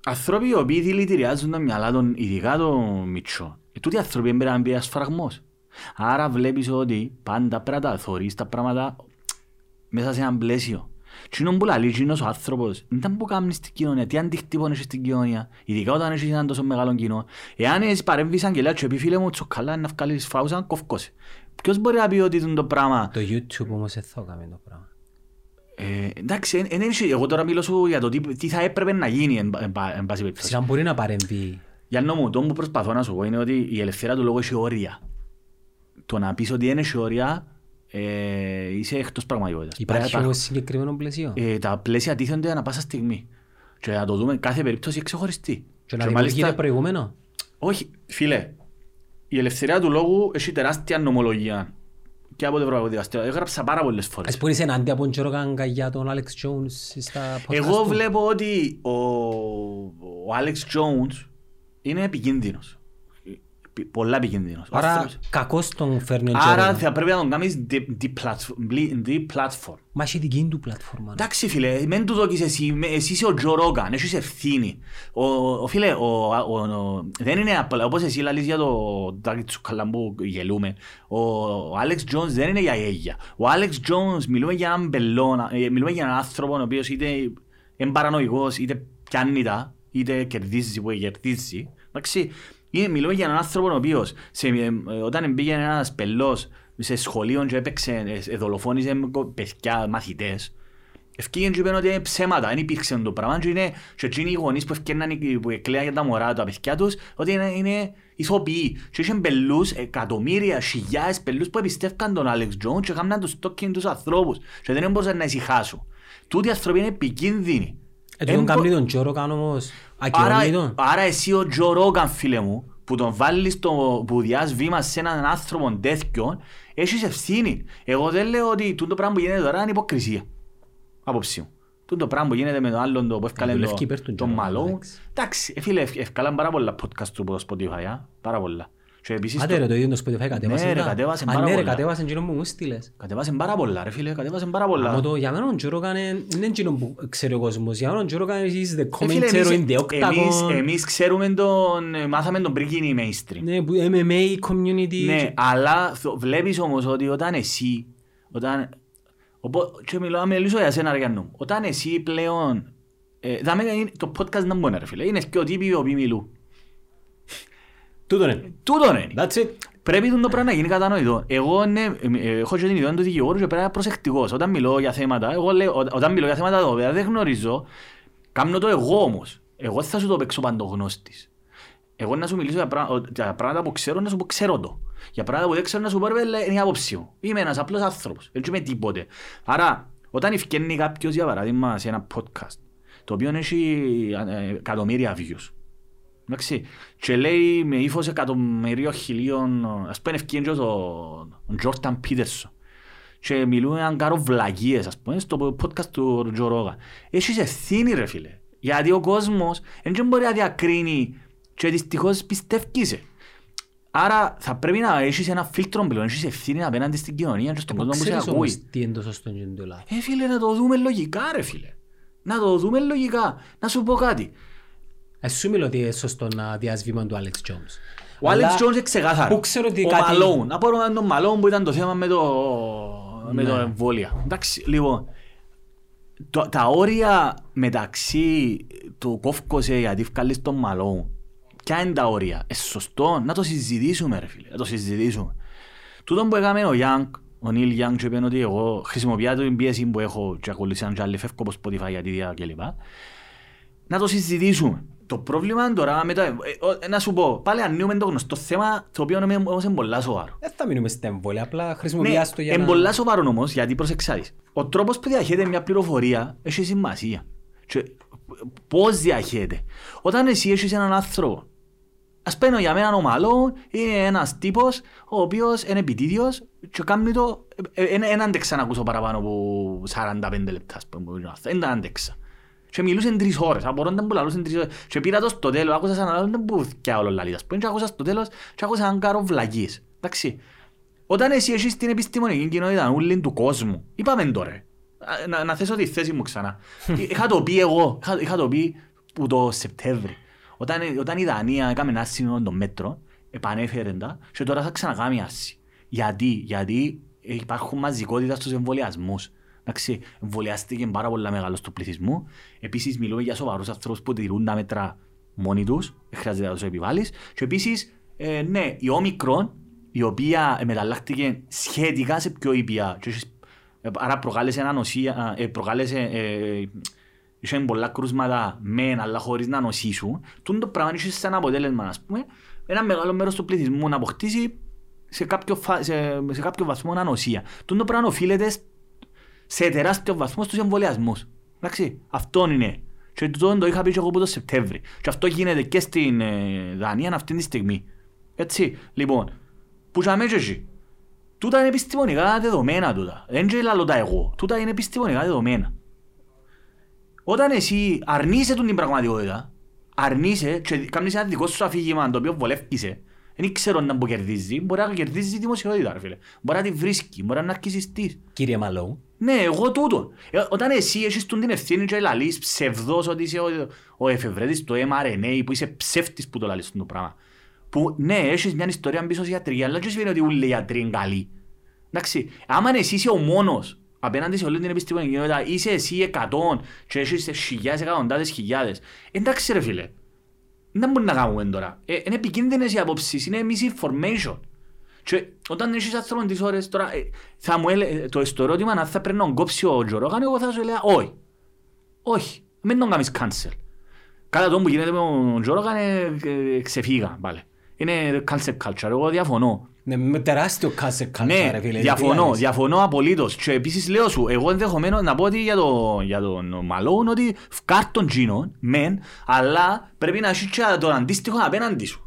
ανθρώποι οι οποίοι δηλητηριάζουν τα μυαλά των, ειδικά των μητσών, τούτοι οι άνθρωποι έμπαιναν να μπει ένας φραγμός. Άρα βλέπεις ότι πάντα πρέπει να θωρείς τα πράγματα μέσα σε έναν πλαίσιο. Τι είναι που λαλεί, τι είναι ο άνθρωπος, ήταν που κάνεις στην κοινωνία, τι αντικτύπων έχεις στην κοινωνία, ειδικά όταν έχεις έναν τόσο μεγάλο κοινό. Εάν εσύ παρέμβεις αγγελιά και πει φίλε μου, τσοκαλά να βγάλεις φάουσαν, κοφκώσε. Ποιος μπορεί να πει ότι ήταν το πράγμα. Το YouTube όμως εδώ κάνει το πράγμα. Εντάξει, εγώ τώρα μιλώ σου για το τι θα έπρεπε να γίνει εν πάση περιπτώσει. Σαν μπορεί να παρεμβεί. Για νόμου, το που προσπαθώ να σου πω είναι ότι η ελευθερία του λόγου έχει όρια. Το να πεις ότι έχει όρια. Είσαι εκτός πραγματικότητας. Υπάρχει όμως συγκεκριμένο πλαίσιο. Τα πλαίσια τίθενται ανά πάσα στιγμή. Και να το δούμε κάθε περίπτωση ξεχωριστή. Και να δημιουργείται προηγούμενο. Όχι, φίλε. Η ελευθερία του λόγου έχει τεράστια νομολογία. Και από το Ευρωπαϊκό Δικαστήριο. Έγραψα πάρα πολλές φορές. Ας πούρισαι ενάντια από τον Joe Rogan για τον Alex Jones στα podcast. Εγώ βλέπω ότι ο Alex Jones είναι επικίνδυνος. Πολλά επικίνδυνος. Άρα κακός τον φέρνει ο Joe Rogan. Άρα θα πρέπει να τον κάνεις platform. Μα έχει δική του πλατφόρμα. Εντάξει φίλε, μεν του δώκεις εσύ, εσύ είσαι ο Joe Rogan, έχεις ευθύνη. Φίλε, δεν είναι απλά, όπως εσύ λαλείς για το Τάκη Τσουκαλαμπού γελούμε. Ο Alex Jones δεν είναι για έγια. Ο Alex Jones, μιλούμε για έναν πελώνα, μιλούμε για έναν άνθρωπο ο οποίος είτε είναι παρανοϊκός, είτε πιάνει τα, είτε κερδίζει που κερδίζει. Εντάξει. Μιλούμε για έναν άνθρωπο ο οποίος όταν πήγε ένας πελός σε σχολείο και έπαιξε, δολοφόνησε παιδιά μαθητές, ευκήγεν και είπαν ότι είναι ψέματα, δεν υπήρξε το πράγμα και είναι οι γονείς που εκλέαν για τα μωρά τα παιδιά τους ότι είναι ηθοποιοί και είχαν πελούς, εκατομμύρια, χιλιάδες πελούς που εμπιστεύκαν τον Alex Jones και έκαναν τους stalking τους ανθρώπους και δεν μπορούσαν να ησυχάσουν. Τούτοι άνθρωποι είναι επικίνδυνοι. Τον κάνει τον Joe Rogan όμως, ακυρώνει τον. Άρα εσύ ο Joe Rogan φίλε μου, που τον βάλεις, που διάς βήμα σε έναν άνθρωπο τέτοιον, έχεις ευθύνη. Εγώ δεν λέω ότι το πράγμα που γίνεται τώρα είναι υποκρισία. Απόψη μου. Το πράγμα που γίνεται με τον άλλον, που έφκαλε τον Μαλό. Εντάξει, φίλε, έφκαλαν πάρα πολλά podcast του Spotify, πάρα πολλά. Άντε ρε, το ίδιο το Spotify κατέβασαν και μου στείλες. Κατέβασαν πάρα πολλά ρε φίλε, κατέβασαν πάρα πολλά. Για μένα ο Joe Rogan είναι εκείνο που ξέρει ο κόσμος. Για μένα ο Joe Rogan is the commentator in the octagon. Εμείς ξέρουμε τον, μάθαμε τον πριν γίνει mainstream. Ναι, MMA community. Ναι, αλλά βλέπεις όμως ότι όταν εσύ, και μιλήσω για σένα ρε Γιάννου, όταν εσύ πλέον, το podcast να μπουν ρε φίλε, είναι και ο τύποι ο οποίοι μιλούν. Τούτον είναι. Πρέπει το πράγμα να γίνει κατανοητό. Εγώ έχω και την ιδέα του δικηγόρου και πρέπει να είμαι προσεκτικός. Όταν μιλώ για θέματα, εδώ πέρα δεν γνωρίζω. Κάνω το εγώ όμως. Εγώ θα σου το παίξω παντογνώστης. Εγώ να σου μιλήσω για πράγματα που ξέρω, να σου πω ξέρω το. Για πράγματα που δεν ξέρω, να σου πω είναι η άποψή μου. Είμαι ένας απλός άνθρωπος. Δεν είμαι τίποτε. Άρα, όταν φκένει κάποιος για παράδειγμα σε ένα podcast, το οποίο έχει εκατομμύρια views. Και λέει με ύφος εκατομμυρίων χιλίων, ας πούμε ευκαιρία τον Τζόρταν Πίτερσον και μιλούν αν κάνω βλαγίες ας πούμε στο podcast του Joe Rogan. Έχεις ευθύνη ρε φίλε, γιατί ο κόσμος δεν μπορεί να διακρίνει και δυστυχώς πιστεύκησε. Άρα θα πρέπει να έχεις ένα φίλτρο πλέον, έχεις ευθύνη απέναντι στην κοινωνία και στον κόσμο που σε ακούει. Ξέρεις όμως τι είναι το σωστό και το λάθος. Φίλε, να το δούμε λογικά ρε φίλε, να το δούμε λογικά, να σου πω κάτι. Σου μιλώ ότι είναι σωστό να διασβήμα του Alex Jones. Ο Alex Jones είναι ξεκάθαρο. Πού ξέρω ότι κάτι... Malone. Να πω να τον Malone που ήταν το θέμα με το εμβόλια. Εντάξει, λοιπόν, τα όρια μεταξύ του κόφκωσε γιατί βγάλεις τον Malone. Ποια είναι τα όρια. Σωστό να το συζητήσουμε ρε φίλε. Να το συζητήσουμε. Τούτον που έκαμε ο Young, ο Neil Young και είπε ότι εγώ χρησιμοποιώ την πίεση που έχω και ακολουθήσαν και άλλοι φεύγω από Spotify γιατί κλπ. Να το συζητήσουμε. Το πρόβλημα τώρα, να σου πω, πάλι ανοίγουμε το γνωστό θέμα, το οποίο όμως είναι πολλά σοβαρό. Δεν θα μείνουμε στα εμβόλια, απλά χρησιμοποιάς το για να... Είναι πολλά σοβαρό όμως, γιατί προσεξάρεις. Ο τρόπος που διαχέεται μια πληροφορία έχει σημασία. Πώς διαχέεται. Όταν εσύ έχεις έναν άνθρωπο, ας παίρνω για μένα ο Μαλόν, είναι ένας τύπος ο οποίος είναι επιτίδιος και κάνει το... Ένα άντεξα να ακούσω παραπάνω από 45 λεπτά, ένα άντεξα. Και μιλούσαν τρεις ώρες, απορώνταν που λαλούσαν τρεις ώρες. Και πήρα το στο τέλος, άκουσα σαν άλλον που φτιά όλο λαλίδας. Και άκουσα στο τέλος και άκουσα αν κάνω βλαγίες. Εντάξει, όταν εσύ έχεις την επιστημονική κοινότητα ούλην του κόσμου, είπαμε τώρα, να θέσω τη θέση μου ξανά. Είχα το πει εγώ, είχα το πει που το Σεπτέμβρη. Όταν η Δανία έκαμε ένα σύνολο των μέτρων, επανέφεραν τα και τώρα θα ξανακάμει άση. Γιατί υπάρχουν μαζικότητα στους εμβολιασμούς. Εμβολιάστηκε πάρα πολύ μεγάλος του πληθυσμού. Επίσης, μιλούμε για σοβαρούς ανθρώπους που τηρούν τα μέτρα μόνοι τους, χρειάζεται να τους επιβάλλεις. Και επίσης, ναι, η όμικρον, η οποία μεταλλάχθηκε σχετικά σε πιο ήπια, άρα προκάλεσε ένα νοσία, είχε πολλά κρούσματα μεν, αλλά χωρίς να νοσήσουν. Τούν το πράγμα είχε σαν αποτέλεσμα, ας πούμε, ένα μεγάλο μέρος του πληθυσμού να αποκτήσει σε κάποιο βαθμό ανοσία. Τούν το πράγμα οφείλεται σε τεράστιο βαθμό στους εμβολιασμούς. Εντάξει, αυτό είναι. Και το είχα πει και εγώ από το Σεπτέμβρη. Και αυτό γίνεται και στην Δανία αυτή τη στιγμή. Έτσι, λοιπόν, που είχαμε και εσύ. Τούτα είναι επιστημονικά δεδομένα τούτα. Δεν ξέρω τα εγώ. Τούτα είναι επιστημονικά δεδομένα. Όταν εσύ αρνείσαι την πραγματικότητα, αρνείσαι και κάνεις ένα δικό σου αφήγημα το οποίο βολεύκησε, δεν ξέρω να κερδίζει, μπορεί να κερδίζει τη δημοσιότητα, ρε φίλε. Μπορεί να τη βρίσκει, μπορεί να αρκισιστείς. Κύριε Μαλόου. Ναι, εγώ τούτον. Όταν εσύ έχεις την ευθύνη και λαλείς ψευδός ότι είσαι ο εφευρέτης του mRNA που είσαι ψεύτης που το λαλείς το πράγμα. Που ναι, έχεις μια ιστορία πίσω στη ιατρική, αλλά δεν σημαίνει ότι όλοι οι ιατροί είναι καλοί. Εντάξει, άμα εσύ είσαι ο μόνος απέναντι σε όλη την επιστημονική κοινότητα, είσαι εσύ 100 και έχεις χιλιάδες, εκατοντάδες χιλιάδες. Εντάξει ρε φίλε. Δεν μπορούμε να κάνουμε τώρα. Είναι επικίνδυνες οι απόψεις, είναι misinformation. Και όταν έχεις άνθρωπον τις ώρες τώρα, το ερώτημα αν θα πρέπει να κόψει ο Joe Rogan, εγώ θα σου έλεγα όχι. Όχι, μην τον κάνεις cancel. Κατά τον που γίνεται με τον Joe Rogan ξεφύγα πάλι. Είναι cancel culture, εγώ διαφωνώ. Ναι, με τεράστιο cancel culture. Ναι, διαφωνώ απολύτως. Και επίσης λέω σου, εγώ ενδεχομένως να πω ότι για τον Μαλόν ότι φκάρ τον Τζίνον, μεν, αλλά πρέπει να έχεις τον αντίστοιχο απέναντι σου.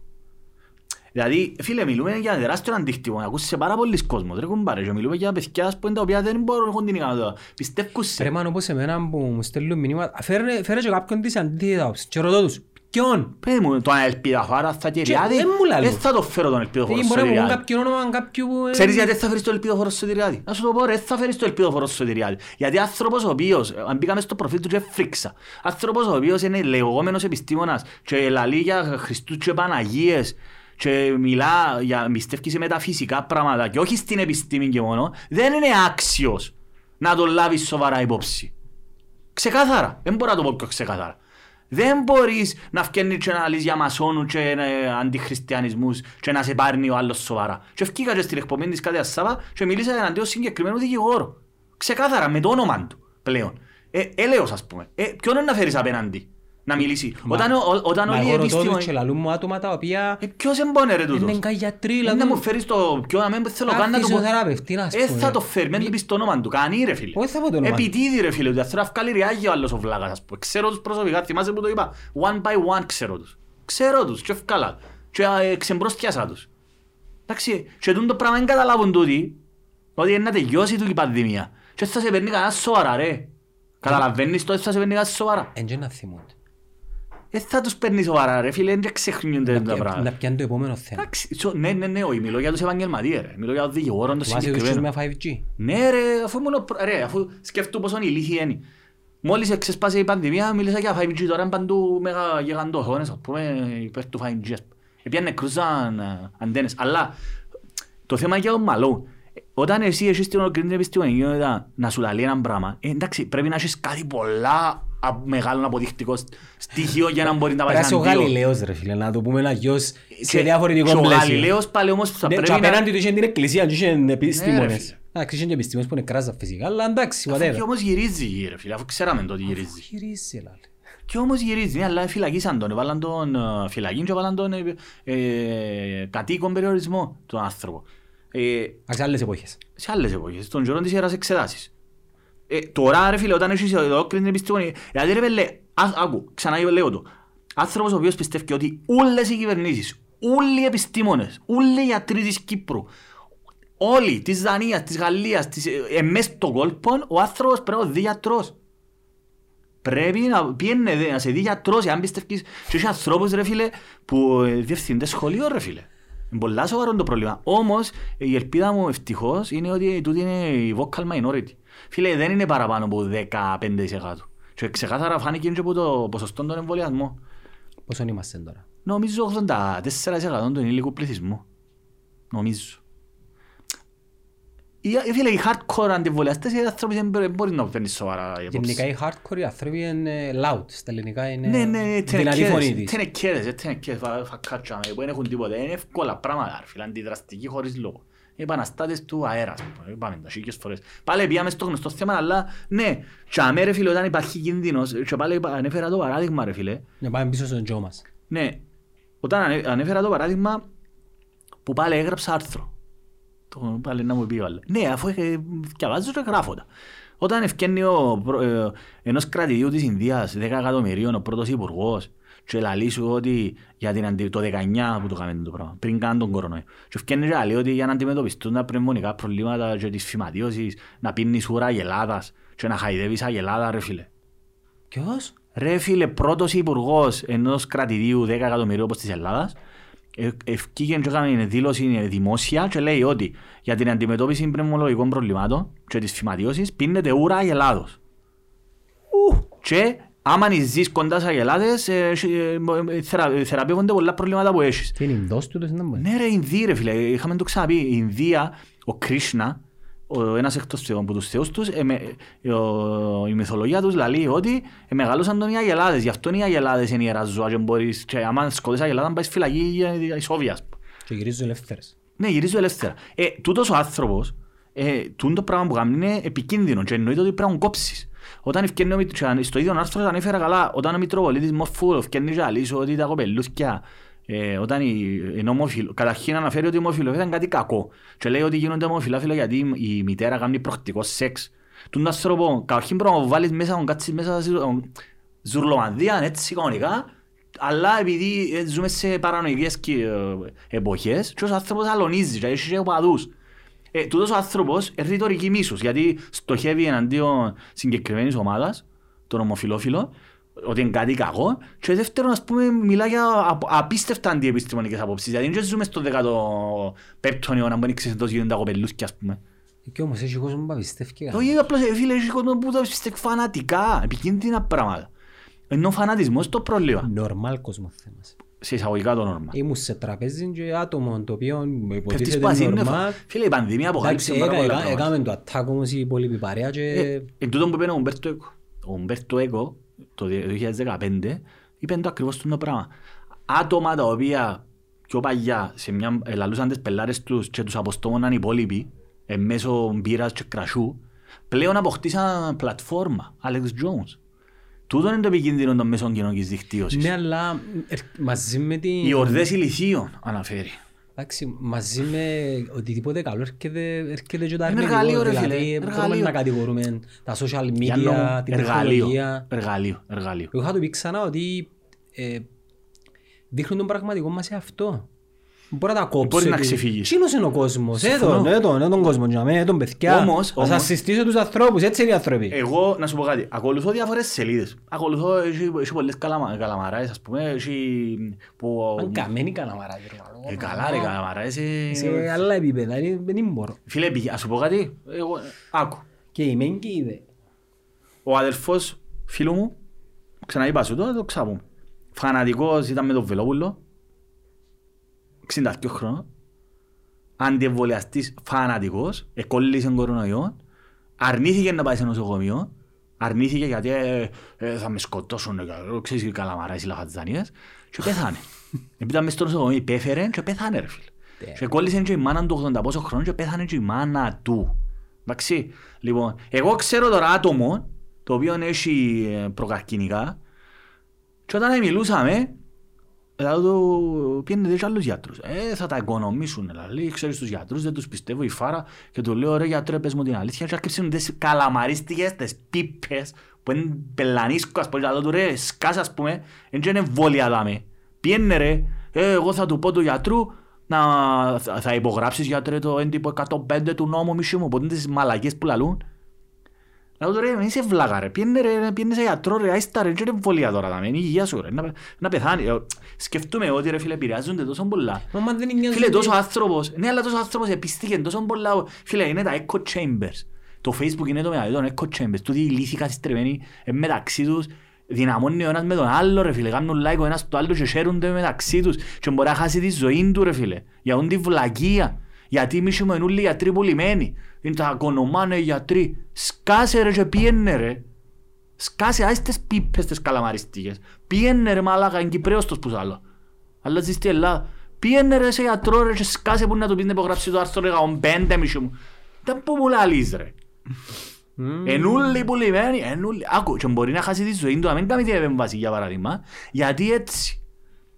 Δηλαδή, φίλε, μιλούμε για τεράστιο αντίκτυπο, ακούσεις σε πάρα πολλοί κόσμος, τρέχουν πάρε και μιλούμε για παιδιά τα οποία δεν μπορούν την ικανότητα. Πιστεύκουσε. Ρε μάνο, όπως εμένα που μου στέλνουν μηνύματα, φέρε και κάποιον της αντίθετας και ρωτώ τους, Ποιον? Πες μου, τον ελπιδοφόρο στα Τυριάδη. Δεν θα το φέρω τον ελπιδοφόρο στο Τυριάδη. Κάποιον όνομα, κάποιου... Ξέρεις γιατί θα φέρεις τον ελπιδοφόρο στο Τυριάδη? Να σου το πω ρε, θα φέρεις τον ελπιδοφόρο στο Τυριάδη. Γιατί άνθρωπος ο οποίος, αν μπήκαμε στο προφίλ του και φρίξα, άνθρωπος ο οποίος είναι λεγόμενος επιστήμονας και λαλεί για Χριστού και Παναγίες και μιλά για μυστεύκη σε μεταφυσικά πράγματα και όχι στην επιστήμη και μόνο, δεν είναι άξιος να τον λάβεις σοβαρά υπόψη. Ξεκάθαρα, δεν μπορώ να το πω πιο ξεκάθαρα. Δεν μπορείς να φκένεις και να λύσεις για μασόνου και αντιχριστιανισμούς και να σε πάρνει ο άλλος σοβαρά. Και φκήκα και στην εκπομπή της κάθε Σάββα και μιλήσα εναντίον του συγκεκριμένου δικηγόρου. Ξεκάθαρα, με το όνομα του πλέον. Έλεος ας πούμε. Ποιον είναι να φέρεις απέναντι να μιλήσει? Όταν όλοι οι επιστήμονες... Μα εγώ ρωτώ άτομα τα οποία... Ποιος εμπώνε ρε τούτος? Είναι καγιατρή. Είναι να μου φέρεις το ποιο να μην θέλω καν να το πω. Θα το φέρει, μην του πεις το όνομα του. Κάνει ρε φίλε. Επιτίδη ρε φίλε, ότι θέλω να βγάλει ριάγει ο άλλος ο βλάκας ας πούμε. Ξέρω τους προσωπικά, θυμάσαι που το είπα. One by one ξέρω τους. Ξέρω τους και ευκάλα. Και ξεμπροστιάσα τους. Εντάξει, και το πράγμα δεν καταλάβουν τούτοι ότι είναι να τελειώσει του η πανδημία. Και θα σε παίρνει κανένα σοβαρά ρε. Καταλαβαίνεις το ότι θα σε παίρνει κανένα σοβαρά. Δεν θα τους παίρνει σοβαρά ρε φίλε, δεν ξεχνιούνται τα πράγματα. Να πιάνε το επόμενο θέμα. Ναι, όχι, μιλώ για τους επαγγελματίες ρε, μιλώ για τους δικηγόρων, το συγκεκριμένο. Βάζει τους με 5G. Ναι ρε, αφού σκεφτούν πόσο ηλίθιοι είναι. Μόλις εξεσπάσε η πανδημία, μιλήσα για 5G, τώρα είναι παντού μεγα γιγαντόχονες, ας πούμε, υπέρ του 5G. Επιάνε κρούσαν αντένες, αλλά το θέμα για τον Μαλό. Όταν εσύ έχεις την ολοκληρή επιστήμονη να σου λέει έναν πράγμα, εντάξει, πρέπει να έχεις κάτι πολλά μεγάλο αποδεικτικό στοιχείο για να μπορεί να πάει σαν δύο. Πέρασε ο Γαλιλαίος ρε φίλε, να το πούμε ένα γιος σε διαφορετικό πλαίσιο. Ο Γαλιλαίος πάλι όμως θα πρέπει να... Απέναντι του είχε την εκκλησία, του είχε επιστήμονες. Εντάξει, είχε επιστήμονες που είναι κράζα φυσικά, αλλά εντάξει, whatever. Και όμως γυρίζει ρε φίλε, αφού ξέραμε το ότι γυρίζει. Και όμως γυρίζει, αλλά φυλακίσαν τον, βάλαν τον φυλακή και βάλαν τον κατοίκον περιορισμό του άνθρωπου. Σε άλλες εποχές. Σε άλλες εποχές, στον γερόν της Ιεράς Εξετάσεις. Τώρα ρε φίλε, όταν έχεις ολόκληρη την επιστήμονη, δηλαδή ρε πέλε, άκου, ξανά λέω το, άνθρωπος ο οποίος πιστεύει ότι όλες οι κυβερνήσεις, όλοι οι επιστήμονες, όλοι οι γιατροί της Κύπρου, όλοι της Δανίας, της Γαλλίας, μέσα των κόλπων, ο άνθρωπος πρέπει να δει γιατρός. Πρέπει να πιένε, να σε δει γιατρός, εάν πιστεύεις, και έχει ανθρώπους ρε φίλε, που διευθύνται σχολείο ρε φίλε. Είναι πολλά σοβαρό το πρόβλημα. Όμως η ελπίδα μου ευτυχώς είναι ότι τούτη είναι η vocal minority. Φίλε, δεν είναι παραπάνω από 15%. Και ξεκάθαρα φάνηκε και από το ποσοστό των εμβολιασμών. Πόσο είμαστε τώρα? Νομίζω 84% του ενήλικου πληθυσμού. Νομίζω. Φίλε, οι hardcore αντιβολιαστές οι άνθρωποι δεν μπορεί να παίρνει σοβαρά. Γενικά οι hardcore οι άνθρωποι είναι loud. Στα ελληνικά είναι δυνατή φωνή της. Τενεκέδες, φακάτσια, δεν έχουν τίποτα. Είναι εύκολα πράγματα, φίλε, αντιδραστικοί χωρίς λόγο. Οι επαναστάτες του αέρα, είπαμε τα χίλιες φορές. Πάλι πήγαμε στο γνωστό θέμα, αλλά ναι, τσάμε ρε φίλε, όταν υπάρχει κίνδυνος, και πάλι ανέφερα το παράδειγμα ρε φίλε. Να πάμε πίσω στον Τζο μας. Ναι, όταν ανέφερα το παράδειγμα που πάλι έγραψα άρθρο. Το πάλι να μου πει άλλο. Ναι, αφού διαβάζω και γράφω τα. Όταν ευκένει ενός κρατηδίου της Ινδίας 10 εκατομμυρίων ο πρώτος υπουργός, και λέει σου ότι για το 19 που το κάνετε το πράγμα, πριν κάνουν τον κορονοϊό. Και ευκένει και λέει ότι για να αντιμετωπιστούν τα πνευμονικά προβλήματα και της φυματίωσης, να πίνεις ούρα αγελάδας και να χαϊδεύεις αγελάδα ρε φίλε. Ποιος? Ρε φίλε, πρώτος υπουργός ενός κρατηδίου 10 εκατομμυρίων όπως της Ελλάδας, ευκήγε και έκανε δήλωση δημόσια και λέει ότι για την αντιμετώπιση πνευμονικών προβλημάτων και της φυματίωσης πίνετε ούρα αγελάδος. Και άμα ζεις κοντά σε αγελάδες, θεραπεύονται πολλά προβλήματα που έχεις. Και είναι Ινδός του, δεν μπορεί. Ναι ρε, Ινδί ρε φίλε, είχαμε το ξαναπεί. Η Ινδία, ο Κρίσνα, ένας από τους θεούς τους, η μυθολογία τους λέει ότι μεγαλώσαν τον οι αγελάδες. Γι' αυτό οι αγελάδες είναι ιερά ζώα και μπορείς, και άμα σκοτώσεις αγελάδες, πάει φυλακή ισόβιας. Και γυρίζουν ελεύθερες. Ναι, γυρίζουν ελεύθερα. Τούτος ο άνθρωπος, το πράγμα που κάνει είναι επικίνδυνο και εννοείται ότι πρέπει να κόψεις. Όταν ευκαιρνεί στο ίδιο άρθρο ανέφερα καλά, όταν ο Μητροπολίτης Μορφού ευκαιρνεί και αλήθεια ότι τα κοπελούσκια, όταν είναι ομόφυλο, καταρχήν αναφέρει ότι η ομόφυλο ήταν κάτι κακό και λέει ότι γίνονται ομοφυλόφιλο γιατί η μητέρα κάνει προκτικό σεξ. Τον άνθρωπο, καταρχήν πρέπει να βάλεις μέσα, κάτσεις μέσα ζουρλομανδία, έτσι κανονικά, αλλά επειδή ζούμε σε παρανοϊκές εποχές και ο άνθρωπος αλωνίζει και έχει και παδούς. Τούτος ο άνθρωπος ρητορική μίσους, γιατί στοχεύει εναντίον συγκεκριμένης ομάδας, τον ομοφυλόφιλο, ότι είναι κάτι κακό. Και δεύτερον, ας πούμε, μιλά για απίστευτα αντιεπιστημονικές απόψεις. Δηλαδή, δεν ζούμε στον 15ο αιώνα που είναι ξεσεντός γίνονται τα κοπελούθια, ας πούμε. Κι όμως έχει κόσμο που τα πιστεύει. Όχι, απλώς φίλε, έχει κόσμο που τα πιστεύει φανατικά, επικίνδυνα πράγματα. Ενώ ο φανατισμός το πρόβλημα. Νορμάλ κόσμο θέμας. Σε εισαγωγικά το νορμάλ. Ήμουν σε τραπέζι και άτομο το οποίο υποτίθεται νορμάλ. Φίλε, η πανδημία αποκάλυψε πάρα πολλά πράγματα. Έκαμε το ατάκ όμως η υπόλοιπη παρέα και... Εν τούτο που είπε ο Ομπέρτο Έκο. Ο Ομπέρτο Έκο το 2015 είπε το ακριβώς το πράγμα. Άτομα τα οποία πιο παλιά λαλούσαν τις πελάρες τους και τους αποστόμωναν οι υπόλοιποι μέσω μπύρας και κρασιού, πλέον αποκτήσαν πλατφόρμα, Alex Jones. Τούτο είναι το επικίνδυνο των μέσων κοινωνικής δικτύωσης. Ναι, αλλά μαζί με την... Οι ορδές ηλιθίων αναφέρει. Εντάξει, μαζί με οτιδήποτε καλό έρχεται και το αρνητικό. Δηλαδή, μπορούμε να κατηγορούμε τα social media, την τεχνολογία. Εργαλείο. Εγώ θα το πει ξανά ότι δείχνουν τον πραγματικό μας σε αυτό. Μπορεί να τα κόψω. Μπορεί να ξεφύγει. Τσίνος είναι ο κόσμος. Τον κόσμο, τον παιδιά. Ας ασυστήσω τους ανθρώπους. Έτσι είναι οι άνθρωποι. Εγώ να σου πω κάτι. Ακολουθώ διάφορες σελίδες. Έχει πολλές καλαμαράες, ας πούμε. Αν καμένη καλαμαράες. Καλά ρε καλαμαράες. Σε άλλα επίπεδα. Δεν μπορώ. Φίλε, ας σου πω κάτι. Άκου. Και η μεν και η δε. Ο αδερφός φίλου μου, ξαναείπα σου το ξάπω. Φανατικός ήταν με τον Φιλόπουλο. 62 χρόνων, αντιεμβολιαστής φανατικός, εκόλλησε κορονοϊό, αρνήθηκε να πάει σε νοσοκομείο, αρνήθηκε γιατί θα με σκοτώσουν, ξέρεις οι καλαμαράες, οι λαχατζανίες, και πέθανε. Επίτα μες στο νοσοκομείο, υπέφερε και πέθανε ρε φίλε. Και εκόλλησε και η μάνα του 80 πόσο χρόνων και πέθανε και η μάνα του. Εντάξει, λοιπόν, εγώ ξέρω τώρα άτομο, το οποίο έχει προκαρκινικά, και όταν μιλούσαμε, δηλαδή το πιένετε και άλλους γιατρούς. Θα τα οικονομήσουν, δηλαδή, ξέρεις τους γιατρούς, δεν τους πιστεύω, η φάρα. Και του λέω, ρε γιατρέ, πες μου την αλήθεια. Και άρχισαν τις καλαμαρίστικες, τις πίπες, που είναι πελανίσκο, ας πούμε, δηλαδή του ρε, σκάς, ας πούμε, έτσι είναι εμβόλια, δάμε. Πιένε ρε, εγώ θα του πω του γιατρού, να θα υπογράψεις γιατρέ το έντυπο 105 του νόμου, μισή μου, ποτέ τις μαλακές που λαλούν. Λάω τώρα, μην είσαι βλάκα ρε, πιένε σε γιατρό ρε, άιστα ρε, και είναι εμβολία τώρα, είναι η υγεία σου ρε, να πεθάνει. Σκεφτούμε ότι ρε φίλε, επηρεάζονται τόσο πολλά. Φίλε, τόσο άνθρωπος, ναι, αλλά τόσο άνθρωπος επίστηκε τόσο πολλά. Φίλε, είναι τα echo chambers. Το Facebook είναι το μεγαλύτερο echo chambers. Τούτη η λύθη καθιστρεμένη μεταξύ τους, δυναμώνει ο ένας με τον άλλο ρε φίλε, κάνουν like ο ένας στο άλλο και χαίρονται μεταξύ τους και μπορεί να χάσει τη ζωή του ρε φίλε, για όντι βλακεία. Γιατί μη σημαίνουν οι γιατροί πουλημένοι. Είναι τα κονομάνε οι γιατροί. Σκάσε ρε και πιένε ρε. Σκάσε άιστες πίπες τις καλαμαριστικές. Πιένε ρε μαλάκα, είναι Κυπρέος το σπουσάλο. Αλλά ζεις τη Ελλάδα. Πιένε ρε σε γιατρό ρε και σκάσε που να του πεις να υπογράψει το άρθρο 15 μισή μου. Δεν που πουλάλεις ρε. Ενούλοι πουλημένοι, ενούλοι. Άκου, και μπορεί να χάσει τη ζωή του, να μην κάνει την επέμβαση για παράδειγμα. Γιατί έτσι.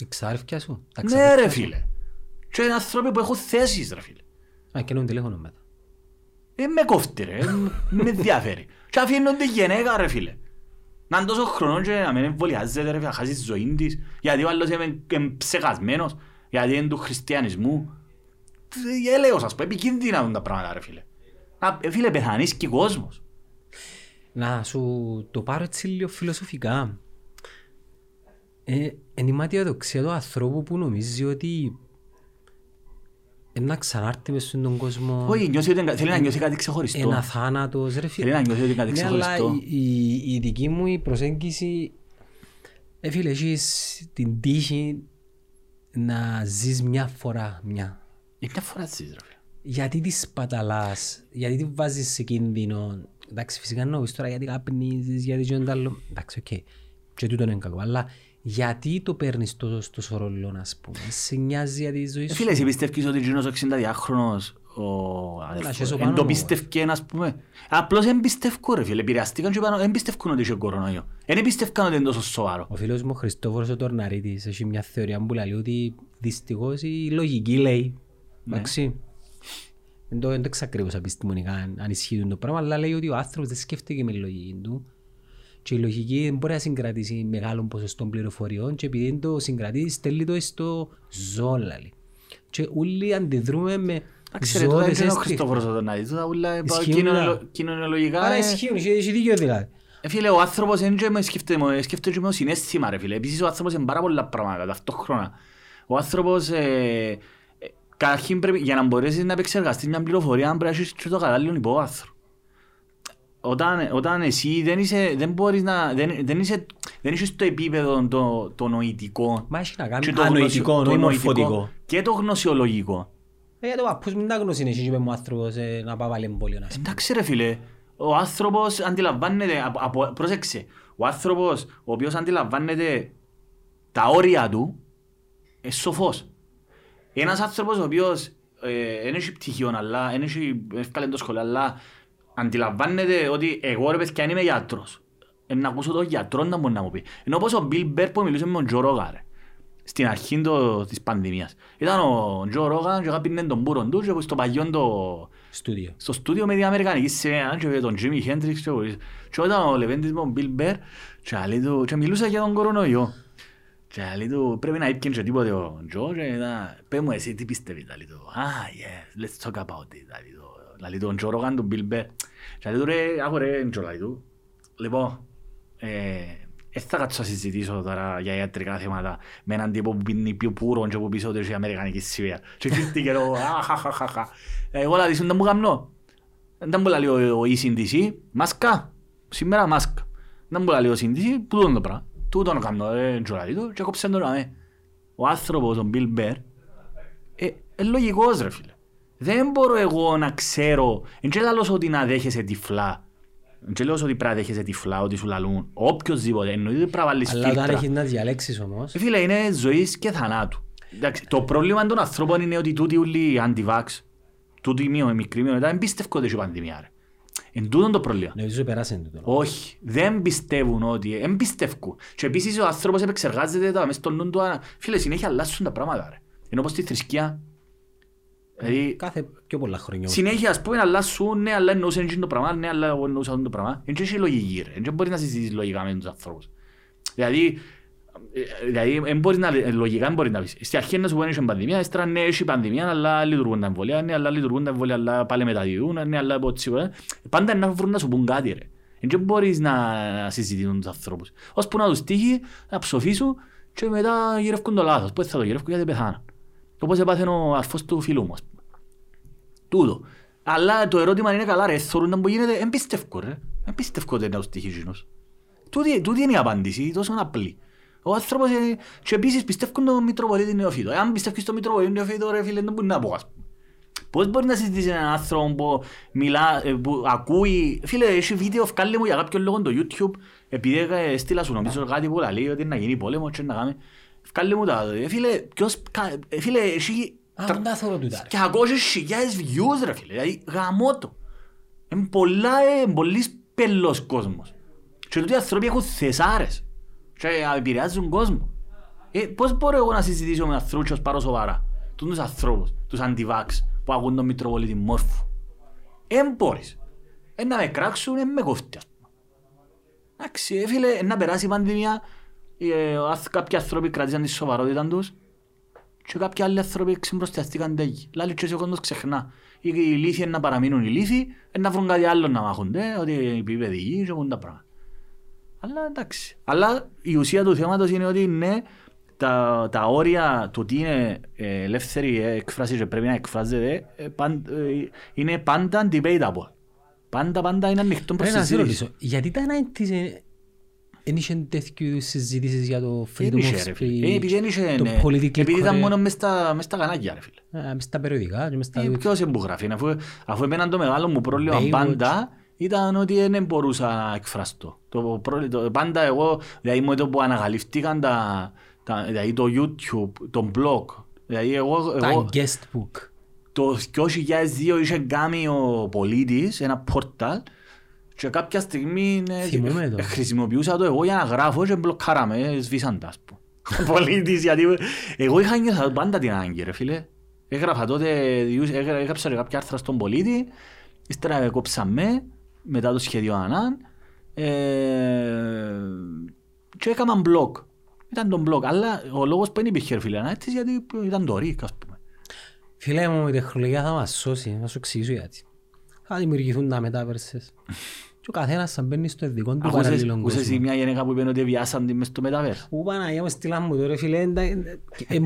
Εξάρφια σου. Ναι ρε φίλε. Και είναι άνθρωποι που έχουν θέσεις ρε φίλε. Α, καινούν τηλέφωνο μετά. Με κόφτει ρε, με διαφέρει. Και αφήνονται γενέκα ρε φίλε. Να είναι τόσο χρονών και να μην εμβολιάζεται ρε φίλε, να χάσει τη ζωή της. Γιατί ο άλλος είναι ψεκασμένος, γιατί είναι του χριστιανισμού. Έλεος ας πω, επικίνδυνα δουν τα πράγματα ρε φίλε. Φίλε πεθανείς και κόσμος. Να σου το πάρω έτσι λίγο φιλοσοφικά. Είναι η ματιαδοξία του ανθρώπου που νομίζει ότι να ξανάρθει μες στον κόσμο. Όχι, θέλει να νιώθει κάτι ξεχωριστό. Ένα θάνατος, ρε φίλε. Θέλει να νιώθει κάτι ξεχωριστό. Ναι, αλλά η δική μου η προσέγγιση, φίλε, έχεις την τύχη να ζεις μια φορά μια. Μια φορά ζεις, ρε φίλε. Γιατί τη σπαταλάς, γιατί τη βάζεις σε κίνδυνο. Εντάξει, φυσικά νόβεις τώρα γιατί καπνίζεις, γιατί γιοντάλλο. Εντάξει, οκ. Και τούτο είναι κακό, αλλά γιατί το παίρνεις τόσο ρόλο, ας πούμε, σε νοιάζει για τη ζωή σου. Φίλε, εσύ πιστεύεις ότι ο 62χρονος εμπιστεύκαν, ας πούμε. Απλώς εμπιστεύκαν, ρε φίλε, επηρεαστήκαν και πάνω, εμπιστεύκαν ότι είχε κορονοϊό. Εν εμπιστεύκαν ότι είναι τόσο σοβαρό. Ο φίλος μου, Χριστόφορος ο Τορναρίτης, έχει μια θεωρία που λέει ότι δυστυχώς η λογική λέει. Εντάξει. Δεν το εξακρίβωσα επιστημονικά αν ισχύει το πράγμα, αλλά λέει ότι ο άνθρωπος δεν σκέφτηκε με τη λογική του. Και η λογική δεν μπορεί να συγκρατήσει μεγάλων ποσοστών πληροφοριών και επειδή δεν το συγκρατήσει, στέλνει το στο ζόλαλι. Και όλοι αντιδρούμε με ζώδες αίσθημα. Κοινωνιολογικά... Άρα ισχύουν, είσαι δίκαιο δηλαδή. Φίλε, ο άνθρωπος δεν σκέφτεται και με συναίσθημα ρε φίλε. Επίσης ο άνθρωπος είναι πάρα πολλά πράγματα ταυτόχρονα. Ο άνθρωπος... Καταρχήν πρέπει, για να μπορέσεις να επεξεργαστείς μια πληροφορία, πρέπει να έχεις και το κατάλληλο υπόβαθρο. Όταν εσύ δεν είσαι, δεν μπορείς να, δεν είσαι στο επίπεδο το νοητικό και το ανοητικό, νοημορφωτικό και το γνωσιολογικό. Για το παππούς μην τα γνωσίνε εσύ με μου άνθρωπος να πάει βάλει εμπόλιο να σημαίνει. Εντάξει ρε φίλε, ο άνθρωπος αντιλαμβάνεται, πρόσεξε, ο άνθρωπος ο οποίος αντιλαμβάνεται τα όρια του, σοφός. Ένας άνθρωπος ο οποίος δεν έχει πτυχίο, αλλά δεν έχει ευκάλει το σχολείο, αλλά αντιλαμβάνεται ότι εγώ ρε παιδιά είμαι γιατρός. Να ακούσω τον γιατρό να μπορεί να μου πει. Ενώ όπως ο Bill Burr που μιλούσε με τον Joe Rogan στην αρχή της πανδημίας. Ήταν ο Joe Rogan και πήρνε τον πουρον του και στο παγιόν στο στούντιο με την Αμερικανική σένα και τον Jimmy Hendrix και όταν ο Λεβέντης με τον Bill Burr και μιλούσε για τον κορονοϊό. Και λέει του, πρέπει να είπκαινε και τίποτε ο Τζο και να πες μου εσύ τι πιστεύεις, λέει του, ah yes, let's talk about it, λέει του, ο Τζο Ρογάν του Bill Burr. Και λέει του, ρε, άκου ρε, Τζο, λέει του, λοιπόν, θα κάτσω να συζητήσω τώρα για ιατρικά θέματα με έναν τύπο που πίνει πιο πουρόν και που πίσω ότι έχει αμερικανική σημαία. Και χτίστηκε, αχαχαχαχα, εγώ λάδεις, δεν μου γαμνώ, δεν μου λέει ο συνδυσί, μάσκα, σήμερα μάσκα, δεν μου λέει ο συνδυσί, πού τον το πράγμα. Του τον κάνω τζουραδίτο και κόψε τον αμέ. Ο άνθρωπος, τον Bill Burr, λογικός ρε φίλε. Δεν μπορώ εγώ να ξέρω, εν και λαλώς ότι να δέχεσαι τυφλά. Εν και λαλώς ότι πρέπει να δέχεσαι τυφλά, ότι σου λαλούν. Οποιοςδήποτε, εννοείται πρέπει να βάλεις φίλτρα. Αλλά όταν έχεις να διαλέξεις όμως. Φίλε, είναι ζωής και θανάτου. Το πρόβλημα των ανθρώπων είναι ότι τούτοι όλοι αντιβάξ, τούτοι μικροί μειονοτά, εμπίστευκονται ότι έχει πανδημία ρε. Εν τούτον το πρόβλημα. Νομίζω περάσαν τούτον. Όχι. Δεν πιστεύουν ότι... Εν πιστεύκουν. Και επίσης ο άνθρωπος επεξεργάζεται τα μέσα στο νου του. Φίλε, συνέχεια αλλάσουν τα πράγματα. Ρε. Ενώ πως στη θρησκεία... Κάθε πιο πολλά χρόνια. Συνέχεια ας πούμε αλλάσουν. Ναι, αλλά εννοούσαν το πράγμα. Ναι, αλλά εννοούσαν το πράγμα. Εν τόσο λογική. Εν μπορείς να συζητήσεις λογικά με τους ανθρώπους. Δηλαδή, λογικά μπορεί να πεις. Στην αρχή να σου πω είναι πανδημία, έστερα ναι, έχει πανδημία, αλλά λειτουργούν τα εμβολία, ναι, αλλά λειτουργούν τα εμβολία, αλλά πάλι μεταδιούν, ναι, αλλά πότσιβα. Πάντα να βρουν να σου πούν κάτι, ρε. Δεν μπορείς να συζητήσουν τους ανθρώπους. Ώσπου να τους τύχει, να ψοφήσουν και μετά γυρεύκουν το λάθος. Πώς θα το γυρεύκουν γιατί πεθάναν. Όπως έπαθεν ο αρφός του φίλου μου, ας πούμε. Τούτο. Αλλά το ερώτημα είναι καλά, ρε. Θεωρούν να μου γίνεται, εμπιστεύκω, ρε. Εμπιστεύκω να τους τύχει εκείνος. Τούτη είναι η απάντηση, τόσο απλή. Ο άνθρωπος και επίσης πιστεύουν τον Μητροπολίτη Νεόφυτο. Εάν πιστεύεις τον Μητροπολίτη Νεόφυτο, ρε φίλε, δεν μπορεί να πω, ας πούμε. Πώς μπορεί να συζητήσεις έναν άνθρωπο που μιλά, που ακούει... Φίλε, έχει βίντεο, βγάλε μου για κάποιον λόγο το YouTube, επειδή στείλα σου νομίζω κάτι που λέει ότι να γίνει πόλεμο, και να κάνει. Βγάλε μου τα... Φίλε, ποιος... Φίλε, έχει... Και ακούσεις χιλιάδες views, ρε φίλε, δηλαδή γαμώ το. Είναι πολλής πελός κόσμος. Και τότε οι άνθρωποι έχουν θεσάρες. Και επηρεάζουν κόσμο. Πώς μπορώ εγώ να συζητήσω με ανθρώπους ως πάρω σοβαρά. Τους ανθρώπους, τους αντιβάξ που ακούν τον Μητροπολίτη Μόρφου. Εν μπορείς. Εν να με κράξουν, εν με κόφτει. Εντάξει, φίλε, εν να περάσει η πανδημία. Κάποιοι άνθρωποι κρατήσαν τη σοβαρότητα τους. Και κάποιοι άλλοι άνθρωποι ξεμπροστιαστήκαν τέγι. Λάλλη και ο κόσμος ξεχνά. Οι λύθοι εν να παραμείνουν οι λύθοι. Εν να βρουν κάτι άλλο να μάχονται. Ότι είπε διγή και έχουν τα πράγματα. Αλλά εντάξει. Αλλά η ουσία του θέματος είναι ότι ναι, τα όρια του τι είναι ελεύθερη εκφράση και πρέπει να εκφράζεται είναι πάντα debatable. Πάντα είναι ανοιχτό προς συζήτηση. Γιατί τα 90s δεν είχαν τέτοιου συζήτησης για το freedom of speech, το πολιτικό. Επειδή ήταν μόνο μες στα κανάκια ρε φίλε. Μες στα περιοδικά. Ποιος εμπογράφει. Αφού εμένα το μεγάλο μου πρόβλημα πάντα... Ήταν ότι δεν μπορούσα να εκφραστώ. Πάντα εγώ, δηλαδή με το που ανακαλύφθηκαν δηλαδή το YouTube, το blog, δηλαδή εγώ... Τα guest book. Το 2002 είχε κάνει ο πολίτης ένα πόρταλ και κάποια στιγμή χρησιμοποιούσα το εγώ για να γράφω και μπλοκάραμε, σβήσαν τα πολίτης, γιατί εγώ είχα νιώθει πάντα την άγκη ρε φίλε. Έγραφα τότε, έγραψα κάποια άρθρα στον πολίτη, ύστερα κόψαμε μετά το σχέδιο Ανάν και έκαναν blog. Ήταν τον blog, αλλά ο λόγος δεν υπήρχε ρε φίλε, έτσι, γιατί ήταν το ρίκ ας πούμε. Φίλε μου, η τεχνολογία θα μας σώσει, θα σου εξηγήσω γιατί. Θα δημιουργηθούν τα μετάβερσες. Και ο καθένας θα μπαίνει στο ειδικό του παραλληλόν κόσμο. Ακούσες μια γενικά που είπαν ότι βιάσαν μες στο μεταβέρς. Παναγιά μου, στείλαν μου τώρα φίλε,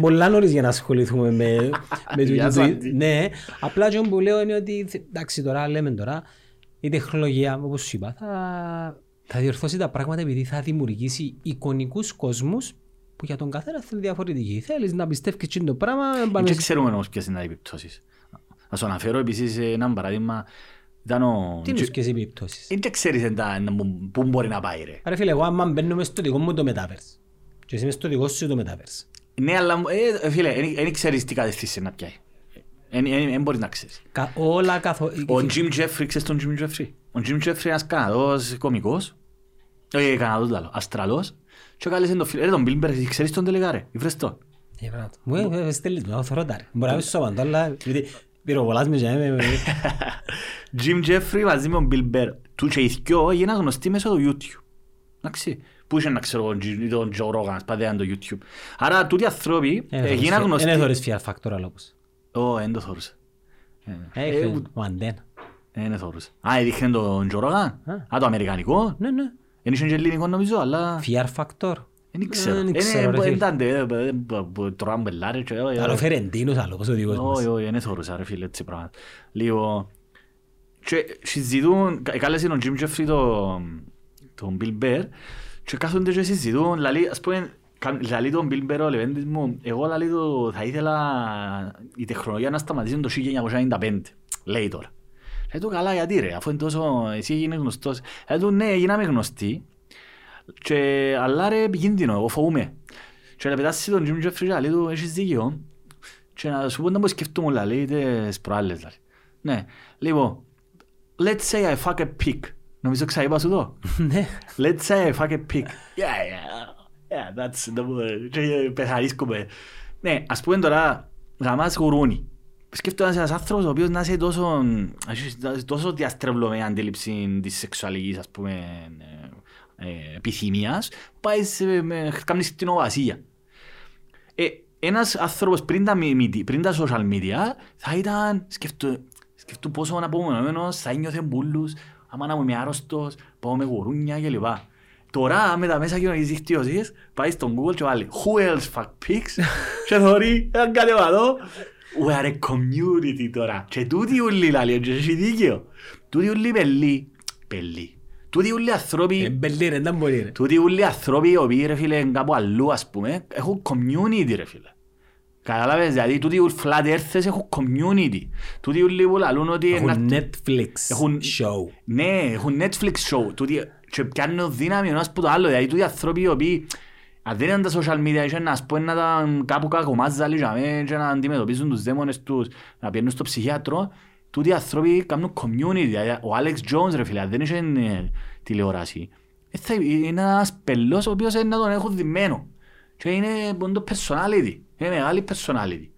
πολλά νωρίς για να ασχοληθούμε με το ναι, απλά και όμως που λέω είναι ότι, εντάξει τώρα λέμε τώρα, η τεχνολογία όπως σου είπα θα διορθώσει τα πράγματα επειδή θα δημιουργήσει εικονικούς κόσμους που για τον καθένα θέλει διαφορετική. Θέλεις να πιστεύεις και το πράγμα. Και ξέρουμε όμως ποιες είναι οι επιπτώσεις. Να σου αναφέρω επίσης έναν παράδειγμα. Τι είναι και οι επιπτώσεις. Δεν ξέρεις πού μπορεί να πάει ρε. Άρα φίλε, εγώ άμα μπαίνουμε στο δικό μου το Metaverse και εσύ είμαι στο δικό σου το Metaverse. Ναι, αλλά φίλε, δεν ξέρεις τι κατευθύνσεις να πιάει. Δεν μπορείς να ξέρεις. Όλα καθόλου. Ο Jim Jefferies, ξέρεις τον Jim Jefferies. Ο Jim Jefferies είναι ένας Καναδός κωμικός. Όχι, Καναδός λάλλον, Αυστραλός. Και κάλεσε τον φίλε, ρε τον Bill Burr, ξέρεις τον τελικά ρε, βρες το. Μου στέλνεις με, θα ρωτάρει. Μπορεί να πεις σώμα, αλλά πυροβολάς με και με. Jim Jefferies μαζί με τον Bill Burr, του και οι δυο έγιναν γνωστοί μέσω του YouTube. Εντάξει, πού είχε να ξέρω τον Joe Rogan, σπαδέαν το YouTube. Άρα τούτοι άνθρωποι έγιναν γνωστοί. Είναι θωρείς Fear Factor αλλά όπως. Ω, δεν το θωρούσα. Ο Αντένα. Δεν θωρούσα. Α, έδειχνε τον Joe Rogan, το αμερικανικό. Ναι, ναι. Είναι και ελληνικό νομίζω, αλλά... Fear Factor. Δεν ξέρω. Είναι τρώμε μπελάρι. Αλλά φερεντίνος άλλο, πώς ο δικός μας. Όχι, όχι, είναι θωρούσα ρε φίλε, έτσι πράγματα. Λίγο... Και συζητούν, κάλεσε τον Jim Jefferies τον Bill Burr και κάθονται και συζητούν. Δηλαδή, ας πούμε, δηλαδή τον Bill Burr ο λεβέντης μου, εγώ δηλαδή θα ήθελα η τεχνολογία να σταματήσει το 1995, λέει τώρα. Λέει του καλά γιατί ρε, αφού είναι τόσο, εσύ έγινε γνωστός. Λέει του ναι, έγιναμε γνωστοί, αλλά ρε επικίνδυνο, εγώ φοβούμαι. Και να πετάσει τον Jim Jefferies, λέει του έχεις δίκιο και να σου πω να πω σκεφτούμε όλα, λέει τις προάλλες. Ναι, λοιπόν, let's say I fuck a pig. Νομίζω ξαείπα σου το. Let's say I fuck a pig. Yeah, that's the word. Πεθαρίσκομαι. Ναι, ας πούμε τώρα, γαμάς γουρούνι. Σκέφτομαι ένας άνθρωπος ο οποίος να είσαι τόσο διαστρεβλωμένη αντίληψη της σεξουαλικής, ας πούμε, επιθυμίας, πάει κάνεις κτηνοβασία. Ένας άνθρωπος πριν τα social media θα ήταν, σκεφτούν πόσο αναπομονωμένος, θα ένιωθεν μπούλους, άμα να είμαι άρρωστος, πάω με γουρούνια κλπ. Τώρα με τα μέσα κοινωνικής δικτύωσης πάει στον Google και βάλει «Who else fuck pigs» και θωρεί έναν κατεβατό «We are a community» τώρα. Και τούτοι ούλοι λαλίον και έχει δίκαιο. Τούτοι ούλοι πελί. Τούτοι ούλοι ανθρώποι... Πελί ρε, δεν μπορεί ρε. Τούτοι ούλοι άνθρωποι οι οποίοι ρε φίλε κάπου αλλού ας πούμε έχουν community ρε φίλε. Καταλάβες, δηλαδή τούτοι οι flat earthers έχουν community. Τούτοι οι λίγο λαλούν ότι... Έχουν Netflix show. Ναι, έχουν Netflix show. Τούτοι και πιάνουν δύναμη ενός που το άλλο. Δηλαδή τούτοι οι άνθρωποι οι οποίοι αν δεν είναι τα social media και να σπούν να τα κάπου κακομάζαλοι και να αντιμετωπίζουν τους δαίμονες τους, να πιένουν στο ψυχιάτρο, τούτοι οι άνθρωποι κάνουν community. Δηλαδή, ο Alex Jones ρε φίλε, δεν είχε τηλεόραση. Είναι ένας πελός ο οποίος να τον έχουν δημένο. Και είναι το personality. Είναι μεγάλη personality.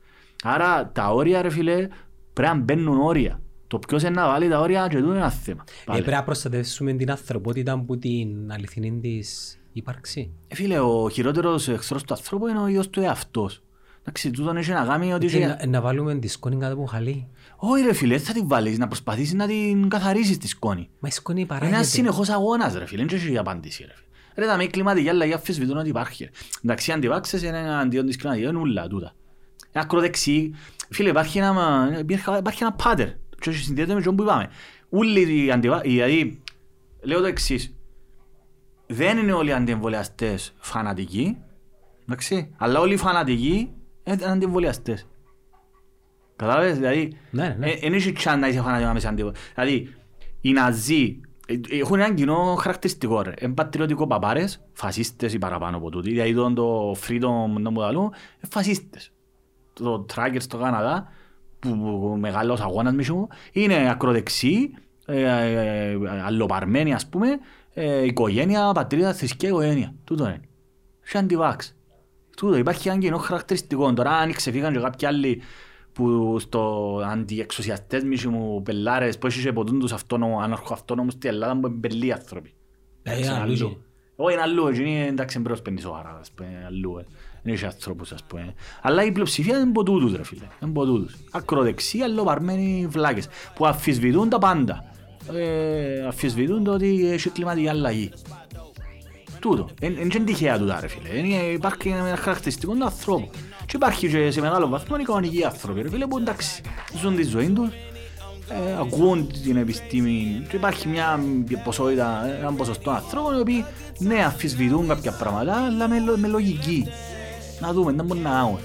Άρα τα όρια ρε φίλε πρέπει να μπαίνουν όρια. Το ποιος είναι να βάλει τα όρια και τούτο είναι ένα θέμα. Πρέπει να προστατεύσουμε την ανθρωπότητα από την αληθινή της ύπαρξη. Φίλε, ο χειρότερος εχθρός του ανθρώπου είναι ο ίδιος του εαυτός. Εντάξει, τούτον έχει να κάνει ότι... Να βάλουμε τη σκόνη κάτω από χαλί. Όχι ρε φίλε, θα την βάλεις, να προσπαθήσεις να την καθαρίσεις τη σκόνη. Μα η σκόνη παράγεται. Είναι συνεχώς αγώνας ρε φίλε, δεν έχει απάντηση ρε φίλε. Ρε τα μη κλιματική αλλαγή αφισβητούν ότι υπάρχει. Εντάξει, αντιβάξεις είναι αντίον της κλιματικής, είναι ούλα τούτα. Είναι ακροδεξί. Φίλε, υπάρχει ένα πάτερ. Και συνδέεται με τον που είπαμε. Ούλοι οι αντιβάξεις, δηλαδή, λέω το εξής. Δεν είναι όλοι οι αντιεμβολιαστές φανατικοί, εντάξει, αλλά όλοι οι φανατικοί είναι αντιεμβολιαστές. Κατάλαβες, δηλαδή, δεν είσαι τσάν να είσαι φανατικός μέσα αντιεμβολιαστές. Δηλαδή, οι Ναζί, έχουν έναν κοινό χαρακτηριστικό ρε, είναι πατριωτικό παπάρες, φασίστες ή παραπάνω από τούτοι, δηλαδή το freedom, φασίστες. Το trackers στο Καναδά, μεγάλος αγώνας μισού, είναι ακροδεξί, αλλοπαρμένη ας πούμε, οικογένεια, πατρίδα, θρησκεία, οικογένεια. Τούτο είναι. Έχει αντιβάξ. Τούτο υπάρχει ένα κοινό χαρακτηριστικό. Τώρα αν ξεφύγαν και κάποιοι άλλοι που στο αντιεξουσιαστές μισού πελάρες που έχει ποτούν τους αναρχοαυτόνομους στην Ελλάδα που είναι πελοί άνθρωποι. Όχι είναι αλλού, είναι εντάξει μπρος πέντε σοβαρά, αλλού, είναι και άνθρωπος ας πούμε. Αλλά η πλειοψηφία είναι από τούτους ρε φίλε, είναι από τούτους. Ακροδεξία, αλλοπαρμένοι βλάκες που αμφισβητούν τα πάντα. Αμφισβητούν το ότι έχει κλιματική αλλαγή. Τούτο, είναι τυχαία τούτα ρε φίλε, υπάρχει ένα χαρακτηριστικό του ανθρώπου. Και υπάρχει και σε μεγάλο βαθμό οι κανονικοί άνθρωποι ρε φίλε που εντάξει ζουν τη ζωή τους. Ακούουν την επιστήμη και υπάρχει μια ποσότητα, ένα ποσοστό ανθρώπων οι οποίοι ναι αμφισβητούν κάποια πράγματα αλλά με λογική. Να δούμε, να μπορούν να άγουν.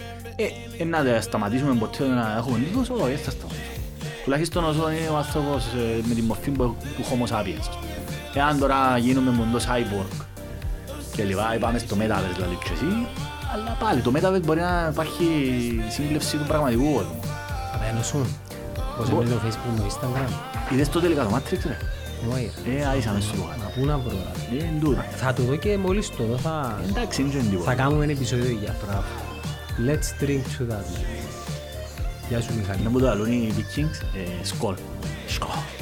Να τα σταματήσουμε ποτέ να έχουμε νίκους, όχι, δεν θα σταματήσουμε. Τουλάχιστον όσο είναι ο άνθρωπος με τη μορφή του Homo sapiens. Εάν τώρα γίνουμε μοντός cyborg και λοιπά, πάμε στο Metaverse δηλαδή και εσύ, αλλά πάλι το Metaverse μπορεί να υπάρχει σύγκλευση του πραγματικού κόσμου. Πώς είναι το Facebook με Instagram. Είδες το τελικά το Matrix ρε. Όχι ρε. Άισα μέσα στο κάτω. Να πού να βρω ρε. Εντούτα. Θα το δω και μόλις το δω θα... Εντάξει είναι και τίποτα. Θα κάνουμε ένα επεισόδιο για πράγμα. Let's drink to that. Γεια σου Μιχάλη. Να μου το αλλούν οι Vikings. Σκόλ. Σκόλ.